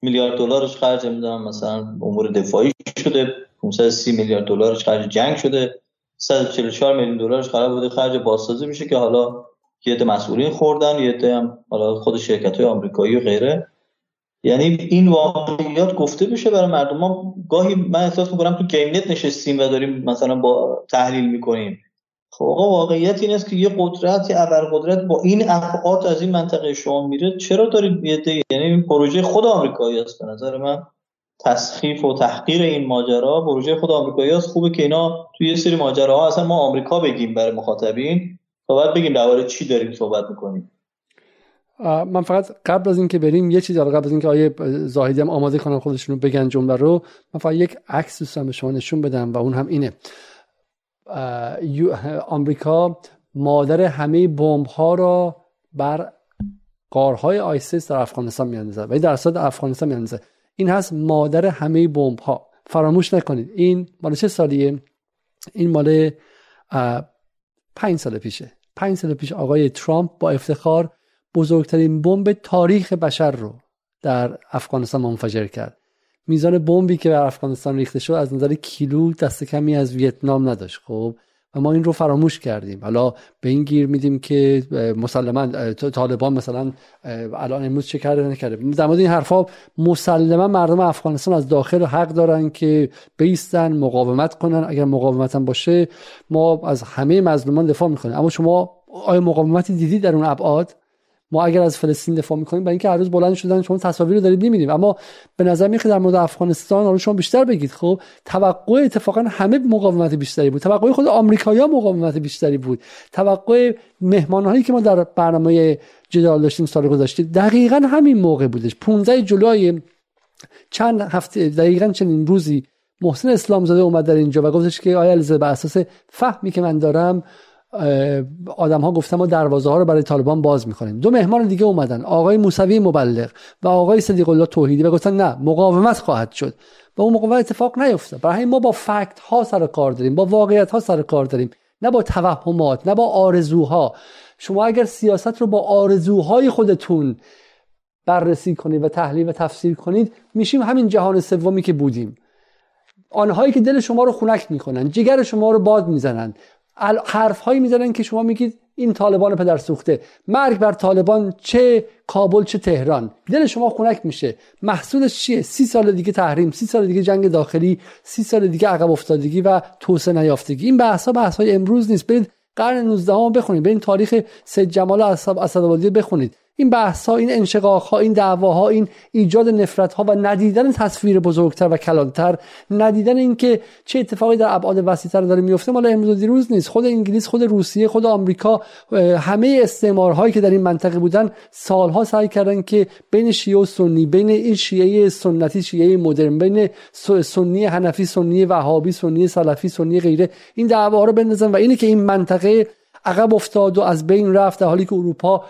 میلیارد دلارش خرج می‌دادن مثلا امور دفاعی شده، $530 میلیارد خرج جنگ شده، $144 میلیون قرار بوده خرج بازسازی بشه که حالا یه عده مسئولین خوردن، یه عده هم حالا خود شرکت‌های آمریکایی و غیره. یعنی این واقعیات گفته بشه برای مردم. ما گاهی من احساس می‌کنم تو گیم نت نشستیم و داریم مثلا با تحلیل می‌کنیم. خب آقا واقعیت این است که یه قدرت، یه ابرقدرت با این افعات از این منطقه شما میره، چرا دارید یه عده، یعنی این پروژه خود آمریکایی است به نظر من، تسخیف و تحقیر این ماجرا پروژه خود آمریکایی است. خوبه که اینا توی یه سری ماجراها اصلا ما آمریکا بگیم برای مخاطبین، تا بعد بگیم درباره چی داریم صحبت می‌کنیم. من فقط قبل از این که بریم یه چیز، قبل از این که آیه زاهدی هم آماده کنن خودشون رو بگن جمله رو، من فقط یک عکس دوستم به شما نشون بدم و اون هم اینه. آمریکا مادر همه بمب‌ها را بر غارهای آیسیس در افغانستان می‌اندازد و در صد افغانستان می‌اندازد. این هست مادر همه بمب‌ها. فراموش نکنید این مال چه سالیه؟ این مال 5 سال پیشه. 5 سال پیش آقای ترامپ با افتخار بزرگترین بمب تاریخ بشر رو در افغانستان منفجر کرد. میزان بمبی که در افغانستان ریخته شد از نظر کیلو دست کمی از ویتنام نداشت. خب و ما این رو فراموش کردیم. حالا به این گیر میدیم که مسلماً طالبان مثلا الان امروز چه کرده نکرده. در مورد این حرفا مسلماً مردم افغانستان از داخل حق دارن که بیستن، مقاومت کنن. اگر مقاومت هم باشه ما از همه مظلومان دفاع میکنیم. اما شما آیا مقاومتی دیدید در اون ابعاد؟ ما اگر از فلسطین دفاع میکنیم برای اینکه هر روز بلند شدن شما تصاویر رو دارید میبینیم، اما به نظر میاد که در مورد افغانستان حالا شما بیشتر بگید. خب توقع اتفاقا همه مقاومت بیشتری بود، توقع خود آمریکایی‌ها مقاومت بیشتری بود، توقع مهمان‌هایی که ما در برنامه جدال داشتیم سال گذشته دقیقاً همین موقع بودش. 15 جولای چند هفته دقیقاً چنین روزی محسن اسلامزاده اومد در اینجا و گفتش که آیا علیرضا بر اساس فهمی که من دارم آدم‌ها گفتن ما دروازه‌ها رو برای طالبان باز می‌کنیم. 2 مهمان دیگه اومدن، آقای موسوی مبلغ و آقای صدیق الله توحیدی، و گفتن نه مقاومت خواهد شد و اون مقاومت اتفاق نیفتاد. برای ما با فکت‌ها سر کار داریم، با واقعیت‌ها سر کار داریم، نه با توهمات، نه با آرزوها. شما اگر سیاست رو با آرزوهای خودتون بررسی کنید و تحلیل و تفسیر کنید، میشیم همین جهان سومی که بودیم. آنهایی که دل شما رو خنک می‌کنن، جگر شما رو باد می‌زنن، حرف هایی میزنن که شما میگید این طالبان پدر سوخته، مرگ بر طالبان، چه کابل چه تهران، دل شما خنک میشه. محصولش چیه؟ 30 سال دیگه تحریم، 30 سال دیگه جنگ داخلی، 30 سال دیگه عقب افتادگی و توسعه نیافتگی. این بحث ها بحث های امروز نیست. برید قرن 19 بخونید، برید تاریخ سید جمال اسدآبادی بخونید. این بحث ها، این انشقاق ها، این دعواها، این ایجاد نفرت ها و ندیدن تصویر بزرگتر و کلانتر، ندیدن اینکه چه اتفاقی در ابعاد وسیع‌تر داره میفته، مال امروز و دیروز نیست. خود انگلیس، خود روسیه، خود آمریکا، همه استعمارهایی که در این منطقه بودن سالها سعی کردن که بین شیعه و سنی، بین این شیعه سنتی، شیعه مدرن، بین سنی حنفی، سنی وهابی، سنی سلفی، سنی غیره، این دعواها رو بندازن و اینه که این منطقه عقب افتاد و از بین رفت، در حالی که اروپا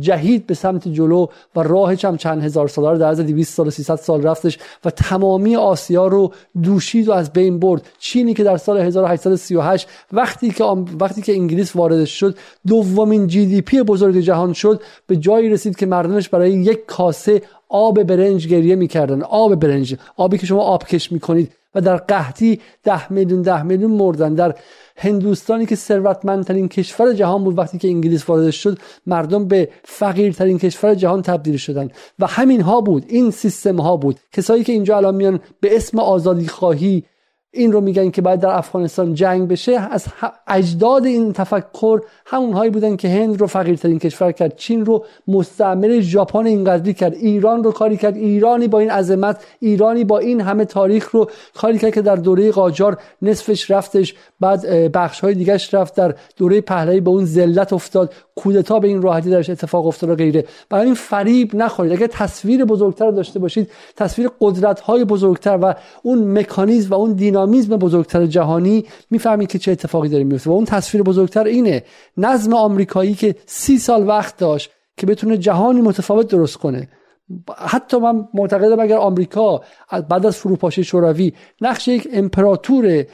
جهید به سمت جلو و راهش هم چند هزار ساله رو در عرض 200 سال 300 سال رفتش و تمامی آسیا رو دوشید و از بین برد. چینی که در سال 1838 وقتی که انگلیس وارد شد دومین GDP بزرگ جهان شد، به جایی رسید که مردمش برای یک کاسه آب برنج گریه می‌کردن. آب برنج، آبی که شما آبکش می‌کنید، و در قحطی 10 میلیون مردن. در هندوستانی که ثروتمندترین کشور جهان بود، وقتی که انگلیس وارد شد مردم به فقیرترین کشور جهان تبدیل شدن. و همین ها بود، این سیستم ها بود. کسایی که اینجا الان میان به اسم آزادی خواهی این رو میگن که باید در افغانستان جنگ بشه، از اجداد این تفکر همونهایی بودن که هند رو فقیرترین کشور کرد، چین رو مستعمره ژاپن اینقدری کرد، ایران رو کاری کرد، ایرانی با این عظمت، ایرانی با این همه تاریخ رو کاری کرد که در دوره قاجار نصفش رفتش، بعد بخش‌های دیگه‌اش رفت، در دوره پهلوی به اون ذلت افتاد، کودتا به این راحتی درش اتفاق افتاد و غیره. برای این فریب نخورید. اگر تصویر بزرگتر داشته باشید، تصویر قدرت‌های بزرگتر و اون مکانیزم و اون دینامیزم بزرگتر جهانی، میفهمید که چه اتفاقی داره میفته. و اون تصویر بزرگتر اینه، نظم آمریکایی که 30 سال وقت داشت که بتونه جهانی متفاوت درست کنه. حتی من معتقدم اگر آمریکا بعد از فروپاشی شوروی نقش یک امپراتور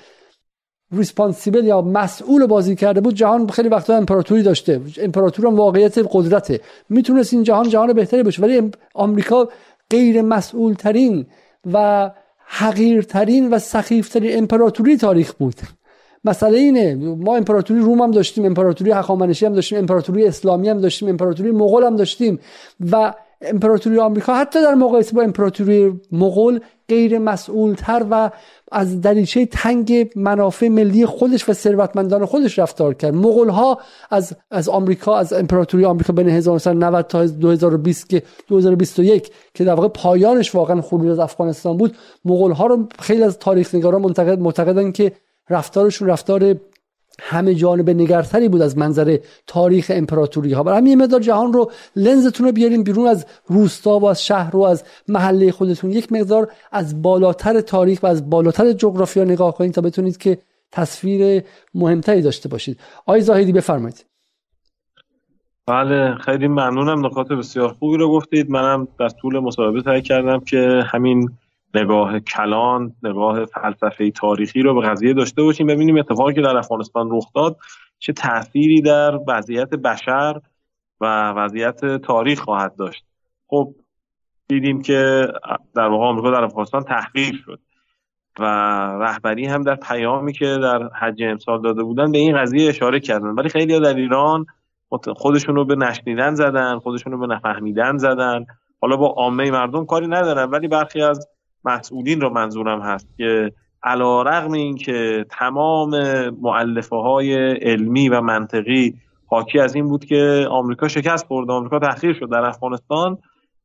ریسپانسیبل یا مسئول بازی کرده بود، جهان خیلی وقتا امپراتوری داشته، امپراتور هم واقعیت قدرته، میتونست این جهان بهتری بشه. ولی آمریکا غیر مسئول ترین و حقیرترین و سخیفترین امپراتوری تاریخ بود. مسئله اینه، ما امپراتوری روم هم داشتیم، امپراتوری هخامنشی هم داشتیم، امپراتوری اسلامی هم داشتیم، امپراتوری مغول هم داشتیم و امپراتوری آمریکا حتی در مقایسه با امپراتوری مغول غیر مسئولتر و از دریچه تنگ منافع ملی خودش و ثروتمندان خودش رفتار کرد. مغول‌ها از آمریکا، از امپراتوری آمریکا بین 1990 تا 2020 که 2021 که در واقع پایانش واقعا خروج از افغانستان بود، مغول‌ها رو خیلی از تاریخ‌نگاران معتقدن که رفتارشون رفتار همه جانبه نگرتری بود از منظر تاریخ امپراتوری ها. برای همین یه مقدار جهان رو، لنزتون رو بیاریم بیرون از روستا و از شهر و از محله خودتون، یک مقدار از بالاتر تاریخ و از بالاتر جغرافیا نگاه کنید تا بتونید که تصویر مهمتری داشته باشید. آقای زاهدی بفرمایید. بله خیلی ممنونم، نکات بسیار خوبی رو گفتید. منم در طول مصاحبه سعی کردم که همین نگاه کلان، نگاه فلسفی تاریخی رو به قضیه داشته باشیم، ببینیم اتفاقی که در افغانستان رخ داد چه تأثیری در وضعیت بشر و وضعیت تاریخ خواهد داشت. خب دیدیم که در واقع آمریکا در افغانستان تحقیر شد و رهبری هم در پیامی که در حج امسال داده بودن به این قضیه اشاره کردن، ولی خیلی‌ها در ایران خودشون رو به نشنیدن زدن، خودشون رو به نفهمیدن زدن. حالا با عامه مردم کاری ندارن، ولی برخی از مسئولین رو منظورم هست که علی‌رغم این که تمام مؤلفه‌های علمی و منطقی حاکی از این بود که آمریکا شکست خورد، آمریکا تحقیر شد در افغانستان،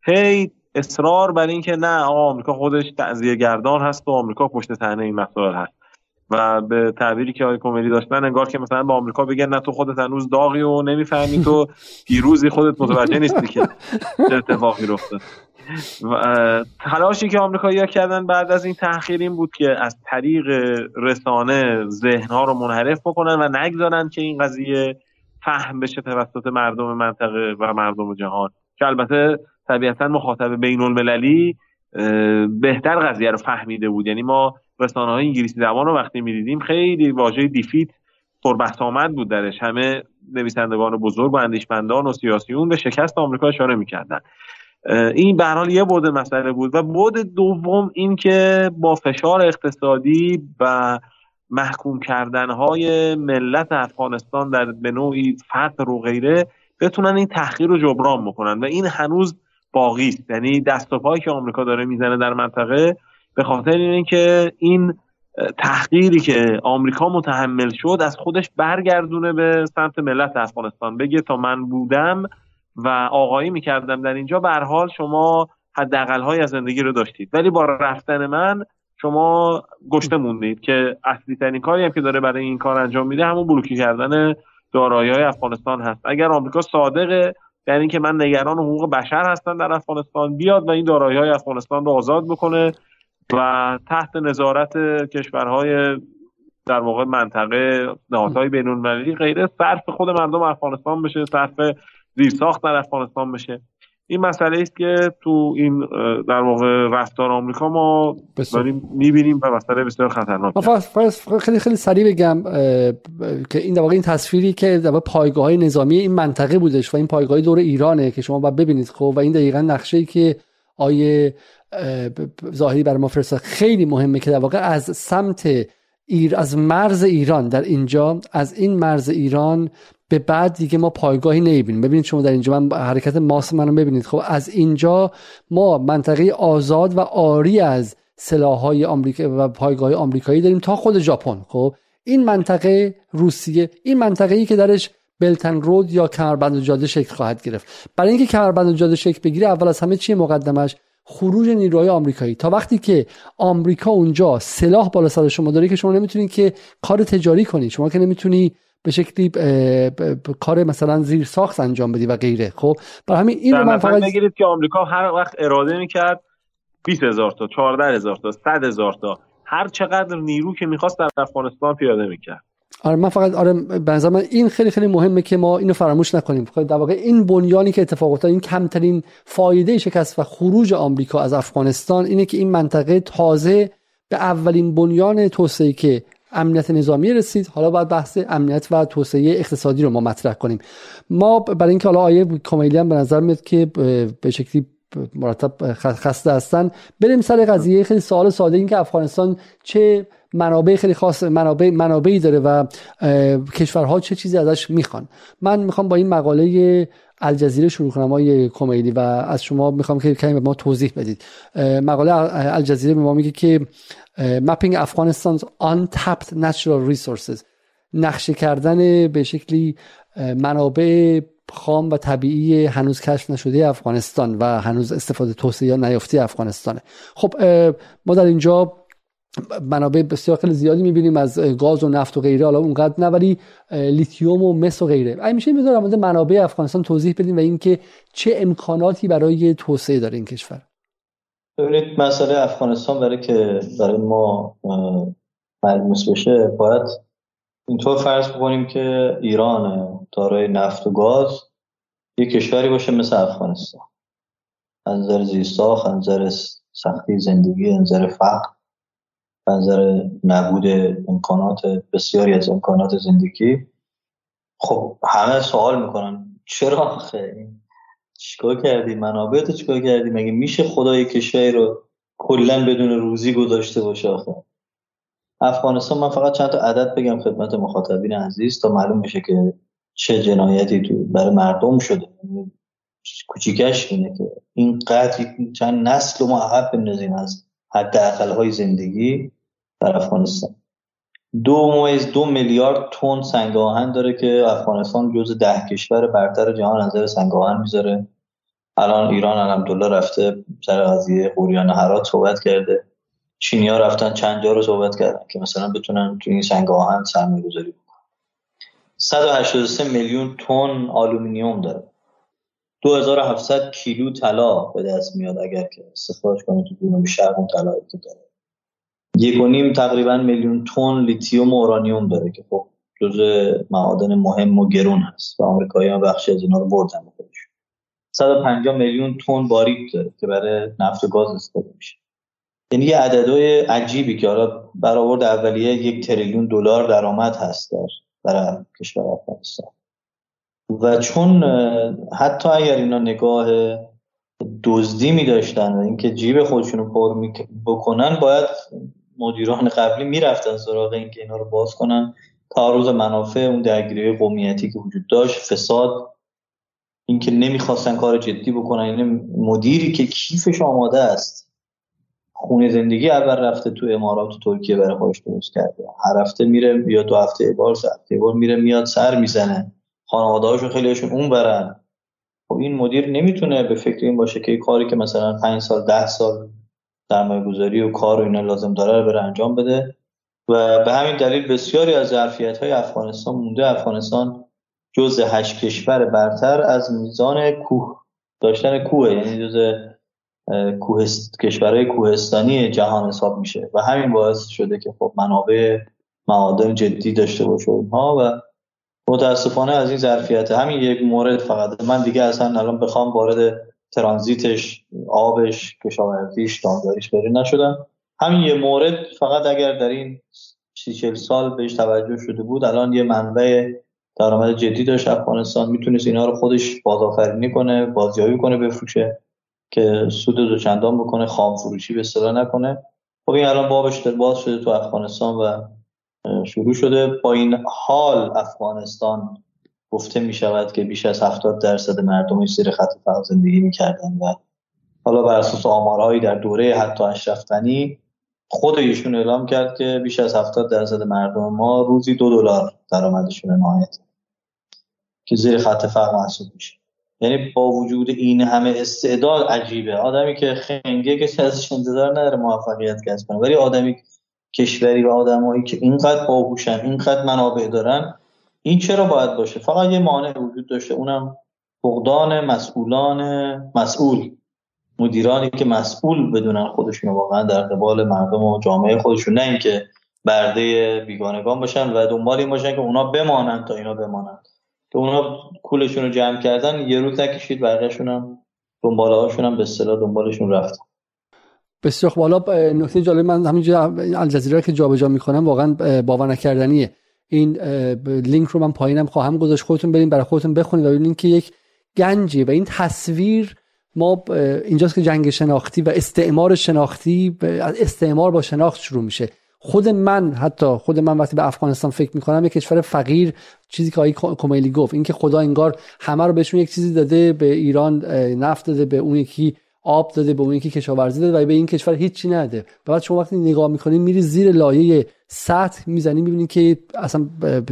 هی اصرار بر این که نه آمریکا خودش تعزیه گردان هست و آمریکا پشت صحنه این مسائل هست و به تعبیری که آقای کمیلی داشتن انگار که مثلا به آمریکا بگن نه تو خودت هنوز داغی و نمیفهمی، تو پیروزی، خودت متوجه نیستی که اتفاقی رفته. و تلاشی که آمریکایی‌ها کردن بعد از این تحقیر این بود که از طریق رسانه ذهن‌ها رو منحرف بکنن و نگذارن که این قضیه فهم بشه توسط مردم منطقه و مردم جهان، که البته طبیعتاً مخاطب بین‌المللی بهتر قضیه رو فهمیده بود. یعنی ما رسانه‌های انگلیسی زبان رو وقتی می‌دیدیم خیلی واژه دیفیت پربحث آمد بود درش، همه نویسندگان بزرگ و اندیشمندان و سیاسیون به شکست آمریکا اشاره می‌کردن. این به هر حال یه بعد مسئله بود و بعد دوم این که با فشار اقتصادی و محکوم کردنهای ملت افغانستان در به نوعی فقر و غیره بتونن این تحقیر رو جبران بکنن و این هنوز باقی است. یعنی دست و پایی که آمریکا داره میزنه در منطقه به خاطر اینه که این تحقیری که آمریکا متحمل شد از خودش برگردونه به سمت ملت افغانستان، بگه تا من بودم و آقایی میکردم در اینجا، به هر حال شما حداقل‌های از زندگی رو داشتید، ولی با رفتن من شما گشته موندید، که اصلی ترین کاری هم که داره برای این کار انجام میده همون بلوکی کردن دارایی‌های افغانستان هست. اگر آمریکا صادقه در این که من نگران حقوق بشر هستم در افغانستان، بیاد و این دارایی‌های افغانستان رو آزاد بکنه و تحت نظارت کشورهای در واقع منطقه، نهادهای بین‌المللی غیره، صرف خود مردم افغانستان بشه، صرف زیرساخت در افغانستان بشه. این مسئله است که تو این در واقع رفتار آمریکا ما داریم می‌بینیم و مسئله بسیار خطرناکه. خیلی سریع بگم که این در واقع این تصویری که در واقع پایگاه‌های نظامی این منطقه بودش و این پایگاه‌های دور ایرانه که شما باید ببینید. خب و این دقیقاً نقشه‌ای که آیه زاهدی برای ما فرستاد خیلی مهمه که در واقع از سمت از مرز ایران در اینجا، از این مرز ایران به بعد دیگه ما پایگاهی نمی‌بینیم. ببینید شما در اینجا من حرکت ماس منو ببینید. خب از اینجا ما منطقه آزاد و آری از سلاح‌های آمریکا و پایگاه‌های آمریکایی داریم تا خود ژاپن. خب این منطقه روسیه، این منطقه‌ای که درش بلتن رود یا کمربند جاده شکل خواهد گرفت. برای اینکه کمربند جاده شکل بگیره اول از همه چی مقدمش؟ خروج نیروهای آمریکایی. تا وقتی که آمریکا اونجا سلاح بالا سر شما داره که شما نمیتونید که کار تجاری کنی، شما که نمیتونی به شکلی کار مثلا زیر ساخت انجام بدی و غیره. خب برای همین این رو من فقط بگیرید که آمریکا هر وقت اراده میکرد 20000 تا، 14000 تا، 100000 تا، هر چقدر نیرو که میخواست در افغانستان پیاده میکرد. آره من فقط به نظر من این خیلی خیلی مهمه که ما اینو فراموش نکنیم. در واقع این بنیانی که اتفاق افتاد، این کمترین فایده شکست و خروج آمریکا از افغانستان اینه که این منطقه تازه به اولین بنیان توسعه که امنیت نظامی رسید. حالا باید بحث امنیت و توسعه اقتصادی رو ما مطرح کنیم. ما برای اینکه حالا آیه کمیلی هم به نظر میاد که به شکلی مرتب خسته هستن. بریم سر قضیه خیلی سوال ساده، این که افغانستان چه منابع خیلی خاص منابعی داره و کشورها چه چیزی ازش میخوان. من میخوام با این مقاله الجزیره شروع کنم آقای کمیلی و از شما میخوام که کمی به ما توضیح بدید. مقاله الجزیره به ما میگه که Mapping Afghanistan's Untapped Natural Resources، نقشه کردن به شکلی منابع خام و طبیعی هنوز کشف نشده افغانستان و هنوز استفاده توسعه یا نیافته افغانستانه. خب ما در اینجا منابع بسیار خیلی زیادی میبینیم، از گاز و نفت و غیره، حالا اونقدر نه، ولی لیتیوم و مس و غیره. اگه میشه میذارم از منابع افغانستان توضیح بدیم و اینکه چه امکاناتی برای توسعه داره این کشور. ببینید مسئله افغانستان برای که برای ما ملموس بشه باید اینطور فرض بکنیم که ایران دارای نفت و گاز یک کشوری باشه مثل افغانستان، از نظر زیست‌ساخت، از نظر سختی زندگی، از نظر فقر، از نظر نبود امکانات بسیاری از امکانات زندگی. خب همه سوال میکنن چرا خیلی چیکار کردی، منابع تو چیکار کردی، مگه میشه خدای کشوری رو کلا بدون روزی گذاشته باشه؟ آخه افغانستان، من فقط چند تا عدد بگم خدمت مخاطبین عزیز تا معلوم بشه که چه جنایتی تو برای مردم شده. کوچیکش اینه که اینقدر چند نسل ما عقب بندازیم از حداقل‌های زندگی در افغانستان. 2 میلیارد تن سنگ آهن داره که افغانستان جزو 10 کشور برتر جهان از نظر سنگ آهن میذاره. الان ایران الحمدلله رفته سر قضیه غوریان هرات صحبت کرده، چینی‌ها رفتن چند جا رو صحبت کردن که مثلا بتونن تو این سنگ آهن سرمایه‌گذاری بکنن. 183 میلیون تن آلومینیوم داره. 2700 کیلو طلا به دست میاد اگر که استخراج کنه تو جنوب شرق اون طلایی که داره. 1.5 تقریبا میلیون تن لیتیوم و اورانیوم داره که خب جزء معادن مهم و گرون هست و آمریکایی‌ها بخشی از اینا رو بردن به خودش. 150 میلیون تن باریک داره که برای نفت و گاز استفاده میشه. یعنی یه عددهای عجیبی که حالا برآورد اولیه 1 تریلیون دلار درآمد هست برای کشور افغانستان. و چون حتی اگر اینا نگاه دزدی می داشتن و اینکه جیب خودشون رو پر بکنن، باید مدیران قبلی می رفتن سراغ اینکه اینا رو باز کنن، تعارض منافع، اون درگیری قومیتی که وجود داشت، فساد، اینکه نمی خواستن کار جدی بکنن. یعنی مدیری که کیفش آماده است، خونه زندگی اول رفته تو امارات و ترکیه برای خودش درست کرده، هر هفته میره یا 2 هفته یه بار 3 هفته یه بار میره میاد سر میزنه، خانواده‌هاشون خیلیشون اون برن. خب این مدیر نمیتونه به فکر این باشه که کاری که مثلا 5 سال 10 سال سرمایه‌گذاری و کار و اینا لازم داره رو بره انجام بده و به همین دلیل بسیاری از ظرفیت‌های افغانستان مونده. افغانستان جزو 8 کشور برتر از میزان کوه داشتن کوه، یعنی جزو کشورهای کوهستانی جهان حساب میشه و همین باعث شده که خب منابع معادن جدی داشته باشه اونها و متاسفانه از این ظرفیت. همین یک مورد فقط، من دیگه اصلا الان بخوام وارد ترانزیتش، آبش، کشاورزیش، دامداریش بری نشدم. همین یه مورد فقط اگر در این 30-40 سال بهش توجه شده بود، الان یه منبع درآمد جدی داشت افغانستان، میتونست اینا رو خودش بازآفرینی کنه، بازیابی کنه، بفروشه که سود دو چندان بکنه، خام فروشی به اصطلاح نکنه. خب این الان بابش باز شده تو افغانستان و شروع شده. با این حال افغانستان گفته می شود که بیش از 70% مردمش زیر خط فقر زندگی می کردن و حالا بر اساس آمارهایی در دوره حتی اشرف غنی خود ایشون اعلام کرد که بیش از 70% مردم ما روزی $2 درآمدشون نهایت که زیر خط فقر محسوب میشه. یعنی با وجود این همه استعداد عجیبه، آدمی که خنگه که ازش انتظار نداره موفقیت کسب کنه، ولی آدمی کشوری و آدمایی که اینقدر باهوشن، اینقدر منابع دارن، این چرا باید باشه؟ فقط یه مانع وجود داشته، اونم فقدان مسئول، مدیرانی که مسئول بدونن خودشون واقعا در قبال مردم و جامعه خودشون، نه اینکه برده بیگانگان باشن و دنبال این باشن که اونا بمانن تا اینا بمانن، که اونا کولشون رو جمع کردن یه روز نکشید، بقیه‌شون هم دنبالهاشون هم به اصطلاح دنبالشون رفتن. بسیار خوب. حالا نکته جالب، من همینجا الجزیره رو که جابجا میکنم واقعا باور نکردنیه. این لینک رو من پایینم خواهم گذاشت، خودتون برید برای خودتون بخونید و ببینید که یک گنجی و این تصویر ما اینجاست که جنگ شناختی و استعمار شناختی، استعمار با شناخت شروع میشه. خود من وقتی به افغانستان فکر میکنم، یک کشور فقیر، چیزی که آقای کمیلی گفت، این که خدا انگار همه رو بهشون یک چیزی داده، به ایران نفت داده، به اون یکی آب داده، به اون یکی کشاورزی داده و به این کشور هیچی نده. بعد شما وقتی نگاه میکنید، میری زیر لایه سطح میزنی، میبینی که اصلا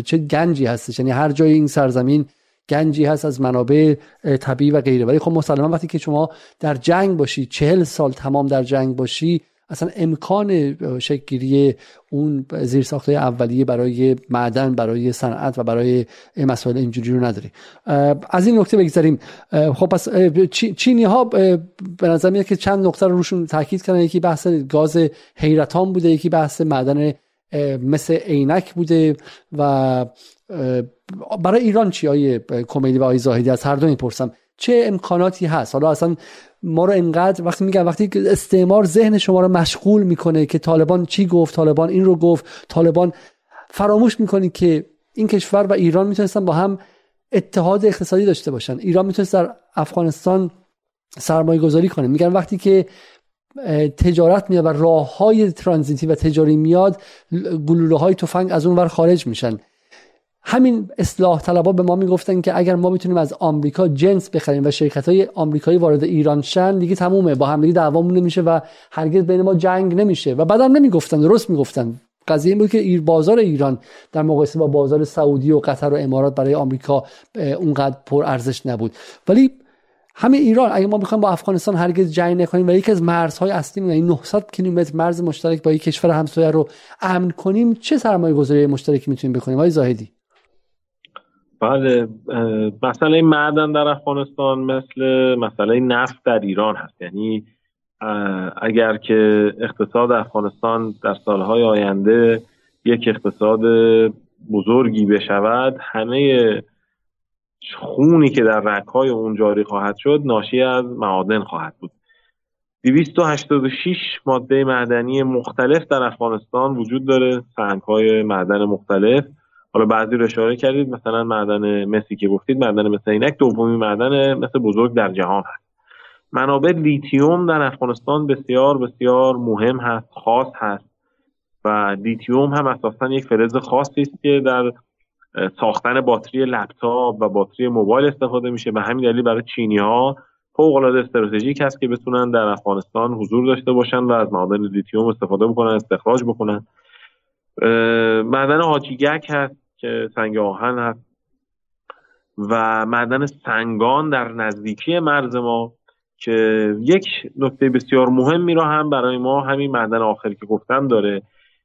چه گنجی هستش. یعنی هر جای این سرزمین گنجی هست از منابع طبیعی و غیره. ولی خب مسلماً وقتی که شما در جنگ باشی، 40 سال تمام در جنگ باشی، اصلا امکان شکل گیری اون زیرساخت‌های اولیه برای معدن، برای صنعت و برای مسائل اینجوری رو نداری. از این نکته بگذاریم. خب پس چینی‌ها به نظر میاد که چند نکته رو روشون تاکید کردن. یکی بحث گاز حیرتان بوده، یکی بحث معدن مثل عینک بوده. و برای ایران چی آیه کمیلی و آیه زاهدی؟ از هر دو میپرسم چه امکاناتی هست. حالا اصلا ما رو انقدر وقتی استعمار ذهن شما رو مشغول میکنه که طالبان چی گفت، طالبان این رو گفت، طالبان، فراموش میکنی که این کشور و ایران میتونستن با هم اتحاد اقتصادی داشته باشن. ایران میتونست در افغانستان سرمایه گذاری کنه. میگن وقتی که تجارت میاد و راه های ترانزیتی و تجاری میاد، گلوله های تفنگ از اون ور خارج میشن. همین اصلاح طلبها به ما میگفتن که اگر ما میتونیم از آمریکا جنس بخریم و شرکت‌های آمریکایی وارد ایران شن، دیگه تمومه، با هم دیگه دعوامون نمیشه و هرگز بین ما جنگ نمیشه. و بعدم نمیگفتن، درست میگفتن. قضیه این بود که بازار ایران در مقایسه با بازار سعودی و قطر و امارات برای آمریکا اونقدر پر ارزش نبود. ولی همین ایران، اگه ما میخوایم با افغانستان هرگز جنگ نکنیم و یکی از مرزهای اصلی ما، این 900 کیلومتر مرز مشترک با یک کشور همسایه رو امن کنیم، چه سرمایه‌گذاری مشترکی میتونیم بکنیم؟ آقای زاهدی. بله، مسئله معدن در افغانستان مثل مسئله نفت در ایران هست. یعنی اگر که اقتصاد افغانستان در سالهای آینده یک اقتصاد بزرگی بشود، همه خونی که در رگ‌های اون جاری خواهد شد ناشی از معادن خواهد بود. 286 ماده معدنی مختلف در افغانستان وجود داره، سنگ‌های معدن مختلف. حالا بعضی رو اشاره کردید، مثلا معدن مسی که گفتید، معدن مس عینک دومین معدن مس بزرگ در جهان هست. منابع لیتیوم در افغانستان بسیار بسیار مهم هست، خاص هست و لیتیوم هم اساساً یک فلز خاصی است که در ساختن باتری لپتاپ و باتری موبایل استفاده میشه. به همین دلیل برای چینی‌ها فوق‌العاده استراتژیک هست که بتونن در افغانستان حضور داشته باشن و از معدن لیتیوم استفاده بکنن، استخراج بکنن. معدن حاجیگک هست که سنگ آهن هست و معدن سنگان در نزدیکی مرز ما، که یک نکته بسیار مهمی را هم برای ما همین معدن آخر که گفتم داره.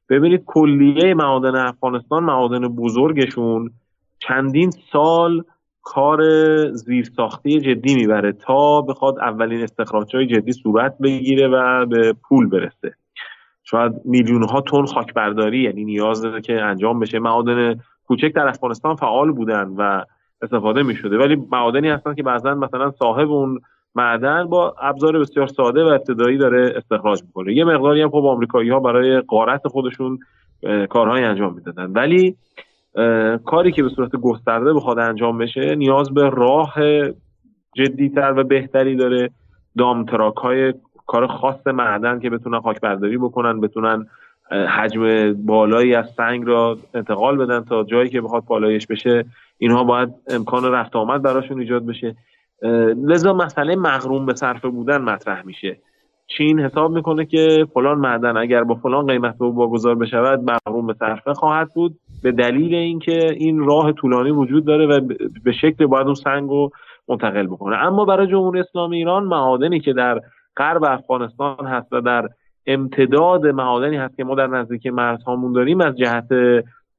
ببینید کلیه معادن افغانستان، معادن بزرگشون چندین سال کار زیرساختی جدی میبره تا بخواد اولین استخراج‌های جدی صورت بگیره و به پول برسه. شاید میلیون ها تن خاکبرداری یعنی نیاز داره که انجام بشه. معادن کوچک در افغانستان فعال بودن و استفاده می شده، ولی معادنی هستن که بعضا مثلا صاحب اون معدن با ابزار بسیار ساده و ابتدایی داره استخراج میکنه. یه مقداری هم خب آمریکایی ها برای غارت خودشون کارهای انجام میدادن، ولی کاری که به صورت گسترده بخواد انجام بشه نیاز به راه جدی‌تر و بهتری داره. دامتراک‌های کار خاص معدن که بتونن خاک برداری بکنن، بتونن حجم بالایی از سنگ را انتقال بدن تا جایی که بخواد پالایش بشه، اینها باید امکان رفت آمد براشون ایجاد بشه. لذا مسئله مغروم به صرفه بودن مطرح میشه. چین حساب میکنه که فلان معدن اگر با فلان قیمت واگذار بشود مغروم به صرفه خواهد بود، به دلیل اینکه این راه طولانی وجود داره و به شکل باید اون سنگ رو منتقل بکنه. اما برای جمهوری اسلامی ایران، معادنی که در غرب افغانستان هست و در امتداد معادنی هست که ما در نزدیکی مرزهامون داریم، از جهت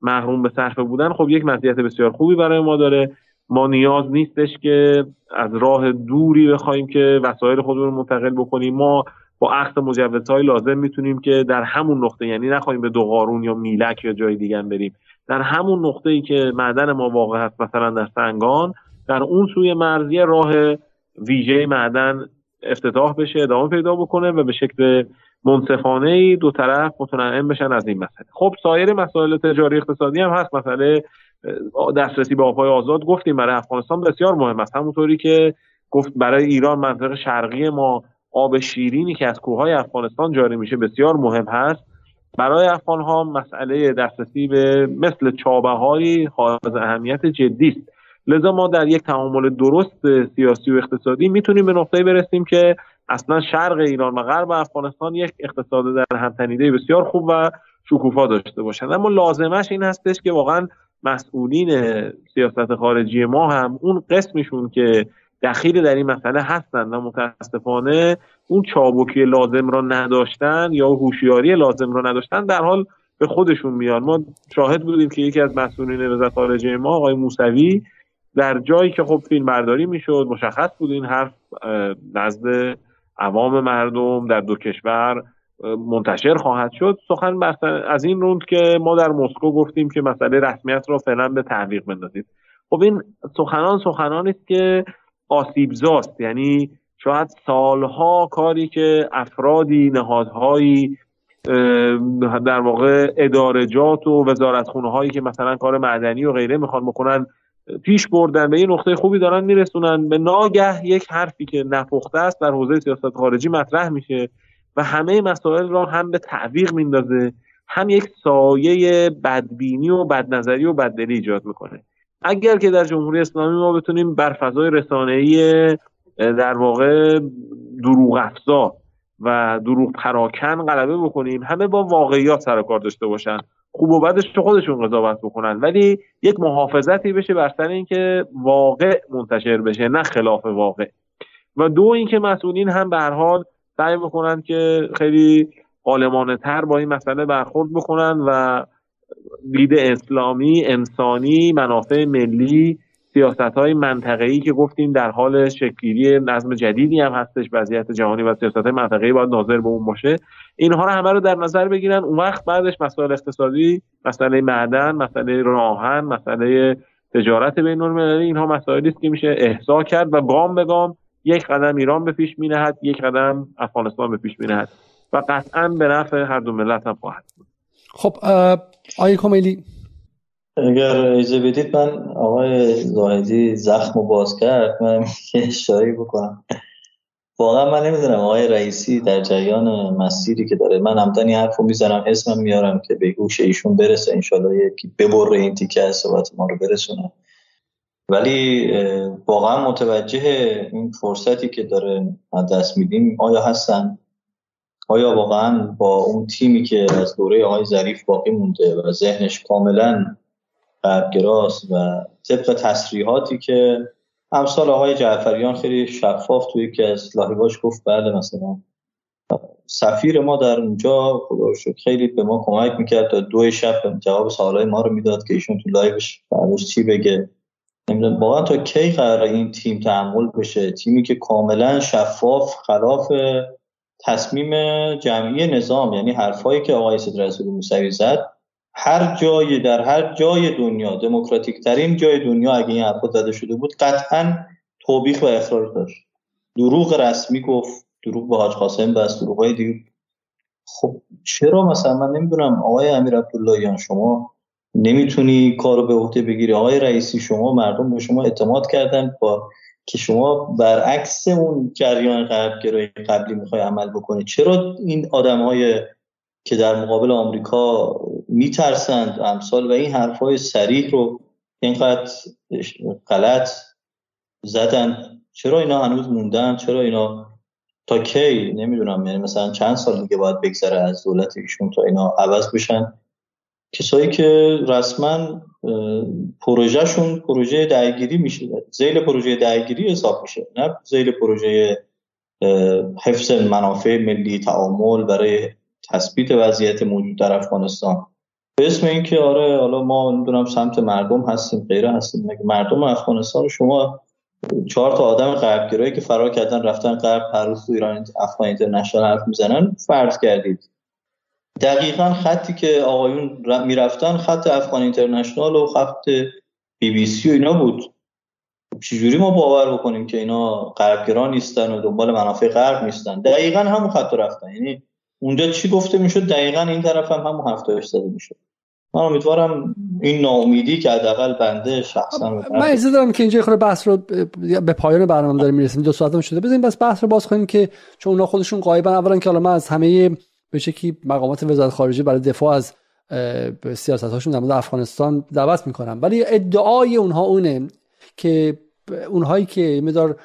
محروم به صرفه بودن خب یک مزیت بسیار خوبی برای ما داره. ما نیاز نیستش که از راه دوری بخوایم که وسایل خودمون رو منتقل بکنیم. ما با اخذ مجوزهای لازم میتونیم که در همون نقطه، یعنی نخوایم به دوغارون یا میلک یا جای دیگه بریم، در همون نقطه‌ای که معدن ما واقع هست، مثلا در سنگان، در اون سوی مرزیه راه ویژه معدن افتتاح بشه، ادامه پیدا بکنه و به شکل منصفانه‌ای دو طرف متناعم بشن از این مسئله. خب سایر مسائل تجاری اقتصادی هم هست. مسئله دسترسی به آب‌های آزاد گفتیم برای افغانستان بسیار مهم است، همونطوری که گفت برای ایران منطقه شرقی ما آب شیرینی که از کوههای افغانستان جاری میشه بسیار مهم هست. برای افغان‌ها مسئله دسترسی به مثل چابهاری حائز اهمیت جدی است. لذا ما در یک تعامل درست سیاسی و اقتصادی میتونیم به نقطه‌ای برسیم که اصلا شرق ایران و غرب افغانستان یک اقتصاد در هم تنیده بسیار خوب و شکوفا داشته باشند. اما لازمش این هستش که واقعا مسئولین سیاست خارجی ما هم اون قسمشون که دخیل در این مسئله هستند و متاسفانه اون چابکی لازم را نداشتن یا هوشیاری لازم را نداشتن در حال به خودشون میان. ما شاهد بودیم که یکی از مسئولین وزارت خارجه ما آقای موسوی در جایی که خب فیلم برداری میشد مشخص بود این حرف نزد عوام مردم در دو کشور منتشر خواهد شد، سخن از این روند که ما در مسکو گفتیم که مسئله رسمیت را فعلا به تعویق بندازید. خب این سخنانی است که آسیبزاست، یعنی شاید سالها کاری که افرادی، نهادهایی، در واقع ادارجات و وزارتخونه هایی که مثلا کار معدنی و غیره میخوان بکنن پیش بردن، به یه نقطه خوبی دارن میرسونن، به ناگه یک حرفی که نپخته است در حوزه سیاست خارجی مطرح میشه و همه مسائل را هم به تعویق میندازه، هم یک سایه بدبینی و بدنظری و بددلی ایجاد میکنه. اگر که در جمهوری اسلامی ما بتونیم بر فضای رسانه‌ای در واقع دروغ افزا و دروغ پراکن غلبه بکنیم، همه با واقعیات سر و کار داشته باشن، خوب و بدش تو خودشون قضاوت بکنن، ولی یک محافظتی بشه بر سر اینکه واقع منتشر بشه نه خلاف واقع. و دو اینکه مسئولین هم به هر حال سعی بکنن که خیلی عالمانه‌تر با این مسئله برخورد بکنن و دید اسلامی، انسانی، منافع ملی، سیاست‌های منطقه‌ای که گفتیم در حال شکل‌گیری نظم جدیدی هم هستش، وضعیت جهانی و سیاست‌های منطقه‌ای باید ناظر به اون باشه، اینها رو همه رو در نظر بگیرن. اون وقت بعدش مسائل اقتصادی، مسئله معدن، مسئله راهن، مسئله تجارت بین‌المللی، اینها مسائلی است که میشه احصا کرد و گام به گام یک قدم ایران به پیش می‌نهد، یک قدم افغانستان به پیش می‌نهد و قطعاً به نفع هر دو ملت هم خواهد بود. خب آقای کمیلی اگر اجازه بدید من آقای زاهدی زخمو باز کرد، من یه اشاره بکنم. واقعا من نمیدونم آقای رئیسی در جریان مسیری که داره، من همتن این حرفو میزنم، اسمم میارم که به گوش ایشون برسه، ان شاءالله یکی ببره این تیکه از صحبت ما رو برسونه، ولی واقعا متوجه این فرصتی که داره دست میدیم آیا هستن؟ آیا واقعا با اون تیمی که از دوره آقای ظریف باقی مونده و ذهنش کاملا غربگراست و طبق تصریحاتی که امثال آقای جعفریان خیلی شفاف توی یکی از لایوهاش گفت بله مثلا سفیر ما در اونجا خدا رو شکر خیلی به ما کمک میکرد تا 2 شب جواب سوالای ما رو میداد که ایشون تو لایوش فراموش چی بگه. نمیدونم واقعا تا کی قراره این تیم تعامل بشه، تیمی که کاملا شفاف خلاف تصمیم جمعی نظام، یعنی حرفایی که آقای صدررسول موسوی زد هر جایی در هر جای دنیا، دموکراتیک ترین جای دنیا اگه این حرفا زده شده بود قطعاً توبیخ و اخراج داشت. دروغ رسمی گفت، دروغ به حاج قاسم بست، دروغای دیگه. خب چرا مثلا من نمیدونم آقای امیرعبداللهیان شما نمیتونی کارو به عهده بگیری؟ آقای رئیسی شما مردم به شما اعتماد کردن با که شما برعکس اون جریان غربگرای قبلی میخوای عمل بکنی. چرا این آدم‌های که در مقابل آمریکا میترسند امثال و این حرفای صریح رو اینقدر غلط زدن؟ چرا اینا هنوز موندن؟ چرا اینا تا کی؟ نمیدونم، یعنی مثلا چند سال دیگه باید بگذره از دولت ایشون تا اینا عوض بشن؟ کسایی که رسما پروژهشون پروژه درگیری میشه، ذیل پروژه درگیری حساب میشه، نه ذیل پروژه حفظ منافع ملی، تعامل برای تثبیت وضعیت موجود در افغانستان به اسم این که آره حالا ما نمیدونم سمت مردم هستیم غیره هستیم. مگه مردم افغانستان شما 4 تا آدم غربگرایی که فرار کردن رفتن غرب هر روز تو ایران افغان اینترنشنال حرف میزنن فرض کردید؟ دقیقاً خطی که آقایون میرفتن خط افغان اینترنشنال و خط BBC و اینا بود. چجوری ما باور بکنیم که اینا غربگرا نیستن و دنبال منافع غرب نیستن؟ دقیقاً همون خط رفتن، یعنی اونجا چی گفته میشد دقیقاً این طرف هم همون حرف داشته میشد. من امیدوارم این ناامیدی که حداقل بنده شخصا من اجازه دارم که اینجا خود بحث رو به پایان برنامه داریم میرسیم، 2 ساعت هم شده، بزنیم بس بحث رو باز کنیم که چون اونا خودشون غایبن. اولا که حالا من از همه به شکلی مقامات وزارت خارجه برای دفاع از سیاست‌هاشون در مورد افغانستان دعوت می‌کنم، ولی ادعای اونها اونه که اونهایی که مدار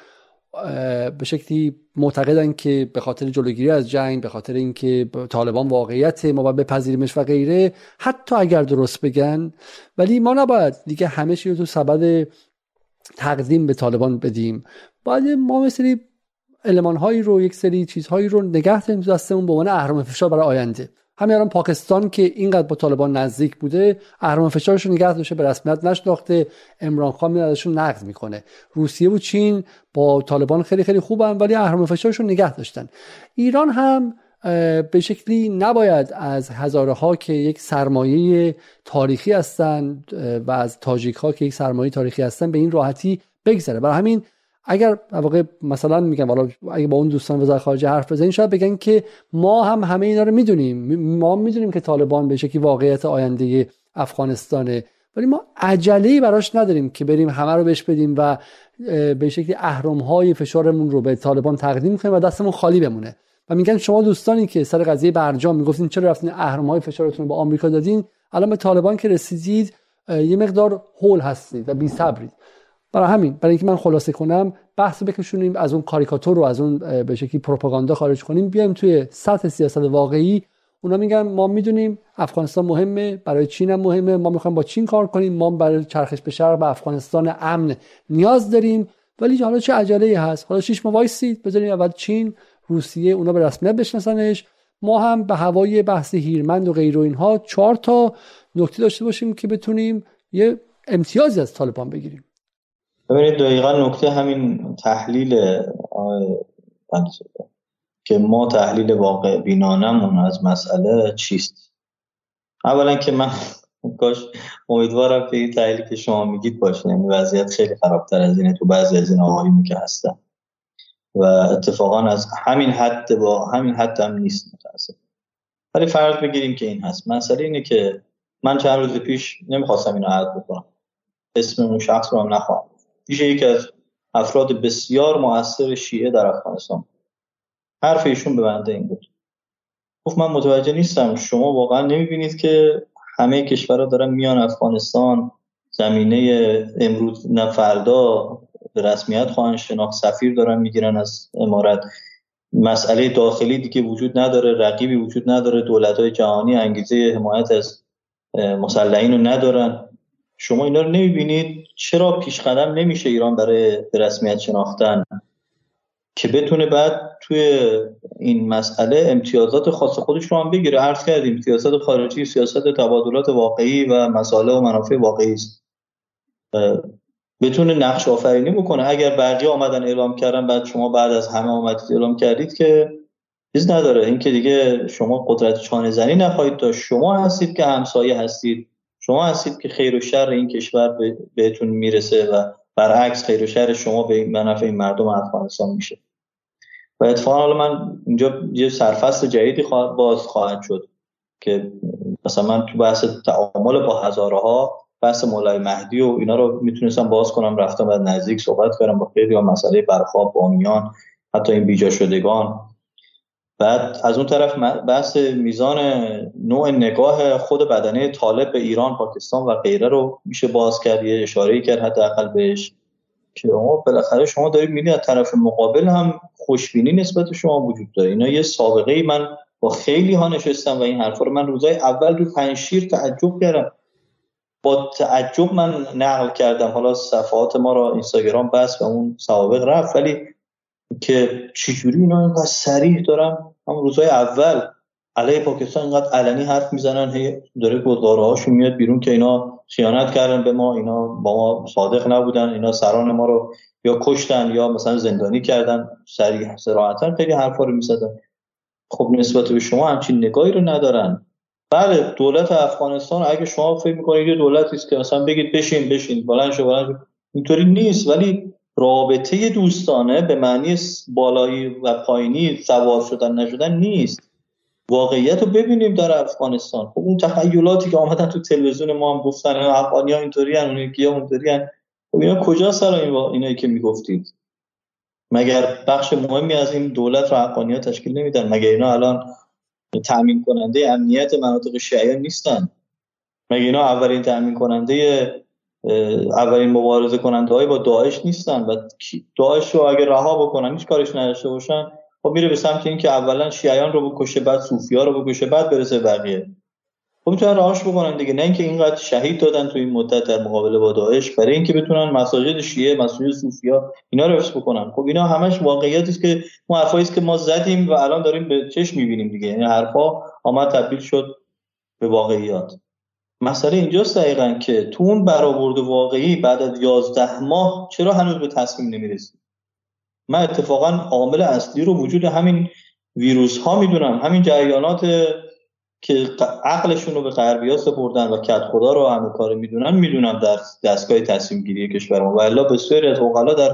به شکلی معتقدن که به خاطر جلوگیری از جنگ، به خاطر اینکه طالبان واقعیت ما باید بپذیریمش و غیره، حتی اگر درست بگن، ولی ما نباید دیگه همه چی رو تو سبد تقدیم به طالبان بدیم. باید ما مثل المان‌هایی رو، یک سری چیزهایی رو نگه داریم تو دستمون به عنوان اهرم فشار برای آینده. همین پاکستان که اینقدر با طالبان نزدیک بوده، اهرم فشارش رو نگه داشته، به رسمیت نشناخته، عمران خان میاد ازشون نقد میکنه. روسیه و چین با طالبان خیلی خیلی خوبن ولی اهرم فشارش رو نگه داشتن. ایران هم به شکلی نباید از هزاره ها که یک سرمایه تاریخی هستن و از تاجیک ها که یک سرمایه تاریخی هستن به این راحتی بگذره. برای همین اگر واقعا مثلا میگن والا اگه با اون دوستان وزارت خارجه حرف بزنین شاید بگن که ما هم همه اینا رو میدونیم، ما میدونیم که طالبان به شکلی واقعیت آینده افغانستانه، ولی ما عجله‌ای براش نداریم که بریم همه رو بهش بدیم و به شکلی اهرم‌های فشارمون رو به طالبان تقدیم کنیم و دستمون خالی بمونه. و میگن شما دوستانی که سر قضیه برجام میگفتین چرا رفتین اهرم‌های فشارتون رو به آمریکا دادین، الان به طالبان که رسیدید یه مقدار هول هستید و بی‌صبرید. برای اینکه من خلاصه کنم بحث بکشونیم از اون کاریکاتور رو، از اون به شکلی پروپاگاندا خارج کنیم، بیایم توی سطح سیاست واقعی. اونا میگن ما میدونیم افغانستان مهمه، برای چین هم مهمه، ما میخوایم با چین کار کنیم، ما برای چرخش به شرق و افغانستان امن نیاز داریم، ولی حالا چه عجله‌ای هست؟ حالا 6 ماه وایسید بذاریم اول چین، روسیه اونا به رسمیت بشناسنش، ما هم به هوای بحث هیرمند و غیر و اینها 4 تا نکته داشته باشیم که بتونیم یه امتیازی از طالبان بگیریم. ببینید دقیقا نکته همین تحلیل که ما تحلیل واقع بینانمون از مسئله چیست. اولا که من کاش امیدوارم که این تحلیلی که شما میگید باشه، یعنی وضعیت خیلی خرابتر از اینه تو بعضی از این آقایونی که هستن و اتفاقا از همین حد با همین حد هم نیست متاسفانه. ولی فرض بگیریم که این هست. مسئله اینه که من چند روز پیش نمیخواستم اینو عرض بکنم، اسم اون شخص رو هم نخواهم، پیش یکی از افراد بسیار مؤثر شیعه در افغانستان، حرف ایشون به بنده این بود، گفت من متوجه نیستم شما واقعا نمیبینید که همه کشورها دارن میان افغانستان، زمینه امروز نه فردا به رسمیت خواهند شناخت، سفیر دارن میگیرن از امارت، مسئله داخلی دیگه وجود نداره، رقیبی وجود نداره، دولت‌های جهانی انگیزه حمایت از مسلحین رو ندارن، شما اینا رو نمیبینید؟ چرا پیش قدم نمیشه ایران برای رسمیت شناختن که بتونه بعد توی این مسئله امتیازات خاص خودش رو هم بگیره؟ عرض کردیم سیاست خارجی سیاست تبادلات واقعی و مسائل و منافع واقعی است، بتونه نقش آفرینی بکنه. اگر بقیه آمدن اعلام کردن بعد شما بعد از همه آمدید اعلام کردید که چیز نداره، این که دیگه شما قدرت چانه زنی نخواهید داشت. شما هستید که همسایه هستید، شما هستید که خیر و شر این کشور بهتون میرسه و برعکس خیر و شر شما به منافع این مردم افغانستان میشه. و اتفاقا من اینجا یه سرفصل جدیدی خواهد شد که مثلا من تو بحث تعامل با هزاره ها، بحث مولای مهدی و اینا رو میتونستم باز کنم، رفتم و نزدیک صحبت کردم با خیلی یا مسئله برخواب بامیان، حتی این بیجا شدگان. بعد از اون طرف بحث میزان نوع نگاه خود بدنه طالب به ایران، پاکستان و غیره رو میشه باز کرد، یه اشاره‌ای کرد حداقل بهش که بالاخره شما دارید می‌بینید از طرف مقابل هم خوشبینی نسبت شما وجود داره. اینا یه سابقه، من با خیلی ها نشستم و این حرفا رو من روزای اول رو پنشیر تعجب کردم، با تعجب من نقل کردم، حالا صفحات ما رو اینستاگرام بس و اون سوابق رفت، ولی که چجوری اینا اینقدر صریح دارم همون روزهای اول علیه پاکستان اینقدر علنی حرف میزنن، هی داره گزاره هاشون میاد بیرون که اینا خیانت کردن به ما، اینا با ما صادق نبودن، اینا سران ما رو یا کشتن یا مثلا زندانی کردن، صریح صراحتا خیلی حرفا رو میزدن. خب نسبت به شما همچین نگاهی رو ندارن. بله دولت افغانستان اگه شما فکر میکنید یه دولتی است که مثلا بگید بشین بلند شو بلند شو، اینطوری نیست، ولی رابطه دوستانه به معنی بالایی و پایینی سوار شدن نشدن نیست. واقعیت رو ببینیم در افغانستان. خب اون تخیلاتی که آمدن تو تلویزیون ما هم گفتن افغانی‌ها اینطوریان، اون‌ها اونطوریان، خب اینا کجا سر اینایی که میگفتید؟ مگر بخش مهمی از این دولت رو افغانی‌ها تشکیل نمیدن؟ مگر اینا الان تامین کننده امنیت مناطق شیعه نیستن؟ مگر اینا اولین تامین کننده، اولین مبارزه کننده‌های با داعش نیستن؟ و داعش رو اگه رها بکنن، هیچ کارش نداشته باشن، خب میره به سمت اینکه اولا شیعیان رو بکشه، بعد صوفیا رو بکشه، بعد برسه بقیه. خب میتونن رهاش بکنن دیگه، نه اینکه اینقدر شهید دادن تو این مدت در مقابله با داعش برای اینکه بتونن مساجد شیعه، مساجد صوفیا، اینا رو حفظ بکنن. خب اینا همش واقعیتی است که ما، حرفایی است که ما زدیم و الان داریم به چشم می‌بینیم دیگه. یعنی حرفا آمد تبدیل شد به واقعیات. مسئله اینجاست دقیقاً که تو اون برآورد واقعی بعد از 11 ماه چرا هنوز به تصمیم نمی‌رسیم. من اتفاقاً عامل اصلی رو وجود همین ویروس‌ها می‌دونم، همین جریانات که عقلشون رو به غربی‌ها سپردن و کدخدا رو همه کاره می‌دونم در دستگاه تصمیم‌گیری کشور ما. و الا بسیاری از وکلا در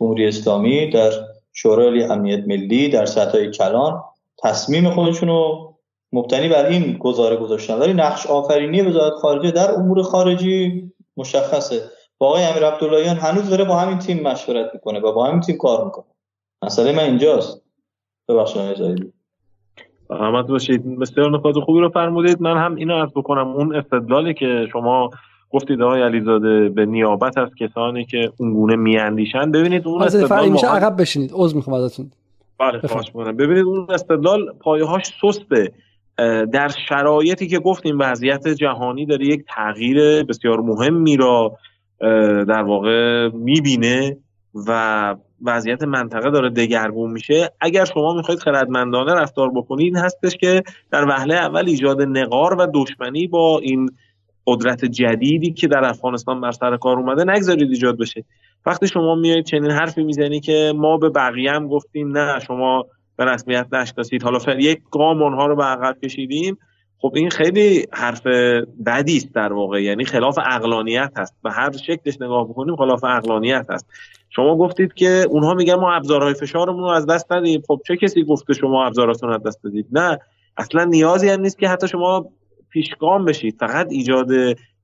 جمهوری اسلامی، در شورای امنیت ملی، در سطح‌های کلان تصمیم خودشون رو مبتنی بر این گزاره گذاشتن، ولی نقش آفرینی وزارت خارجه در امور خارجی مشخصه. آقای امیرعبداللهیان هنوز داره با همین تیم مشورت میکنه و با همین تیم کار میکنه. مسئله من اینجاست. ببخشید اجازه. احمد باشید، بسیار نکات خوبی رو فرمودید. من هم اینو عرض بکنم، اون استدلالی که شما گفتید آقای علیزاده به نیابت از کسانی که اونگونه میاندیشن، ببینید اون استدلال میشه عقب بشینید. عذر میخوام ازتون. بله، خواهش می‌کنم. ببینید اون استدلال پایه‌هاش سسته. در شرایطی که گفتیم وضعیت جهانی داره یک تغییر بسیار مهمی را در واقع میبینه و وضعیت منطقه داره دگرگون میشه، اگر شما میخواید خردمندانه رفتار بکنید این هستش که در وهله اول ایجاد نقار و دشمنی با این قدرت جدیدی که در افغانستان بر سر کار اومده نگذارید ایجاد بشه. وقتی شما میایید چنین حرفی میزنی که ما به بقیه هم گفتیم نه شما به رسمیت نشناسید، حالا فعلا یک گام اونها رو به عقب کشیدیم، خب این خیلی حرف بدی است در واقع، یعنی خلاف عقلانیت هست. به هر شکلش نگاه بکنیم خلاف عقلانیت هست. شما گفتید که اونها میگن ما ابزارهای فشارمون رو از دست ندیم. خب چه کسی گفته شما ابزاراتون رو از دست بدید؟ نه، اصلا نیازی هم نیست که حتی شما پیشگام بشید، فقط ایجاد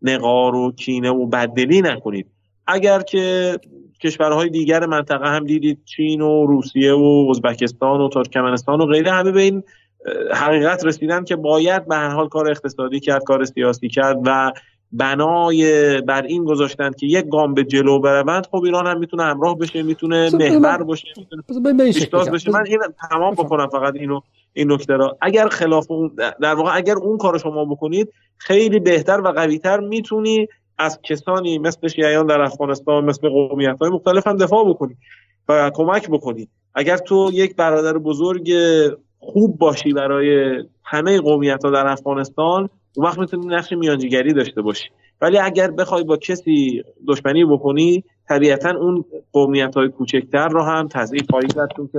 نقار و کینه و بددلی نکنید. اگر که کشورهای دیگر منطقه هم دیدید، چین و روسیه و ازبکستان و ترکمنستان و غیره، همه به این حقیقت رسیدن که باید به هر حال کار اقتصادی کرد، کار سیاسی کرد و بنای بر این گذاشتن که یک گام به جلو بروند. خب ایران هم میتونه همراه بشه، میتونه محور بشه، میتونه پیشتاز بشه. من این تمام بکنم فقط این نکته را. اگر خلاف اون، در واقع اگر اون کار شما بکنید، خیلی بهتر و قوی‌تر میتونی از کسانی مثل شیعیان در افغانستان، مثل قومیت‌های مختلف هم دفاع بکنی و کمک بکنی. اگر تو یک برادر بزرگ خوب باشی برای همه قومیت‌ها در افغانستان، اون وقت میتونی نقش میانجیگری داشته باشی. ولی اگر بخوای با کسی دشمنی بکنی، طبیعتاً اون قومیت‌های کوچکتر رو هم تضعیف خواهی کرد، چون که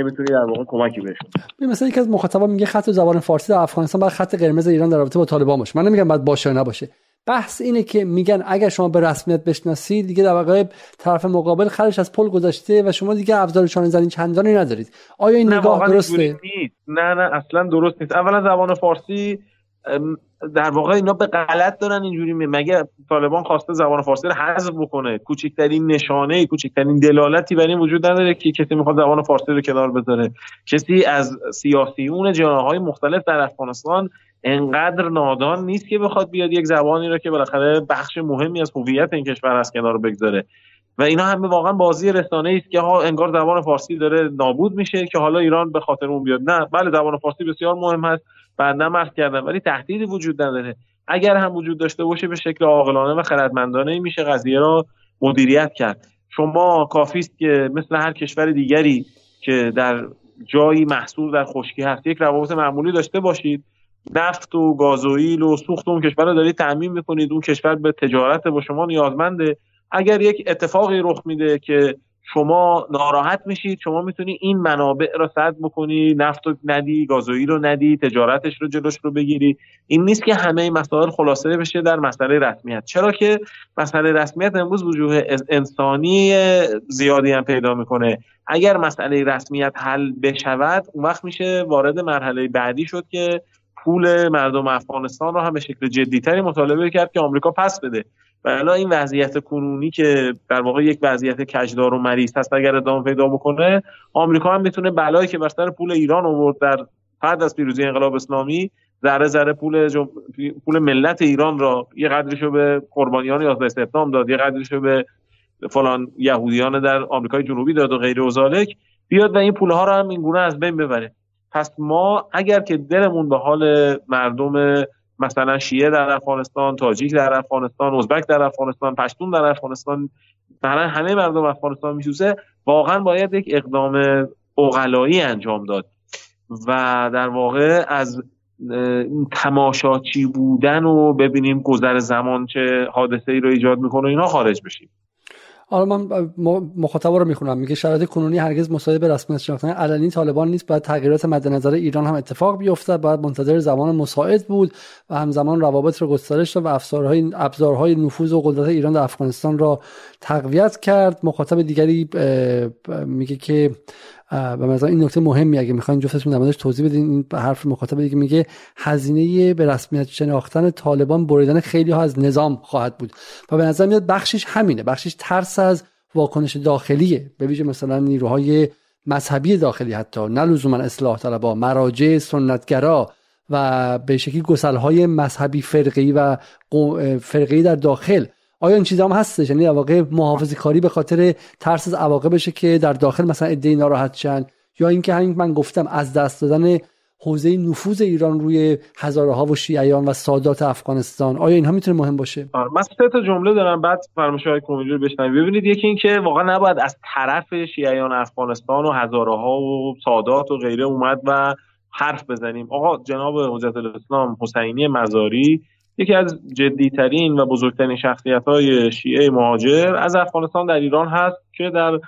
نمیتونی در واقع کمکی بهشون. مثلا یکی از مخاطبا میگه خط زبان فارسی در افغانستان بعد خط قرمز ایران در رابطه با طالبان باشه. من نمیگم بعد باشه نباشه، بحث اینه که میگن اگر شما به رسمیت بشناسید دیگه در واقع طرف مقابل خرش از پل گذاشته و شما دیگه ابزار شانه زنی چندانی ندارید. آیا این نگاه درسته؟ نه اصلا درست نیست. اولا زبان فارسی در واقع اینا به غلط دارن اینجوری مگه طالبان خواسته زبان فارسی رو حذف بکنه؟ کوچکترین نشانه، کوچکترین دلالتی بر این وجود نداره که کسی میخواد زبان فارسی رو کنار بذاره. کسی از سیاسیون جناح‌های مختلف در افغانستان انقدر نادان نیست که بخواد بیاد یک زبانی را که بالاخره بخش مهمی از هویت این کشور است کنار بگذاره. و اینا همه واقعا بازی رسانه‌ای است که ها انگار زبان فارسی داره نابود میشه که حالا ایران به خاطر اون بیاد. نه، بله زبان فارسی بسیار مهم است، بعد نمرس کردم، ولی تهدیدی وجود نداره. اگر هم وجود داشته باشه به شکل عاقلانه و خردمندانه میشه قضیه را مدیریت کرد. شما کافی است که مثل هر کشور دیگری که در جایی محصور در خشکی هست یک روابط معمولی داشته باشید. نفت و گازوئیل و سوخت اون کشور رو دارید تامین میکنید، اون کشور به تجارت با شما نیازمنده. اگر یک اتفاقی رخ میده که شما ناراحت میشید، شما میتونی این منابع را سد بکنی، نفت رو ندی، گازوئیل رو ندی، تجارتش رو جلوش رو بگیری. این نیست که همه مسائل خلاصه بشه در مسئله رسمیت، چرا که مسئله رسمیت امروز وجوه انسانی زیادی هم پیدا میکنه. اگر مسئله رسمیت حل بشود، اون وقت میشه وارد مرحله بعدی شد که پول مردم افغانستان رو هم به شکل جدی‌تری مطالبه کرد که آمریکا پس بده. و الان این وضعیت کنونی که در واقع یک وضعیت کجدار و مریض هست، اگر ادامه پیدا بکنه، آمریکا هم میتونه بلایی که بر سر پول ایران آورد در بعد از پیروزی انقلاب اسلامی، ذره ذره پول ملت ایران را، یه قدریشو به قربانیان 11 سپتامبر داد، یه قدریشو به فلان یهودیان در آمریکای جنوبی داد و غیره و ذالک، بیاد و این پول‌ها رو هم این گونه از بین ببره. پس ما اگر که دلمون به حال مردم مثلا شیعه در افغانستان، تاجیک در افغانستان، ازبک در افغانستان، پشتون در افغانستان، مثلا همه مردم افغانستان میشوسه، واقعا باید یک اقدام عقلایی انجام داد و در واقع از تماشاچی بودن و ببینیم گذر زمان چه حادثه‌ای رو ایجاد میکنه اینا خارج بشیم. حالا من مخاطب رو میخونم، میگه شرایط کنونی هرگز مساعد به رسمیت شناختن علنی طالبان نیست، باید تغییرات مد نظر ایران هم اتفاق بیفته، باید منتظر زمان مساعد بود و همزمان روابط رو گسترش داد و ابزارهای نفوذ و قدرت ایران در افغانستان را تقویت کرد. مخاطب دیگری میگه که به مثلا این نکته مهمی، اگه میخواین جفتتون در موردش توضیح بدین، این حرف مخاطب دیگه میگه هزینه به رسمیت شناختن طالبان بریدن خیلی ها از نظام خواهد بود و به نظر میاد بخشش همینه، بخشش ترس از واکنش داخلیه، به ویژه مثلا نیروهای مذهبی داخلی، حتی نه لزوما اصلاح طلبها، مراجع سنتگرا و به شکلی گسل‌های مذهبی فرقه‌ای در داخل. آیا این چیزام هستش؟ یعنی واقع محافظه‌کاری به خاطر ترس از عواقبشه که در داخل مثلا ایده ناراحت شن، یا اینکه همین من گفتم از دست دادن حوزه نفوذ ایران روی هزاره ها و شیعیان و سادات افغانستان، آیا اینها میتونه مهم باشه؟ من سه تا جمله دارم بعد فرمایش‌های کمیلی رو بشنوید. ببینید، یکی این که واقعا نباید از طرف شیعیان افغانستان و هزاره ها و سادات و غیره اومد و حرف بزنیم. آقا جناب حجت الاسلام حسینی مزاری یکی از جدیترین و بزرگترین شخصیت‌های شیعه مهاجر از افغانستان در ایران هست که در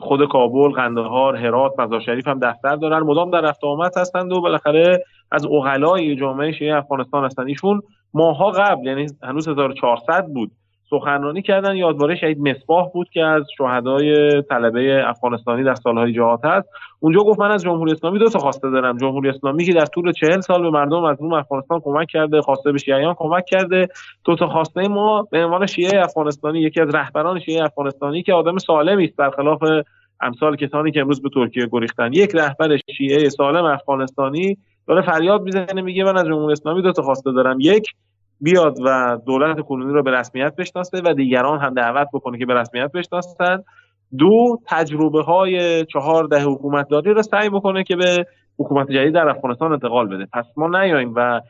خود کابل، قندهار، هرات، مزار شریف هم دفتر دارن، مدام در رفت و آمد هستند و بالاخره از عقلای جامعه شیعه افغانستان هستند. ایشون ماها قبل، یعنی هنوز 1400 بود، سخنرانی کردن، یادواره شهید مصباح بود که از شهدای طلبه افغانستانی در سالهای جهاد هست. اونجا گفت من از جمهوری اسلامی 2 تا خواسته دارم، جمهوری اسلامی که در طول 40 سال به مردم مظلوم افغانستان کمک کرده، خواسته به شیعیان کمک کرده. 2 تا خواسته ما به عنوان شیعه افغانستانی، یکی از رهبران شیعه افغانستانی که آدم سالمی است برخلاف امثال کسانی که امروز به ترکیه گریختن، یک رهبر شیعه سالم افغانستانی داره فریاد میزنه میگه من از جمهوری اسلامی 2 تا خواسته دارم، یک بیاد و دولت کنونی رو به رسمیت بشناسه و دیگران هم دعوت بکنه که به رسمیت بشناسن، 2 تجربه‌های 4 دهه حکومتداری رو سعی بکنه که به حکومت جدید در افغانستان انتقال بده. پس ما نیاییم و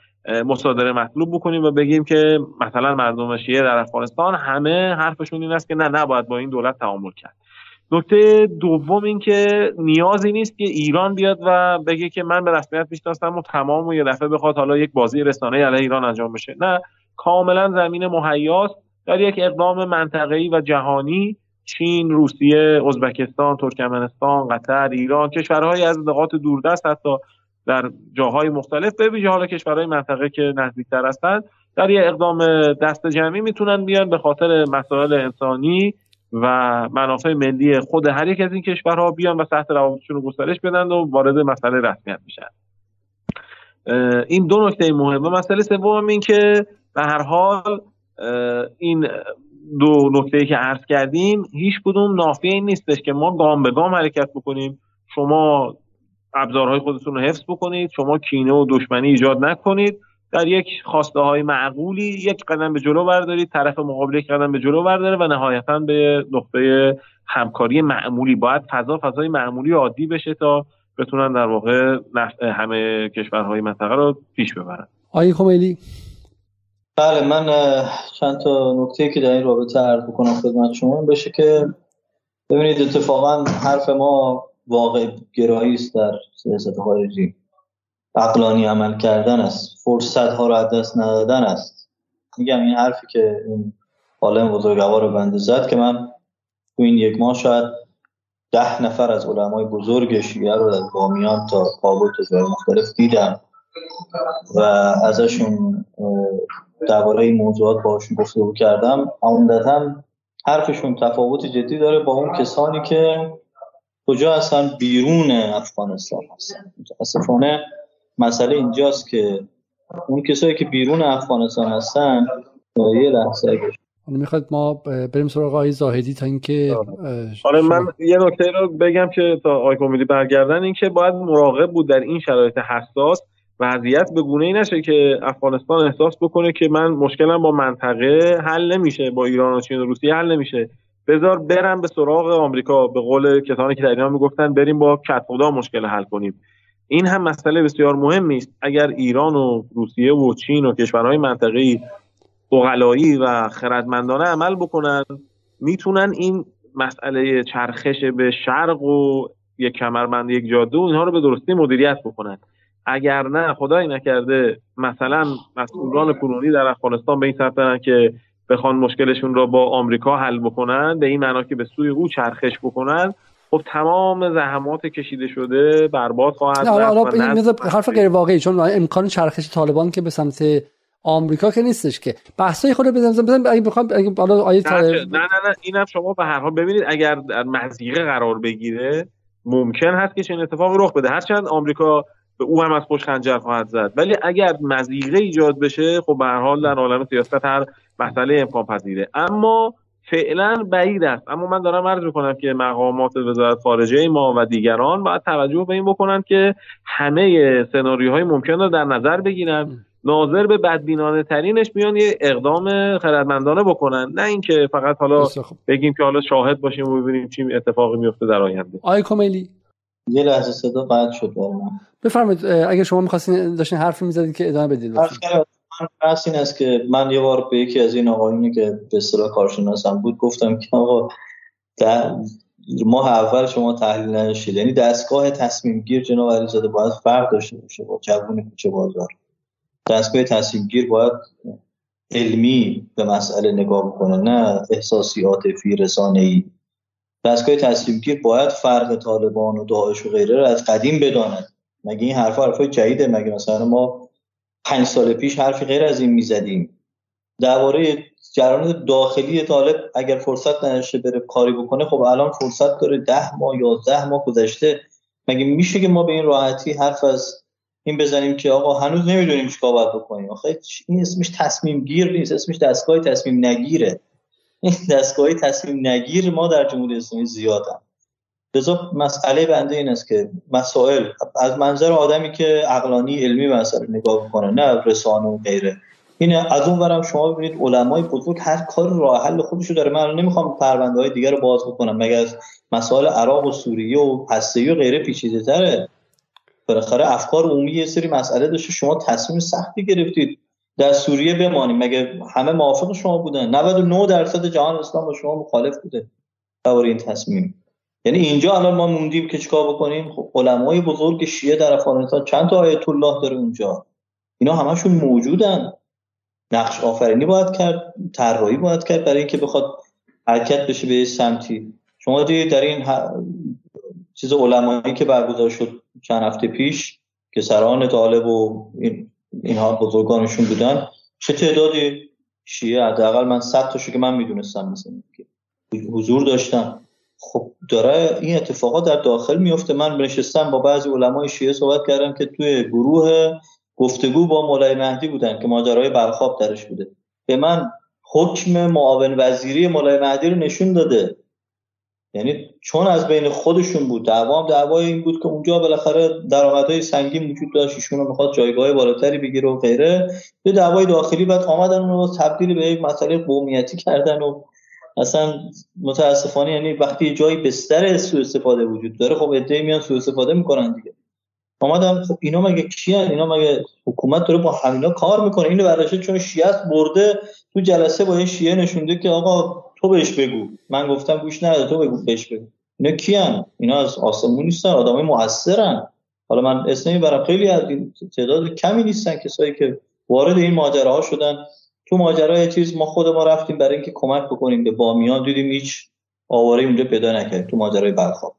مصادره مطلوب بکنیم و بگیم که مثلا مردم شیعه در افغانستان همه حرفشون این است که نه نباید با این دولت تعامل کرد. نکته دوم این که نیازی نیست که ایران بیاد و بگه که من به رسمیت میشناسم و تمام و یه دفعه بخواد حالا یک بازی رسانه‌ای علیه ایران انجام بشه. نه، کاملا زمین مهیاست در یک اقدام منطقه‌ای و جهانی، چین، روسیه، ازبکستان، ترکمنستان، قطر، ایران، کشورهای از نقاط دوردست حتی در جاهای مختلف، به ویژه حالا کشورهای منطقه که نزدیک‌تر هستند، در یک اقدام دست جمعی میتونن بیان به خاطر مسائل انسانی و منافع ملی خود هر یک از این کشورها بیان و سطح روابطشون رو گسترش بدن و وارد مسئله رسمیت میشن. این 2 نکته مهمه. مسئله سوم این که به هر حال این 2 نکته‌ای که عرض کردیم هیچ کدوم نافی این نیستش که ما گام به گام حرکت بکنیم. شما ابزارهای خودتون رو حفظ بکنید، شما کینه و دشمنی ایجاد نکنید، در یک خواسته های معقولی یک قدم به جلو بردارید، طرف مقابل یک قدم به جلو برداره و نهایتاً به نقطه همکاری معمولی. باید فضای معمولی عادی بشه تا بتونن در واقع همه کشورهای منطقه رو پیش ببرن. آقای کمیلی. بله، من چند تا نکته که در این رابطه عرض بکنم خدمت شما بشه که ببینید اتفاقاً حرف ما واقع گرایی است در سیاست خارجی، عقلانی عمل کردن است، فرصت ها را از دست ندادن است. میگم این حرفی که این عالم بزرگوار بنده زد که من تو این یک ماه شاید 10 نفر از علمای بزرگ شیعه رو از بامیان تا کابل تا جای مختلف دیدم و ازشون درباره موضوعات باهاشون گفتگو کردم. عمدتاً حرفشون تفاوت جدی داره با اون کسانی که کجا هستن، بیرون افغانستان هستن. متاسفانه مسئله اینجاست که اون کسایی که بیرون افغانستان هستن تا یه لحظه میخواد ما بریم سراغ آقای زاهدی تا اینکه آره من یه نکته رو بگم که تا آقای کمیلی برگردن، این که باید مراقب بود در این شرایط حساس وضعیت به گونه‌ای نشه که افغانستان احساس بکنه که من مشکلم با منطقه حل نمیشه، با ایران و چین و روسیه حل نمیشه، بذار برم به سراغ آمریکا، به قول کسانی که در ایران میگفتن بریم با کدخدا مشکل حل کنیم. این هم مسئله بسیار مهمی است. اگر ایران و روسیه و چین و کشورهای منطقه‌ای عقلایی و خردمندانه عمل بکنن، میتونن این مسئله چرخش به شرق و یک کمربند یک جاده و اینها رو به درستی مدیریت بکنن. اگر نه خدایی نکرده مثلا مسئولان کنونی در افغانستان به این طرف برن که بخوان مشکلشون رو با آمریکا حل بکنن، به این معنا که به سوی او چرخش بکنن، خب تمام زحمات کشیده شده برباد خواهد رفت. حرف غیر واقعی، چون امکان چرخش طالبان که به سمت آمریکا که نیستش که بحثای خود بزنم اگه بخوام نه اینم شما به هر حال ببینید اگر در مضیقه قرار بگیره ممکن هست که چنین اتفاقی رخ بده، هرچند آمریکا به او هم از پشت خنجر خواهد زد، ولی اگر مضیقه ایجاد بشه خب به هر حال در عالم سیاست هر مسئله امکان پذیره، اما فعلا بعید است. اما من دارم عرض می‌کنم که مقامات وزارت خارجه ما و دیگران باید توجه به این بکنن که همه سناریوهای ممکن رو در نظر بگیرن، ناظر به بدبینانه ترینش میان یه اقدام خردمندانه بکنن، نه اینکه فقط حالا بگیم که حالا شاهد باشیم و ببینیم چی اتفاقی میفته در آینده. آقای کمیلی یه لحظه صدا قطع شد برام. بفرمایید اگه شما می‌خواستین داشتین حرفی می‌زدید که ادامه بدید. راست این است که من یه بار به یکی از این آقایونی که به اصطلاح کارشناسم بود گفتم که آقا در ماه اول شما تحلیل نشید، یعنی دستگاه تصمیم گیر جناب علیزاده باید فرق داشته باشه با جوون کوچه بازار. دستگاه تصمیم‌گیر باید علمی به مسئله نگاه بکنه، نه احساسی، عاطفی، رسانه‌ای. دستگاه تصمیم‌گیر باید فرق طالبان و داعش و غیره رو از قدیم بداند. مگه این حرفای جدیده؟ مگه مثلا ما 5 سال پیش حرفی غیر از این می‌زدیم؟ درباره جریان داخلی طالب اگر فرصت نداشته بره کاری بکنه، خب الان فرصت داره. 10 ماه 11 ماه گذشته، مگه میشه که ما به این راحتی حرف از این بزنیم که آقا هنوز نمیدونیم چیکار باید بکنیم؟ آخه این اسمش تصمیم گیر نیست، اسمش دستگاه تصمیم نگیره. این دستگاه تصمیم نگیر ما در جمهوری اسلامی زیادن. لذا مسئله بنده این است که مسائل از منظر آدمی که عقلانی علمی مسئله نگاه کنه، نه رسانه و غیره. این از اون ورم شما ببینید علمای بزرگ هر کار راه حل خودشو داره. من نمیخوام پرونده‌های دیگه رو باز بکنم، مگر مسائل عراق و سوریه و هسته‌ای و غیره پیچیده‌تره. بالاخره افکار عمومی یه سری مسئله داشته، شما تصمیم سختی گرفتید در سوریه بمانیم، مگه همه موافق شما بودن؟ 99% جهان اسلام با شما مخالف بوده درباره این تصمیم. یعنی اینجا الان ما موندیم که چیکار بکنیم؟ خب علمای بزرگ شیعه در افغانستان چند تا آیت الله داره اونجا، اینا همشون موجودن. نقش آفرینی باید کرد، طراحی باید کرد برای اینکه بخواد حرکت بشه به سمتی. شما در این چیز علمایی که برگزار شد چند هفته پیش که سران طالب و اینها بزرگانشون بودن، چه تعدادی شیعه، حداقل من 100 تاشو که من میدونستم مثلا که حضور داشتم. خب داره این اتفاقات در داخل میفته. من نشستم با بعضی علمای شیعه صحبت کردم که توی گروه گفتگو با مولای مهدی بودن که ماجرای برخاب درش بوده، به من حکم معاون وزیری مولای مهدی رو نشون داده. یعنی چون از بین خودشون بود، دعوای این بود که اونجا بالاخره درآمدهای سنگین وجود داشت، ایشون میخواد جایگاه بالاتری بگیره و غیره. یه دعوای داخلی بعد آمدن اون رو تبدیل به یک مسئله قومیتی کردن و اصلا متاسفانه یعنی وقتی جایی بستر سوء استفاده وجود داره، خب ایده میان سوء استفاده میکنن دیگه. آمدم خب اینا مگه کیان؟ اینا مگه حکومت داره با همینا کار میکنه؟ اینو براشون چون شیعه برده تو جلسه با شیعه نشونده که آقا تو بهش بگو، من گفتم گوش نده، تو بگو بهش بگو. اینا کیان؟ اینا از آسمون نیستن، آدمای مؤثرن. حالا من اسم میبرم، خیلی از تعداد کمی نیستن کسایی که وارد این ماجراها شدن. تو ماجرای چیز ما خود ما رفتیم برای اینکه کمک بکنیم به بامیان، دیدیم هیچ آواره اونجا پیدا نکرد تو ماجرای بلخاب.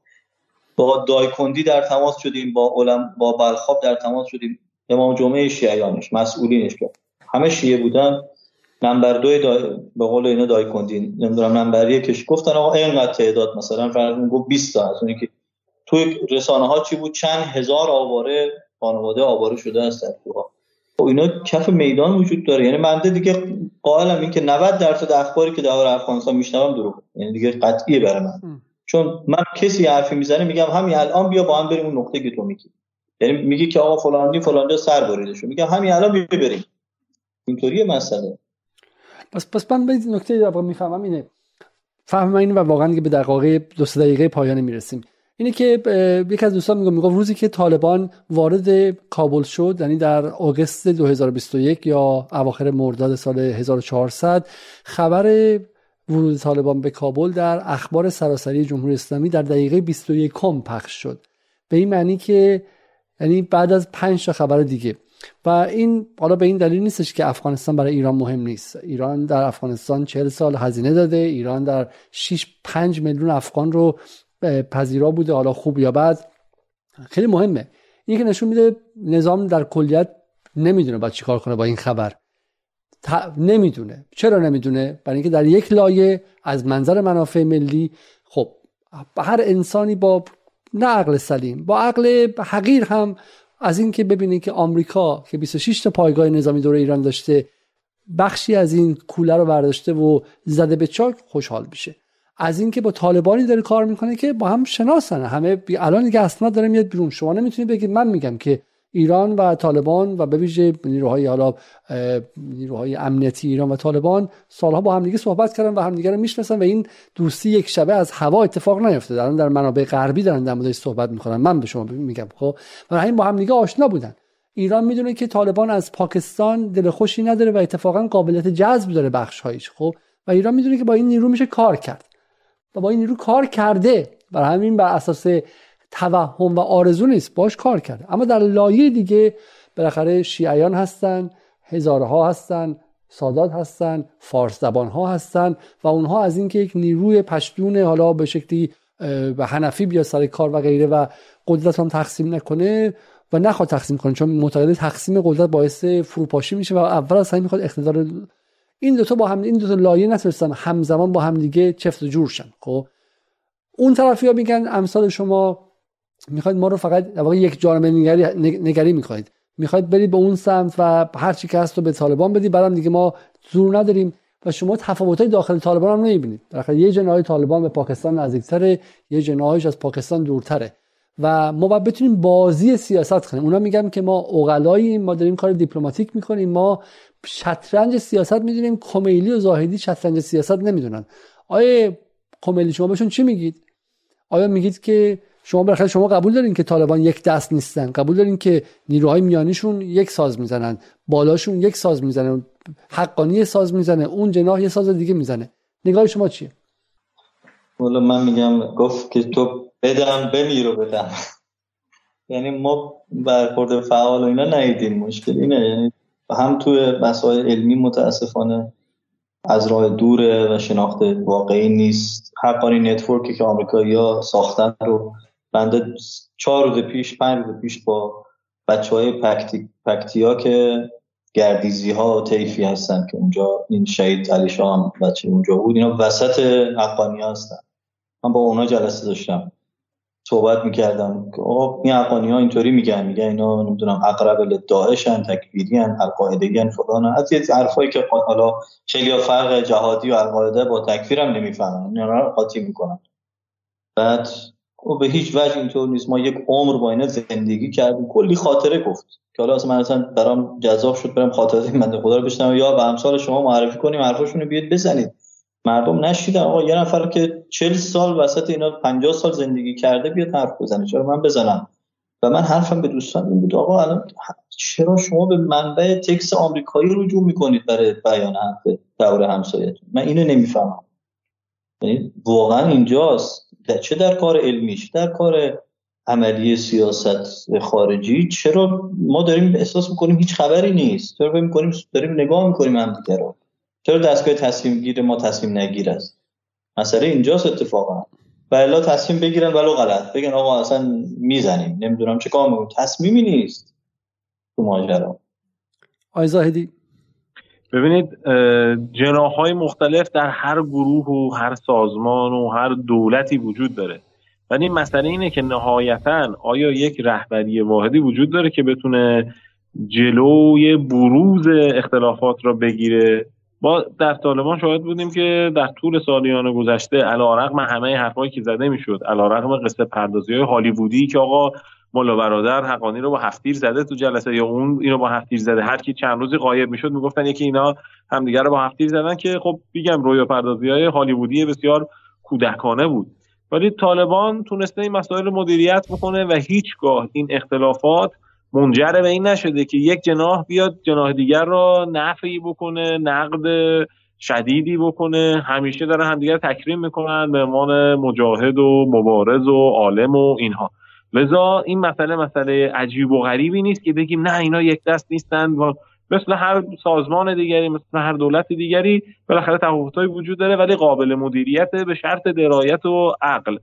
با دایکندی در تماس شدیم، با بلخاب در تماس شدیم، امام جمعه شیعیانش، مسئولینش که همه شیعه بودن، نمبر 2 به قول اینا دایکندی، نمیدونم نمبر 1 کش گفتن آقا اینقدر تعداد، مثلا فرض کن 20 تا از اونی که توی رسانه ها چی بود، چند هزار آواره خانواده آواره شده است در کوها. خب اینا کف میدان وجود داره. یعنی من دیگه قائلم این که 90% اخباری که در افغانستان میشنوم دروغه، یعنی دیگه قطعیه برای من. چون من کسی حرفی میزنه میگم همین الان بیا با هم بریم اون نقطه که تو میگی، یعنی میگی که آقا فلانی فلانجا سر بریدش، میگم همین الان بیا بریم. اینطوریه مسئله. پس من باید نکته رو میفهمم اینه، فهمم اینه و واقعا دیگه به دقیقه 2 دقیقه پایان میرسیم، اینه که یک از دوستان میگم روزی که طالبان وارد کابل شد، یعنی در آگوست 2021 یا اواخر مرداد سال 1400، خبر ورود طالبان به کابل در اخبار سراسری جمهوری اسلامی در دقیقه 21 پخش شد، به این معنی که یعنی بعد از 5 تا خبر دیگه. و این حالا به این دلیل نیستش که افغانستان برای ایران مهم نیست. ایران در افغانستان 40 سال هزینه داده، ایران در 5 میلیون افغان رو پذیرا بوده، حالا خوب یا بد خیلی مهمه. این که نشون میده نظام در کلیت نمیدونه باید چی کار کنه با این خبر. نمیدونه. چرا نمیدونه؟ برای اینکه در یک لایه از منظر منافع ملی، خب هر انسانی با نه عقل سلیم، با عقل حقیر هم از این که ببینید که آمریکا که 26 تا پایگاه نظامی دور ایران داشته، بخشی از این کوله رو برداشته و زده به چاک، خوشحال میشه. از این که با طالبانی داره کار میکنه که با هم شناسن، همه الان دیگه اسناد داره میاد بیرون. شما نمیتونید بگید من میگم که ایران و طالبان و به ویژه نیروهای امنیتی ایران و طالبان سالها با هم دیگه صحبت کردن و هم دیگه رو میشناسن و این دوستی یک شبه از هوا اتفاق نیفتاده. الان در منابع غربی دارن در موردش صحبت میکنن. من به شما میگم خب و همین با هم دیگه آشنا بودن. ایران میدونه که طالبان از پاکستان دل خوشی نداره و اتفاقا قابلیت جذب داره بخش‌هایش، خب و ایران میدونه که با این نیرو میشه کار کرد و با این نیرو کار کرده، برای همین بر اساس توهم و آرزو نیست، باش کار کرده. اما در لایه دیگه بالاخره شیعیان هستن، هزارها هستن، سادات هستن، فارس زبان‌ها هستن و اونها از اینکه یک نیروی پشتون حالا به شکلی به حنفی بیا سر کار و غیره و قدرت هم تقسیم نکنه و نخواد تقسیم کنه، چون معتقد تقسیم قدرت باعث فروپاشی میشه و اول از همه میخواد اقتدار. این دوتا با هم، این دوتا لایه نترسن همزمان با هم دیگه چفت و جورشن. خب اون طرفیا میگن امثال شما میخواید ما رو فقط واقعا یک جامعه نگری میخواید، میخواید برید به اون سمت و هر چی که هست رو به طالبان بدی، بعدم دیگه ما زور نداریم. و شما تفاوت‌های داخل طالبان هم نمیبینید، بالاخره یه جناح طالبان به پاکستان نزدیک‌تره، یه جناحش از پاکستان دورتره و ما باید بتونیم بازی سیاست کنیم. اونا میگن که ما عقلاییم، ما داریم کار دیپلماتیک میکنیم، ما شطرنج سیاست میدونیم. کمیلی و زاهدی شطرنج سیاست نمیدونن. آیه کمیلی شما بهشون چی میگید؟ آیا میگید که شما بالاخره شما قبول دارین که طالبان یک دست نیستن، قبول دارین که نیروهای میانیشون یک ساز میزنن، بالاشون یک ساز میزنن، حقانی ساز میزنه، اون جناح یه ساز دیگه میزنه. نگاه شما چیه؟ والا من میگم گفت که تو بدم بمیرو بدم. یعنی ما برخورد فعال و اینا ندیدیم. مشکل اینه، یعنی هم توی مسائل علمی متاسفانه از راه دوره و شناخت واقعی نیست. حقانی نتورکی که آمریکایی‌ها ساختن رو بنده 4 روز پیش 5 روز پیش با بچهای پکتیا که گردیزی‌ها و طیفی هستن که اونجا این شهید علی شاه بچه اونجا بود، اینا وسط حقانی‌ها هستن، من با اونا جلسه داشتم صحبت می‌کردم که آقا این حقانی‌ها اینطوری میگن اینا نمیدونم اقرب للداعشن، تکفیریان، القاعده‌ین، فلان، از این حرفایی که حالا خیلی فرق جهادی و القاعده با تکفیرم نمی‌فهمن، اینا رو قاطی می‌کنن. بعد و به هیچ وجه اینطور نیست. ما یک عمر با اینا زندگی کردیم، کلی خاطره گفت که حالا اصلا برام جذاب شد برام خاطرات این بنده خدا رو بشنوم یا به امثال شما معرفی کنیم، حرفاشونو بیاد بزنید. مردم نشیدن آقا یه نفر که 40 سال وسط اینا 50 سال زندگی کرده بیاد حرف بزنه، چرا من بزنم؟ و من حرفم به دوستان این بود آقا الان چرا شما به منبع تکس آمریکایی رجوع میکنید برای بیان حق دور همسایتون؟ من اینو نمیفهمم. یعنی واقعا اینجاست چه در کار علمی چه در کار عملی سیاست خارجی چرا ما داریم احساس میکنیم هیچ خبری نیست، چرا فکر میکنیم داریم نگاه میکنیم هم دیگه رو، چرا دستگاه تصمیم گیر ما تصمیم نگیر است؟ مسئله اینجاست اتفاقا. و الا تصمیم بگیرن ولو غلط، بگن آقا اصلا میزنیم، نمیدونم چه کار میکنیم، تصمیمی نیست تو ماجرا. آقای زاهدی ببینید، جناح‌های مختلف در هر گروه و هر سازمان و هر دولتی وجود داره، ولی این مسئله اینه که نهایتاً آیا یک رهبری واحدی وجود داره که بتونه جلوی بروز اختلافات را بگیره؟ ما در طالبان شاهد بودیم که در طول سالیان گذشته علی‌رغم همه حرفایی که زده میشد، علی‌رغم قصه پردازی‌های هالیوودی که آقا ملا برادر حقانی رو با 7 تیر زده تو جلسه، یا اون اینو با 7 تیر زده، هر کی چند روزی غایب میشد میگفتن یکی اینا همدیگه رو با 7 تیر زدن، که خب میگم رویاپردازی‌های هالیوودی بسیار کودکانه بود. ولی طالبان تونسته این مسائل رو مدیریت بکنه و هیچگاه این اختلافات منجر به این نشده که یک جناح بیاد جناح دیگر را نفی بکنه، نقد شدیدی بکنه. همیشه دارن همدیگر تکریم میکنن به عنوان مجاهد و مبارز و عالم و اینها. لذا این مسئله عجیب و غریبی نیست که بگیم نه اینا یک دست نیستن، مثل هر سازمان دیگری، مثل هر دولت دیگری بالاخره تفاوت‌های وجود داره ولی قابل مدیریت به شرط درایت و عقل.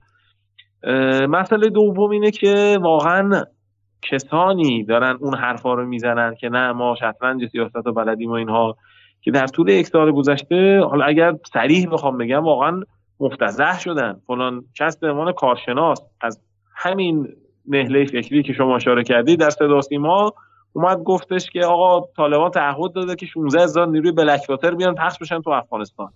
مسئله دوم اینه که واقعا کسانی دارن اون حرفا رو میزنن که نه ما شطرنج سیاست و بلدیم و اینها، که در طول یک سال گذشته، حالا اگر صریح بخوام بگم، واقعا مفتضح شدن. فلان کس به عنوان کارشناس از همین نهله فکری که شما اشاره کردید در صدا و سیما اومد گفتش که آقا طالبان تعهد داده که 16000 نیروی بلک‌واتر بیان پخش بشن تو افغانستان.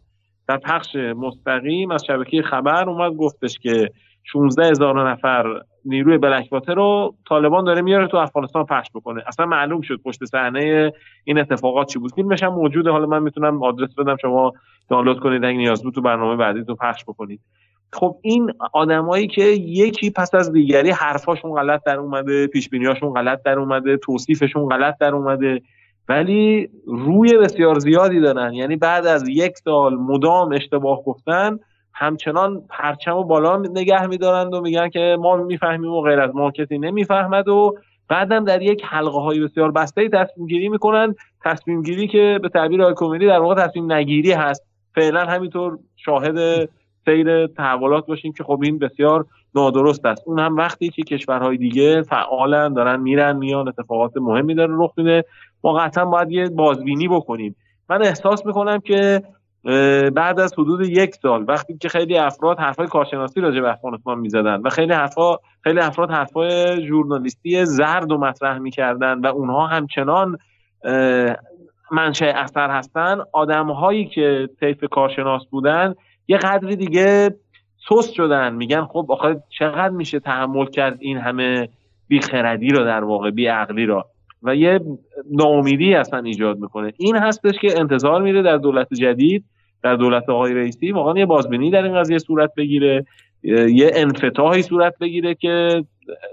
در پخش مستقیم از شبکه خبر اومد گفتش که 16000 نفر نیروی بلک‌واتر رو طالبان داره میاره تو افغانستان پخش بکنه. اصلا معلوم شد پشت صحنه این اتفاقات چی بود. فیلمش هم موجوده، حالا من میتونم آدرس بدم شما دانلود کنید اگه نیاز بود تو برنامه بعدی تو پخش بکنید. خب این آدمایی که یکی پس از دیگری حرفاشون غلط در اومده، پیشبینیاشون غلط در اومده، توصیفشون غلط در اومده، ولی روی بسیار زیادی دارن. یعنی بعد از یک سال مدام اشتباه گفتن همچنان پرچمو بالا نگه میدارند و میگن که ما میفهمیم و غیر از ما کسی نمیفهمد، و بعدم در یک حلقه‌های بسیار بسته‌ای تصمیم گیری میکنن. تصمیم گیری که به تعبیر آقای کمیلی در واقع تصمیم نگیری هست. فعلا همینطور شاهد سیر تحولات باشیم که خب این بسیار نادرست است. اون هم وقتی که کشورهای دیگه فعالن، دارن میرن میان، اتفاقات مهمی داره رخ میده، ما قطعا باید یه بازبینی بکنیم. من احساس میکنم که بعد از حدود یک سال وقتی که خیلی افراد حرفای کارشناسی راجع به افغانستان میزدن و خیلی افراد حرفای ژورنالیستی زرد و مطرح میکردن و اونها همچنان منشأ اثر هستن، آدمهایی که طیف کارشناس بودن یه قدری دیگه سست شدن. میگن خب آخه چقدر میشه تحمل کرد این همه بیخردی را، در واقع بیعقلی را، و یه ناامیدی اصلا ایجاد میکنه. این هستش که انتظار میره در دولت جدید، در دولت آقای رئیسی، واقعا یه بازبینی در این قضیه صورت بگیره، یه انفتاحی صورت بگیره که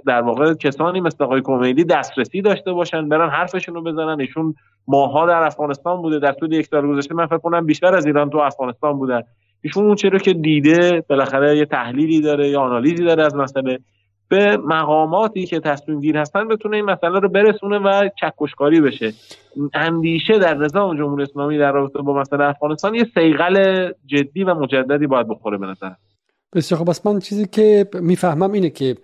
در واقع کسانی مثل آقای کمیلی دسترسی داشته باشن، برن حرفشون رو بزنن. ایشون ماها در افغانستان بوده، در طول یک سال گذشته من فکر کنم بیشتر از ایران تو افغانستان بودن. ایشون اون چیزی رو که دیده بالاخره یه تحلیلی داره، یه آنالیزی داره از مسئله، به مقاماتی که تصمیم گیر هستن بتونه این مسئله رو برسونه و چکشکاری بشه. اندیشه در نظام جمهوری اسلامی در رابطه با مسئله افغانستان یه صیقل جدی و مجددی باید بخوره به نظر. بسیار خب. بس من چیزی که میفهمم اینه که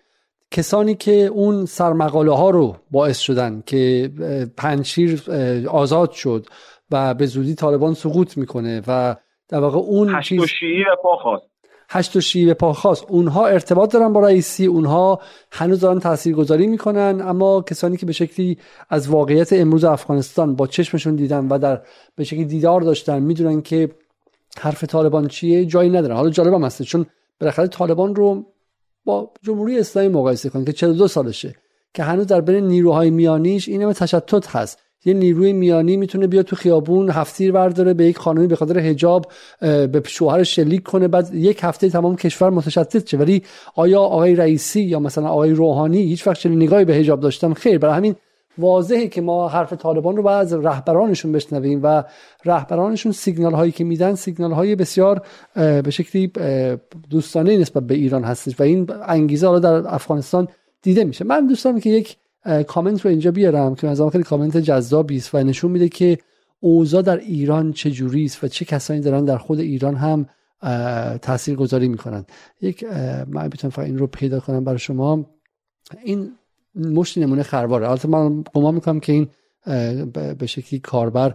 کسانی که اون سرمقاله ها رو باعث شدن که پنجشیر آزاد شد و به زودی طالبان سقوط میکنه و در واقع اون هشت و شیعی به پا خواست اونها ارتباط دارن با رئیسی، اونها هنوز دارن تاثیرگذاری میکنن، اما کسانی که به شکلی از واقعیت امروز افغانستان با چشمشون دیدن و در به شکلی دیدار داشتن، میدونن که حرف طالبان چیه، جایی ندارن. حالا جالب هم هسته، چون بالاخره طالبان رو با جمهوری اسلامی مقایسه کن که 42 سالشه، که هنوز در بین نیروهای میانیش این همه تشتت هست. یه نیروی میانی میتونه بیاد تو خیابون 7 تیر برداره به یک خانمی به خاطر حجاب، به شوهر شلیک کنه، بعد یک هفته تمام کشور متشتت شه. ولی آیا آقای رئیسی یا مثلا آقای روحانی هیچ وقت چنین نگاهی به حجاب داشتن؟ خیر. برای همین واضحه که ما حرف طالبان رو باید از رهبرانشون بشنویم و رهبرانشون سیگنال هایی که میدن سیگنال های بسیار به شکلی دوستانه نسبت به ایران هستش و این انگیزه حالا در افغانستان دیده میشه. من دوست دارم که یک کامنت رو اینجا بیارم که مثلا خیلی کامنت جذابی است و نشون میده که اوضاع در ایران چه جوری است و چه کسانی دارن در خود ایران هم تاثیرگذاری میکنن. یک من بتونم فقط این رو پیدا کنم برای شما، این مشتی نمونه خرواره. البته من گمان میکنم که این به شکلی کاربر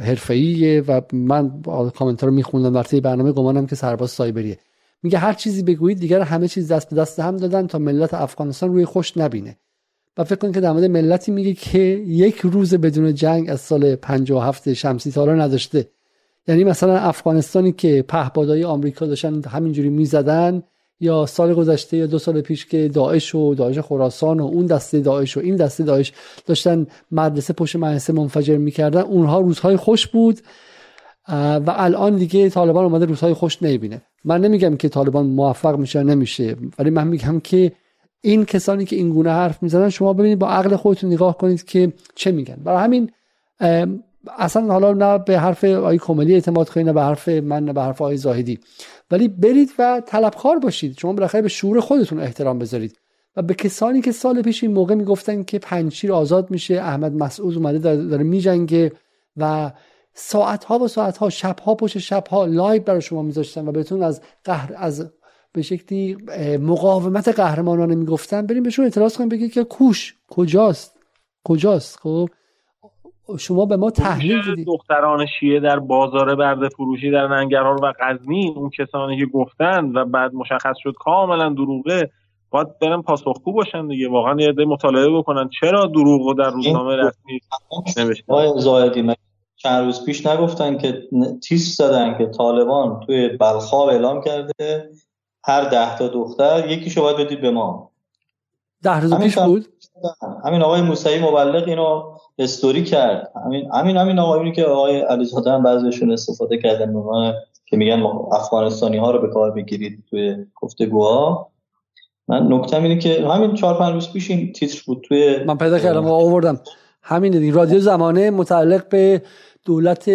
حرفه‌ایه و من کامنت رو میخوندم وقتی برنامه، گمانم که سرباز سایبریه. میگه هر چیزی بگویید دیگر همه چیز دست به دست هم دادن تا ملت افغانستان روی خوش نبینه. و فکر کنید که در مورد ملتی میگه که یک روز بدون جنگ از سال 57 شمسی تا الان نداشته. یعنی مثلا افغانستانی که پهپادهای آمریکا داشتن همینجوری میزدن، یا سال گذشته یا دو سال پیش که داعش و داعش خراسان و اون دسته داعش و این دسته داعش داشتن مدرسه پشت مدرسه منفجر میکردن، اونها روزهای خوش بود و الان دیگه طالبان اومده روزهای خوش نمیبینه. من نمیگم که طالبان موفق میشه نمیشه، ولی من میگم که این کسانی که این گونه حرف میزنن شما ببینید با عقل خودتون نگاه کنید که چه میگن. برای همین اصلا حالا نه به حرف آقای کمیلی اعتماد کنید، نه به حرف من، نه به حرف آقای زاهدی، ولی برید و طلبکار باشید. شما بالاخره به شعور خودتون احترام بذارید و به کسانی که سال پیش این موقع میگفتن که پنجشیر آزاد میشه، احمد مسعود اومده داره میجنگه و ساعت‌ها و ساعت‌ها، شب‌ها پشت شب‌ها لایو برای شما میذاشتن و بهتون از قهر، از به شکلی مقاومت قهرمانانه میگفتن، بریم بهشون اعتراض کنیم، بگید که کوش کجاست. خب شما به ما تحلیل دادید دختران شیعه در بازار برده فروشی در ننگرهار و غزنین، اون کسانی که گفتند و بعد مشخص شد کاملا دروغه، باید برن پاسخگو باشن دیگه، واقعا یه عده مطالعه بکنن چرا دروغو در روزنامه رسمی نوشته. آقای زاهدی چند روز پیش نگفتن که تیس زدن که طالبان توی بلخاب اعلام کرده هر 10 تا دختر یکیشو باید بدید به ما؟ 10 روز پیش بود. همین آقای موسوی مبلغ اینو استوری کرد. همین آقایونی که آقای علیزاده هم بعضیشون استفاده کردن به که میگن افغانستانی ها رو به کار بگیرید توی گفتگوها. من نکتم اینه که همین 4-5 روز پیش این تیتر بود توی من پیدا کردم و آوردم. همین دیگه رادیو زمانه متعلق به دولت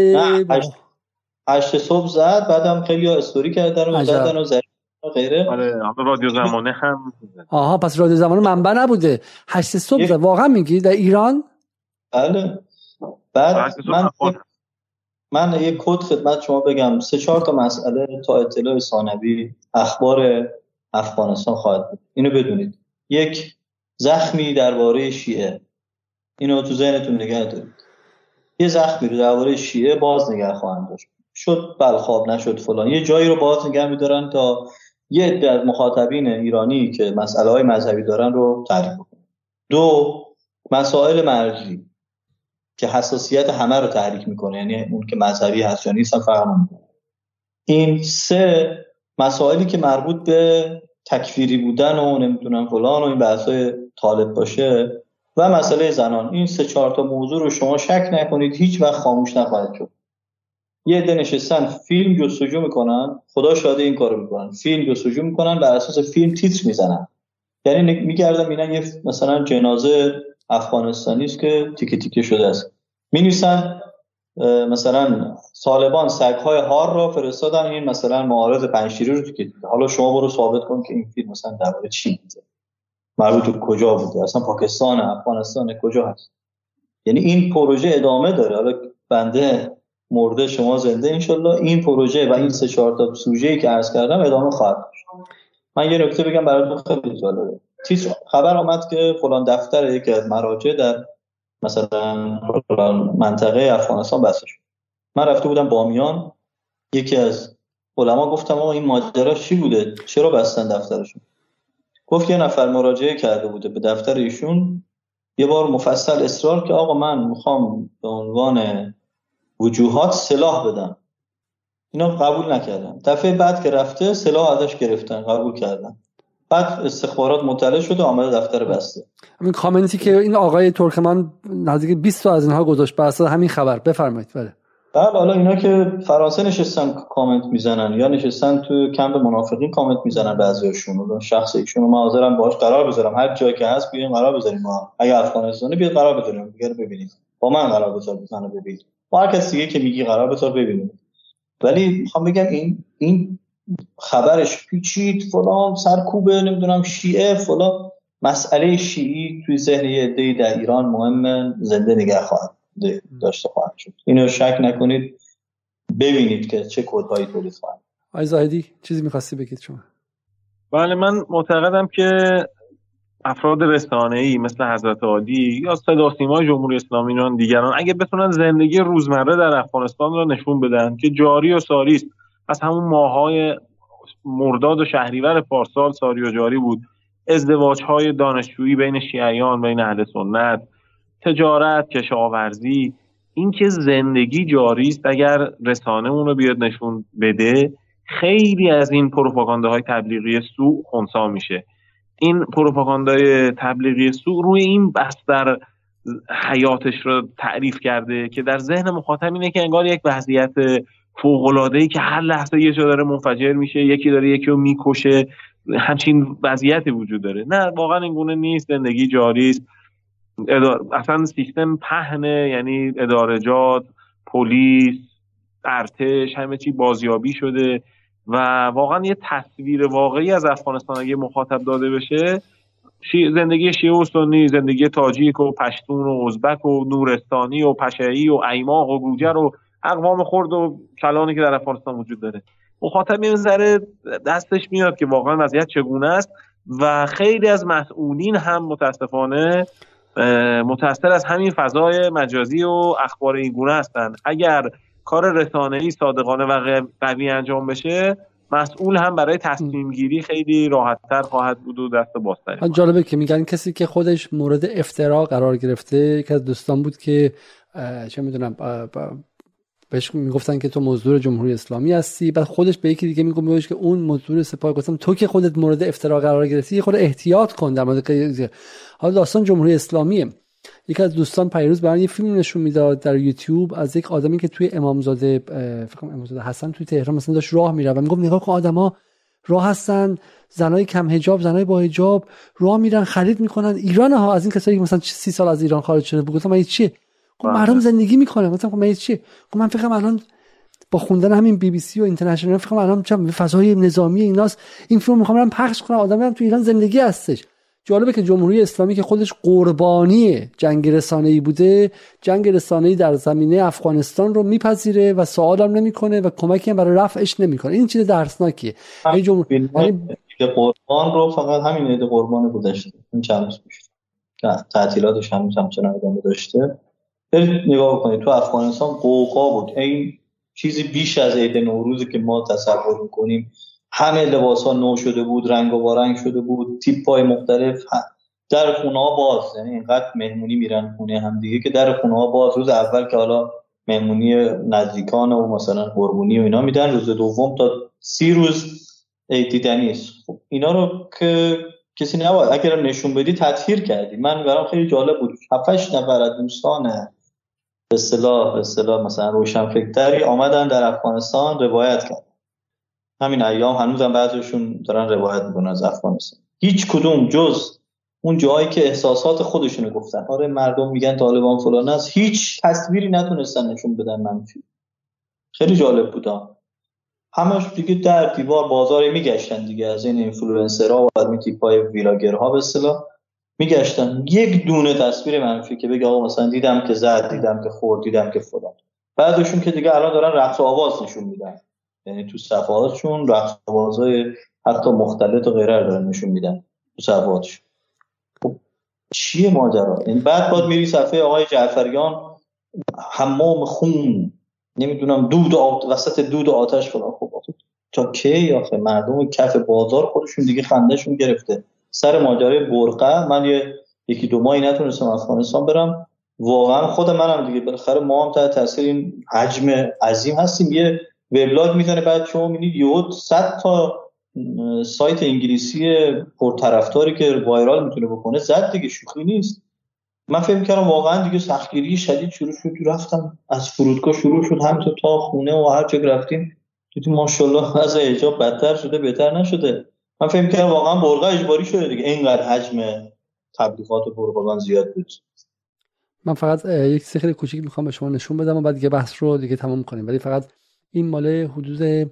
8 صبح زد، بعدم خیلی ها استوری کردن و زدن و غیره. آره رادیو زمانه هم. آها پس رادیو زمانه منبع نبوده. 8 صبح زد. واقعا میگی در ایران؟ بله. بعد من یک کد خدمت شما بگم، 3-4 تا مسئله تا اطلاع ثانوی اخبار افغانستان خواهد بود. اینو بدونید. یک، زخمی درباره شیعه. اینو تو ذهنتون نگه دارید. یه زخمی رو درباره شیعه باز نگه خواهند داشت. شد بلخاب، نشد فلان. یه جایی رو باز نگه می‌دارن تا یه عده از مخاطبین ایرانی که مسائل مذهبی دارن رو تعریف کنن. دو، مسائل مرجی که حساسیت همه رو تحریک میکنه، یعنی اون که مذهبی هست یا نیست هم فرق نمیکنه. این 3 مسائلی که مربوط به تکفیری بودن و نمیدونم فلان و این بحثای طالب باشه و مسئله زنان. این 3-4 تا موضوع رو شما شک نکنید، هیچ وقت خاموش نخواهید شد. یه عده نشستن فیلم جستجو میکنن، خدا شاهده این کارو میکنن، فیلم جستجو میکنن، بر اساس فیلم تیتر میزنن. یعنی میگردن اینا یه مثلا جنازه افغانستانی است که تیکه تیکه شده است، می‌نویسن مثلا طالبان سگ‌های هار را فرستادن، این مثلا معارض پنجشیری رو تیکه تیکه. حالا شما برو ثابت کن که این فیلم مثلا درباره چی بوده، مربوط به کجا بوده، اصلا پاکستان، افغانستان کجا هست. یعنی این پروژه ادامه داره. حالا بنده مرده شما زنده، انشالله این پروژه و این 3-4 تا سوژه‌ای که عرض کردم ادامه خواهد داشت. من یه نکته بگم براتون خیلی جالبه. خبر آمد که فلان دفتر یکی از مراجع در مثلا منطقه افغانستان بسته شد. من رفته بودم بامیان، یکی از علما گفتم آقا این ماجرا چی بوده، چرا بستن دفترشون؟ گفت یه نفر مراجعه کرده بوده به دفتر ایشون، یه بار مفصل اصرار که آقا من میخوام به عنوان وجوهات سلاح بدم، اینا قبول نکردن. دفعه بعد که رفته سلاح ازش گرفتن، قبول کردن. بعد استخبارات مطلع شده آمده دفتر بسته. همین کامنتی که این آقای ترکمان نزدیک 20 تا از اینها گذاشت بر اساس همین خبر. بفرمایید. بله. حالا اینا که فرانسه نشستن کامنت میزنن یا نشستن تو کمپ منافقین کامنت میزنن، بعضیاشون شخص ایشونو معذرم باهاش قرار بذارم، هر جایی که هست بیاین قرار بذاریم، ما اگه افغانستانه بیاد قرار بذاریم، دیگه ببینید با من قرار بذار، بزنه ببینید با هر کسی دیگه که میگی قرار بذار ببینید. ولی میخوام بگم این خبرش پیچید فلان، سرکوبه نمیدونم شیعه فلان، مسئله شیعی توی ذهن یه عده‌ای در ایران مهمه، زنده نگه خواهد داشته خواهد شد. اینو شک نکنید. ببینید که چه کدهایی تولید خواهد. آقای زاهدی چیزی می‌خواستی بگید شما؟ بله، من معتقدم که افراد رسانه‌ای مثل حضرت عادی یا صدا و سیمای جمهوری اسلامی و دیگران اگه بتونن زندگی روزمره در افغانستان را نشون بدن که جاری و ساری است، از همون ماه‌های مرداد و شهریور پارسال ساری و جاری بود، ازدواج‌های دانشجویی بین شیعیان، بین اهل سنت، تجارت، کشاورزی، اینکه زندگی جاری است، اگر رسانه اون رو بیاد نشون بده، خیلی از این پروپاگانداهای تبلیغی سو خنثی میشه. این پروپاگاندای تبلیغی سو روی این بستر حیاتش رو تعریف کرده که در ذهن مخاطب اینه که انگار یک وضعیت فوق‌العاده‌ای که هر لحظه یه جا داره منفجر میشه، یکی داره یکی رو میکشه، همچین وضعیتی وجود داره. نه، واقعا اینگونه نیست. زندگی جاری است. اصلا سیستم پهنه، یعنی ادارجات، پلیس، ارتش، همه چی بازیابی شده و واقعا یه تصویر واقعی از افغانستان اگه مخاطب داده بشه، زندگی شیعه و سنی، زندگی تاجیک و پشتون و ازبک و نورستانی و پشه‌ای و ایماق و گوجر و اقوام خرد و کلانی که در افغانستان وجود داره، مخاطب یه ذره دستش میاد که واقعا وضعیت چگونه است و خیلی از مسئولین هم متاسفانه متأثر از همین فضای مجازی و اخبار این گونه هستند. اگر کار رسانه‌ای صادقانه و قوی انجام بشه، مسئول هم برای تصمیم گیری خیلی راحت‌تر خواهد بود و دست بازتر. جالبه که میگن کسی که خودش مورد افترا قرار گرفته، یک از دوستان بود که چه میدونم بهش میگفتن که تو مزدور جمهوری اسلامی هستی، بعد خودش به یکی دیگه میگفت که اون مزدور سپاه، گفتم تو که خودت مورد افترا قرار گرفتی خود احتیاط کن در مورد حالا داستان جمهوری اسلامیه. یکی از دوستان پیروز برام یه فیلم نشون میداد در یوتیوب از یک آدمی که توی امامزاده، فکر کنم امامزاده حسن توی تهران مثلا، داشت راه میره و میگفت نگاه کن آدما راه هستن، زنای کم حجاب، زنای با حجاب راه میرن خرید میکنن. ایران ها از این کسایی که مثلا 30 سال از ایران خارج شده، گفتم من چیه؟ مردم زندگی میکنه. مثلا من چی؟ من فکر کنم الان با خوندن همین BBC و اینترنشنال فکر کنم الان چم فضای نظامی ایناست. این فیلم میخوام برام پخش کنم، آدم هم تو ایران زندگی هستش. جالبه که جمهوری اسلامی که خودش قربانی جنگ رسانه‌ای بوده، جنگ رسانه‌ای در زمینه افغانستان رو میپذیره و سوالم نمیکنه و کمکی هم برای رفعش نمیکنه. این چیز درسناکیه. یعنی جمهوری قربان رو فقط همین ایده قربان گذشته. این چالش میشه. تعطیلاتش هم همچنان ادامه داشته. نگاه بکنید تو افغانستان قوقا بود، این چیزی بیش از عید نوروزی که ما تصور میکنیم. همه لباس ها نو شده بود، رنگ و رنگ شده بود، تیپ های مختلف، در خونه ها باز، یعنی اینقدر مهمونی میرن خونه هم دیگه که در خونه ها باز. روز اول که حالا مهمونی نزدیکان و مثلا قربونی و اینا میدن، روز دوم تا 30 روز دیدنی است. خب اینا رو که کسی نباید، اگرم نشون بدی تطهیر کردی. من برام خیلی جالب بود 7-8 نفر از دوستان به اصطلاح مثلا روشنفکری آمدن در افغانستان روایت کردن. همین ایام هنوزم بعضیشون دارن روایت میکنن از افغانستان. هیچ کدوم جز اون جایی که احساسات خودشونو گفتن، آره مردم میگن طالبان فلان است، هیچ تصویری نتونستن نشون بدن منفی. خیلی جالب بود. همش دیگه در دیوار بازار میگشتن دیگه، از این اینفلوئنسرها و از این تیپای ویلاگرها به اصطلاح میگشتن، یک دونه تصویر منفی که بگه آقا مثلا دیدم که زد، دیدم که خورد، دیدم که فلان. بعدشون که دیگه الان دارن رقص و آواز نشون میدن، یعنی تو صفحاتشون رقص و آوازهای حتی مختلط و غیره دارن نشون میدن تو صفحاتشون. خب چیه ماجرا؟ این بعد میری صفحه آقای جعفریان، حمام خون، نمیدونم دود وسط دود آتش فلان. خب تا کی آخه مردم کف بازار خودشون دیگه خندهشون گرفته سر ماجرای برقه. من یکی دو ماهی نتونستم افغانستان برم، واقعا خود منم دیگه بالاخره ما هم تحت تاثیر این حجم عظیم هستیم. یه وبلاگ میزنه بعد شما میبینید یهو 100 تا سایت انگلیسی پرطرفداری که وایرال میتونه بکنه زد دیگه، شوخی نیست. من فکر کردم واقعا دیگه سختگیری شدید شروع شد. رفتم از فرودگاه شروع شد هم تا خونه و هر جا رفتیم دیدیم ماشاءالله از حجاب بدتر شده بهتر نشده. من فکر کردم واقعا برقا اجباری شده دیگه، اینقدر حجم تبلیغات و پروپاگاند زیاد بود. من فقط یک چیز خیلی کوچیک میخوام به شما نشون بدم و بعد دیگه بحث رو دیگه تمام کنیم، ولی فقط این ماله حدود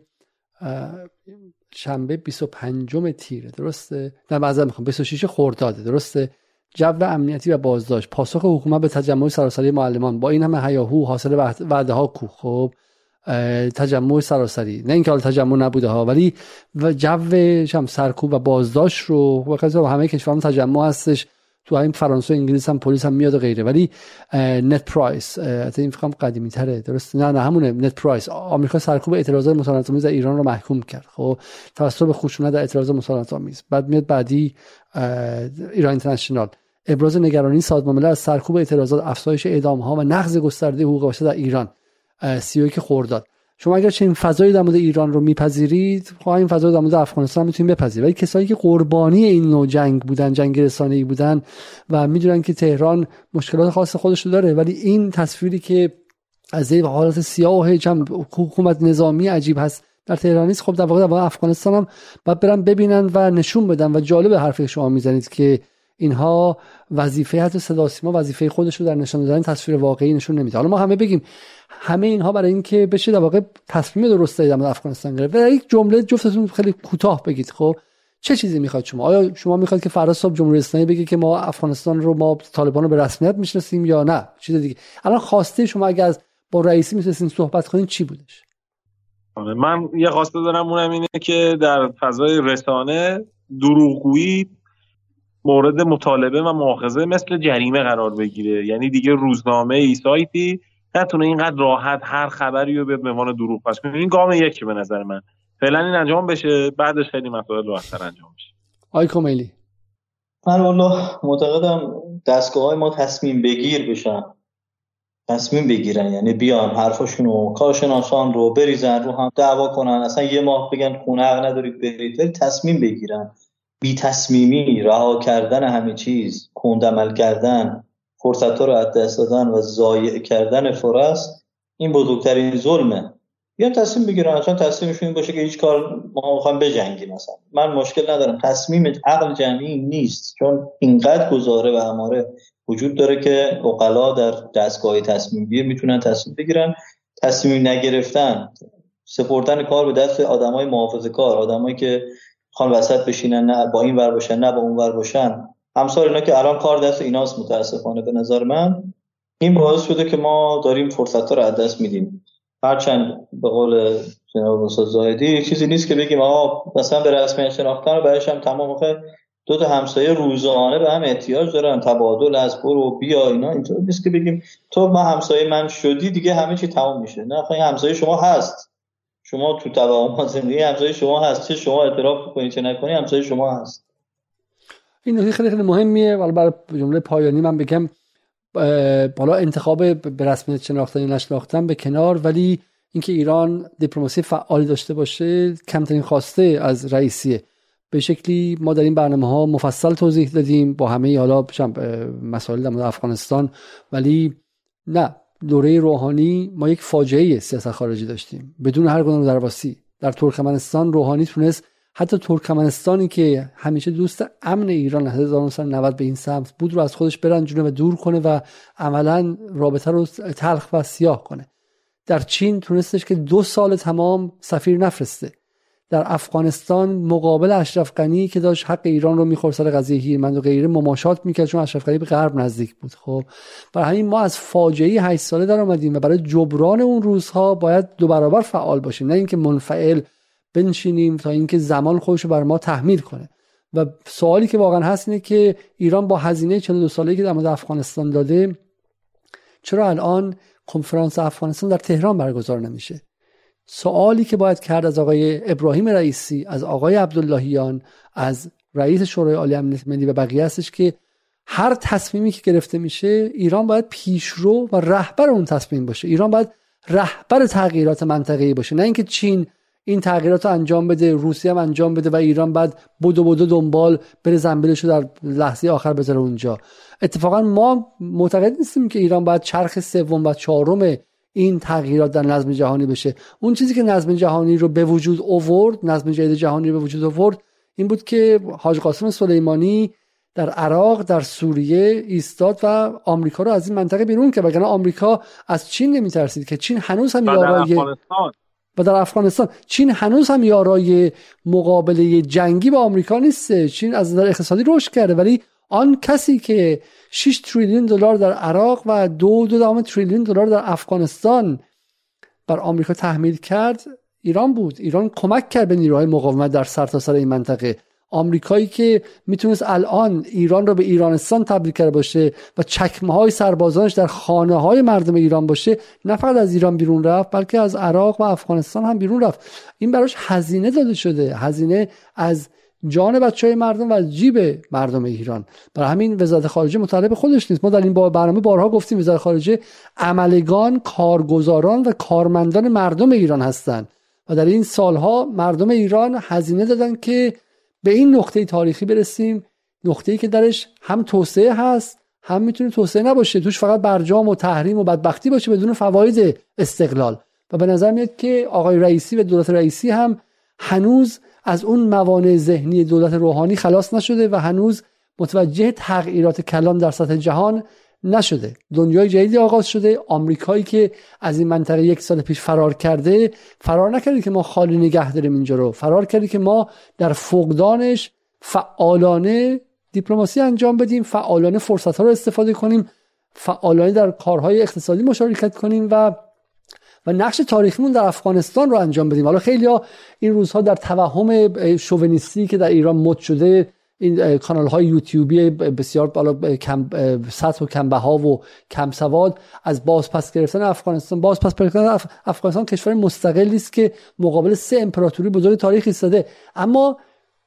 شنبه 25 تیر درسته؟ نه بعضی میخوام 26 خرداد درسته. جو امنیتی و بازداشت، پاسخ حکومت به تجمع سراسری معلمان، با این همه هیاهو حاصل وعده‌ها کو. خب تجمع سراسری، نه اینکه حال تجمع نبوده ها، ولی جوش هم سرکوب و بازداشت رو واقعا همه کشورها تجمع هستش، تو همین فرانسه و انگلیس هم پلیس هم میاد و غیره. ولی نت پرایس حتی این فکرام قدیمی تره، درست؟ نه همونه. نت پرایس آمریکا سرکوب اعتراضات مسالمت‌آمیز در ایران رو محکوم کرد، خب توسط به خشونت در اعتراض مسالمت‌آمیز. بعد میاد بعدی ایران اینترنشنال، ابراز نگرانی سازمان ملل از سرکوب اعتراضات، افزایش اعدام‌ها و نقض گسترده حقوق بشر در ایران، 31 خرداد. شما اگر چنین فضایی در مورد ایران رو میپذیرید، خب این فضا در مورد افغانستان میتونید بپذیرید، ولی کسایی که قربانی این نوع جنگ بودن، جنگ رسانه‌ای بودن و میدونن که تهران مشکلات خاص خودش رو داره، ولی این تصویری که از این حالات سیاه جنب حکومت نظامی عجیب هست در تهران نیست، خب در واقع افغانستان هم باید برن ببینن و نشون بدن. و جالب حرفی شما میزنید که اینها وظیفه، حتی صدا سیما وظیفه خودش رو در نشان دادن تصویر واقعی نشون نمیده. حالا ما همه بگیم همه اینها برای اینکه بشه در واقع تصمیم درستی در مورد افغانستان گرفت، در یک جمله جفتتون خیلی کوتاه بگید خب چه چیزی میخواد شما؟ آیا شما میخواد که فردا صبح جمهوری اسلامی بگه که ما افغانستان رو، ما طالبان رو به رسمیت میشناسیم، یا نه چیز دیگه؟ الان خواسته شما اگه از با رئیسی میتونستین صحبت کنین چی بودش؟ من یه خواسته دارم، اونم اینه که در فضای رسانه دروغگویی مورد مطالبه و مؤاخذه مثل جریمه قرار بگیره. یعنی دیگه روزنامه ای، سایتی نتونه اینقدر راحت هر خبری رو به عنوان دروغ پخش کنه. این گام یکی به نظر من فعلا این انجام بشه، بعدش خیلی مسائل راحت‌تر انجام میشه. آقای کمیلی، من والله معتقدم دستگاه‌های ما تصمیم بگیرن، یعنی بیان حرفشون رو، کارشناسان رو بریزن رو هم دعوا کنن، اصلا یه ماه بگن خونه حق ندارید برید، ولی تصمیم بگیرن. بی تصمیمی، رها کردن همه چیز، کندعمل کردن، فرصت‌ها رو از دست دادن و ضایع کردن فرص، این بزرگترین ظلمه. یا تصمیم بگیرن، اصلا تصمیمشون این باشه که هیچ کار، ما می‌خوایم بجنگیم مثلا. من مشکل ندارم، تصمیم عقل جمعی نیست، چون اینقدر گزاره و اماره وجود داره که عقلا در دستگاه تصمیم گیری میتونن تصمیم بگیرن. تصمیم نگرفتن، سپردن کار به دست آدمای محافظه‌کار، آدمایی که خان وسط بشینن، نه با این ور باشن نه با اون ور باشن، همسر اینا که الان کار دست ایناست. متاسفانه به نظر من این باعث شده که ما داریم فرصت‌ها رو از دست میدیم. هرچند به قول جناب استاد زاهدی چیزی نیست که بگیم آقا مثلا به رسمیت شناختن رو برایش هم تمام، خیلی دو تا همسایه روزانه به هم احتیاج دارن، تبادل از برو بیا اینا، اینطور نیست که بگیم تو ما همسایه من شدی دیگه همه چی تمام میشه. نه، خیلی همسایه شما هست، شما تو توهم زندگی همسایه شما هست، چه شما اعتراف کنی چه نکنی همسایه شما هست. این نکته خیلی خیلی مهمیه. ولی برای جمله پایانی من بگم، بالا انتخاب به رسمیت شناختن یا نشناختن به کنار، ولی اینکه ایران دیپلماسی فعالی داشته باشه کمترین خواسته از رئیسیه. به شکلی ما در این برنامه‌ها مفصل توضیح دادیم با همه حالا مسائل در مورد افغانستان، ولی نه، دوره روحانی ما یک فاجعه سیاست خارجی داشتیم بدون هر گونه درواسی. در ترکمنستان روحانی تونست حتی ترکمنستانی که همیشه دوست امن ایران از 1990 به این سمت بود رو از خودش برنجونه و دور کنه و عملا رابطه رو تلخ و سیاه کنه. در چین تونستش که 2 سال تمام سفیر نفرسته. در افغانستان مقابل اشرف غنی که داشت حق ایران رو می‌خورد سر قضیه هیرمند و غیره مماشات می‌کرد، چون اشرف غنی به غرب نزدیک بود. خب برای همین ما از فاجعه 8 ساله در اومدیم و برای جبران اون روزها باید 2 برابر فعال باشیم، نه اینکه منفعل بنشینیم تا اینکه زمان خودش رو بر ما تحمیل کنه. و سوالی که واقعا هست اینه که ایران با هزینه 42 ساله‌ای که در مورد افغانستان داده، چرا الان کنفرانس افغانستان در تهران برگزار نمیشه؟ سوالی که باید کرد از آقای ابراهیم رئیسی، از آقای عبداللهیان، از رئیس شورای عالی امنیت ملی و بقیه هستش که هر تصمیمی که گرفته میشه ایران باید پیشرو و رهبر اون تصمیم باشه. ایران باید رهبر تغییرات منطقه‌ای باشه، نه اینکه چین این تغییرات رو انجام بده، روسیه هم انجام بده و ایران بعد بدو دنبال بره، زنبیلشو در لحظه آخر بذاره اونجا. اتفاقا ما معتقد نیستیم که ایران باید چرخ 3 و 4 این تغییرات در نظم جهانی بشه. اون چیزی که نظم جهانی رو به وجود آورد، نظم جدید جهانی رو به وجود آورد، این بود که حاج قاسم سلیمانی در عراق، در سوریه ایستاد و آمریکا رو از این منطقه بیرون کرد. وگرنه آمریکا از چین نمی‌ترسید که چین هنوز هم یارای و در افغانستان چین هنوز هم یارای مقابله جنگی با آمریکا نیست. چین از نظر اقتصادی رشد کرده، ولی آن کسی که 6 تریلیون دلار در عراق و 2.2 تریلیون دلار در افغانستان بر آمریکا تحمیل کرد ایران بود. ایران کمک کرد به نیروهای مقاومت در سرتاسر این منطقه. آمریکایی که میتونست الان ایران رو به ایرانستان تبدیل کرده باشه و چکمه های سربازانش در خانه های مردم ایران باشه، نه فقط از ایران بیرون رفت بلکه از عراق و افغانستان هم بیرون رفت. این براش هزینه داده شده، هزینه از جان بچهای مردم و از جیب مردم ایران. برای همین وزارت خارجه مطالب خودش نیست. ما در این برنامه بارها گفتیم وزارت خارجه عملگان، کارگزاران و کارمندان مردم ایران هستند و در این سالها مردم ایران هزینه دادن که به این نقطه تاریخی برسیم، نقطه‌ای که درش هم توسعه هست هم میتونه توسعه نباشه، توش فقط برجام و تحریم و بدبختی باشه بدون فواید استقلال. و به نظر میاد که آقای رئیسی و دولت رئیسی هم هنوز از اون موانع ذهنی دولت روحانی خلاص نشده و هنوز متوجه تغییرات کلان در سطح جهان نشده. دنیای جدیدی آغاز شده. آمریکایی که از این منطقه یک سال پیش فرار کرده، فرار نکرده که ما خالی نگه داریم اینجا رو، فرار کرده که ما در فقدانش فعالانه دیپلماسی انجام بدیم، فعالانه فرصت‌ها رو استفاده کنیم، فعالانه در کارهای اقتصادی مشارکت کنیم و نقش تاریخیمون در افغانستان رو انجام بدیم. حالا خیلی‌ها این روزها در توهم شوونیستی که در ایران مد شده، این کانال های یوتیوبی بسیار بالا سطح و کمبها و کم سواد، از بازپس گرفتن افغانستان، بازپس گرفتن افغانستان کشور مستقلی است که مقابل سه امپراتوری بزرگ تاریخ ایستاده. اما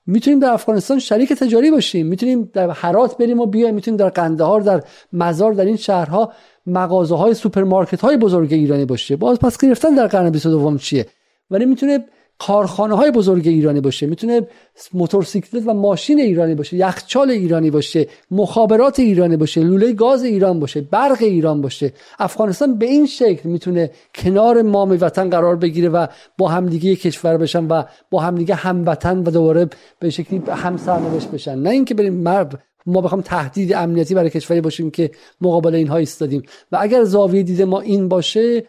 میتونیم در افغانستان شریک تجاری باشیم، میتونیم در هرات بریم و بیایم، میتونیم در قندهار، در مزار، در این شهرها مغازه های سوپرمارکت های بزرگ ایرانی باشه. بازپس گرفتن در قرن 22 چیه؟ ولی میتونه کارخانه های بزرگ ایرانی باشه، میتونه موتورسیکلت و ماشین ایرانی باشه، یخچال ایرانی باشه، مخابرات ایرانی باشه، لوله گاز ایران باشه، برق ایران باشه. افغانستان به این شکل میتونه کنار مام وطن قرار بگیره و با همدیگه یک کشور بشن و با همدیگه هموطن و دوباره به شکلی همسرنوشت بشن، نه اینکه بریم ما بخوام تهدید امنیتی برای کشوری باشیم که مقابل اینها ایستادیم. و اگر زاویه دید ما این باشه،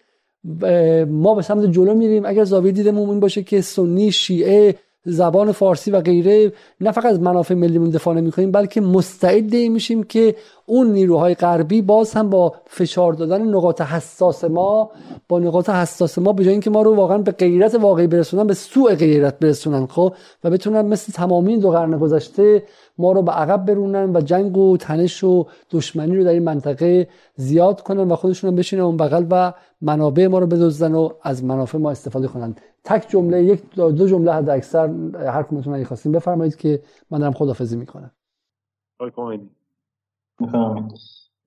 ما به سمت جلو میریم. اگر زاویه دیدمون این باشه که سنی، شیعه، زبان فارسی و غیره، نه فقط از منافع ملیمون دفاع نمی‌کنیم بلکه مستعد میشیم که اون نیروهای غربی باز هم با فشار دادن نقاط حساس ما به جای اینکه ما رو واقعا به غیرت واقعی برسونن، به سوء غیرت برسونن خب و بتونن مثل تمامی دو قرن گذشته ما رو به عقب برونن و جنگ و تنش و دشمنی رو در این منطقه زیاد کنن و خودشون هم بشینن اون بغل و منابع ما رو بدزدن و از منافع ما استفاده کنن. تک جمله، یک دو جمله حد اکثر، هر کدومتون اگه خواستین بفرمایید که من دارم خداحافظی میکنم.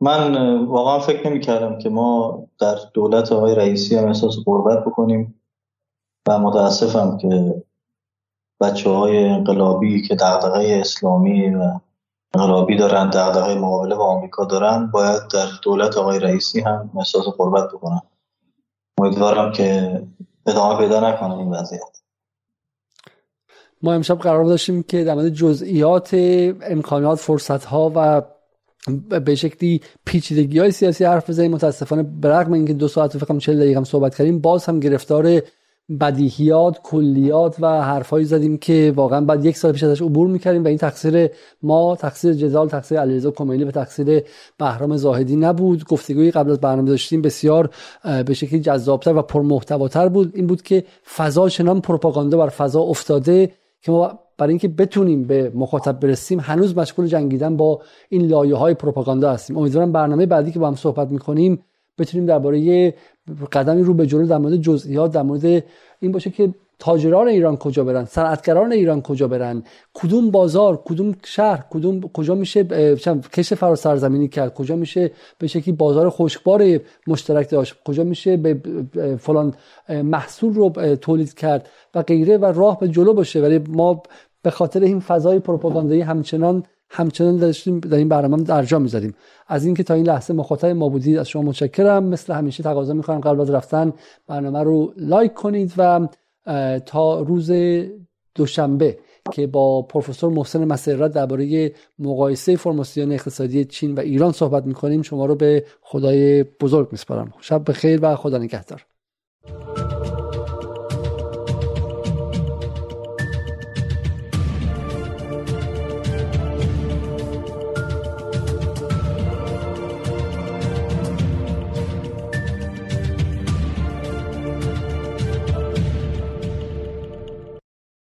من واقعا فکر نمی‌کردم که ما در دولت آقای رئیسی هم احساس غربت بکنیم و متاسفم که بچه‌های انقلابی که دغدغه اسلامی و انقلابی دارن، دغدغه مقابله با آمریکا دارن، باید در دولت آقای رئیسی هم احساس غربت بکنن. امیدوارم که ادامه پیدا نکنه این وضعیت. ما امشب قرار داشتیم که در مورد جزئیات، امکانات، فرصت‌ها و به شکلی پیچیدگی‌های سیاسی حرف بزنیم. متاسفانه برغم اینکه 2 ساعت و فقط 40 دقیقه هم صحبت کردیم، باز هم گرفتار بدیهیات، کلیات و حرفایی زدیم که واقعا بعد 1 سال پیش ازش عبور می‌کردیم و این تقصیر ما، تقصیر جدال، تقصیر علیرضا کمیلی و تقصیر بهرام زاهدی نبود. گفتگوی قبل از برنامه داشتیم بسیار به شکلی جذاب‌تر و پرمحتواتر بود. این بود که فضا چنان پروپاگاندا بر فضا افتاده که ما برای اینکه بتونیم به مخاطب برسیم هنوز مشغول جنگیدن با این لایه‌های پروپاگاندا هستیم. امیدوارم برنامه بعدی که با هم صحبت می‌کنیم بتونیم درباره قدمی رو به جلو در مورد جزئیات، در مورد این باشه که تاجران ایران کجا برن، صنعتگران ایران کجا برن، کدوم بازار، کدوم شهر، کجا میشه کشت فراسرزمینی کرد، کجا میشه به شکلی بازار خشکبار مشترک داشت، کجا میشه به فلان محصول رو تولید کرد و غیره و راه به جلو باشه. ولی ما به خاطر این فضای پروپاگاندایی همچنان داشتیم در این برنامه درجا می‌زدیم. از اینکه تا این لحظه مخاطب ما بودید از شما متشکرم. مثل همیشه تقاضا می‌کنم قبل از رفتن برنامه رو لایک کنید و تا روز دوشنبه که با پروفسور محسن مسرت درباره مقایسه فرماسیون اقتصادی چین و ایران صحبت می‌کنیم شما رو به خدای بزرگ می‌سپارم. شب بخیر و خدا نگهدار.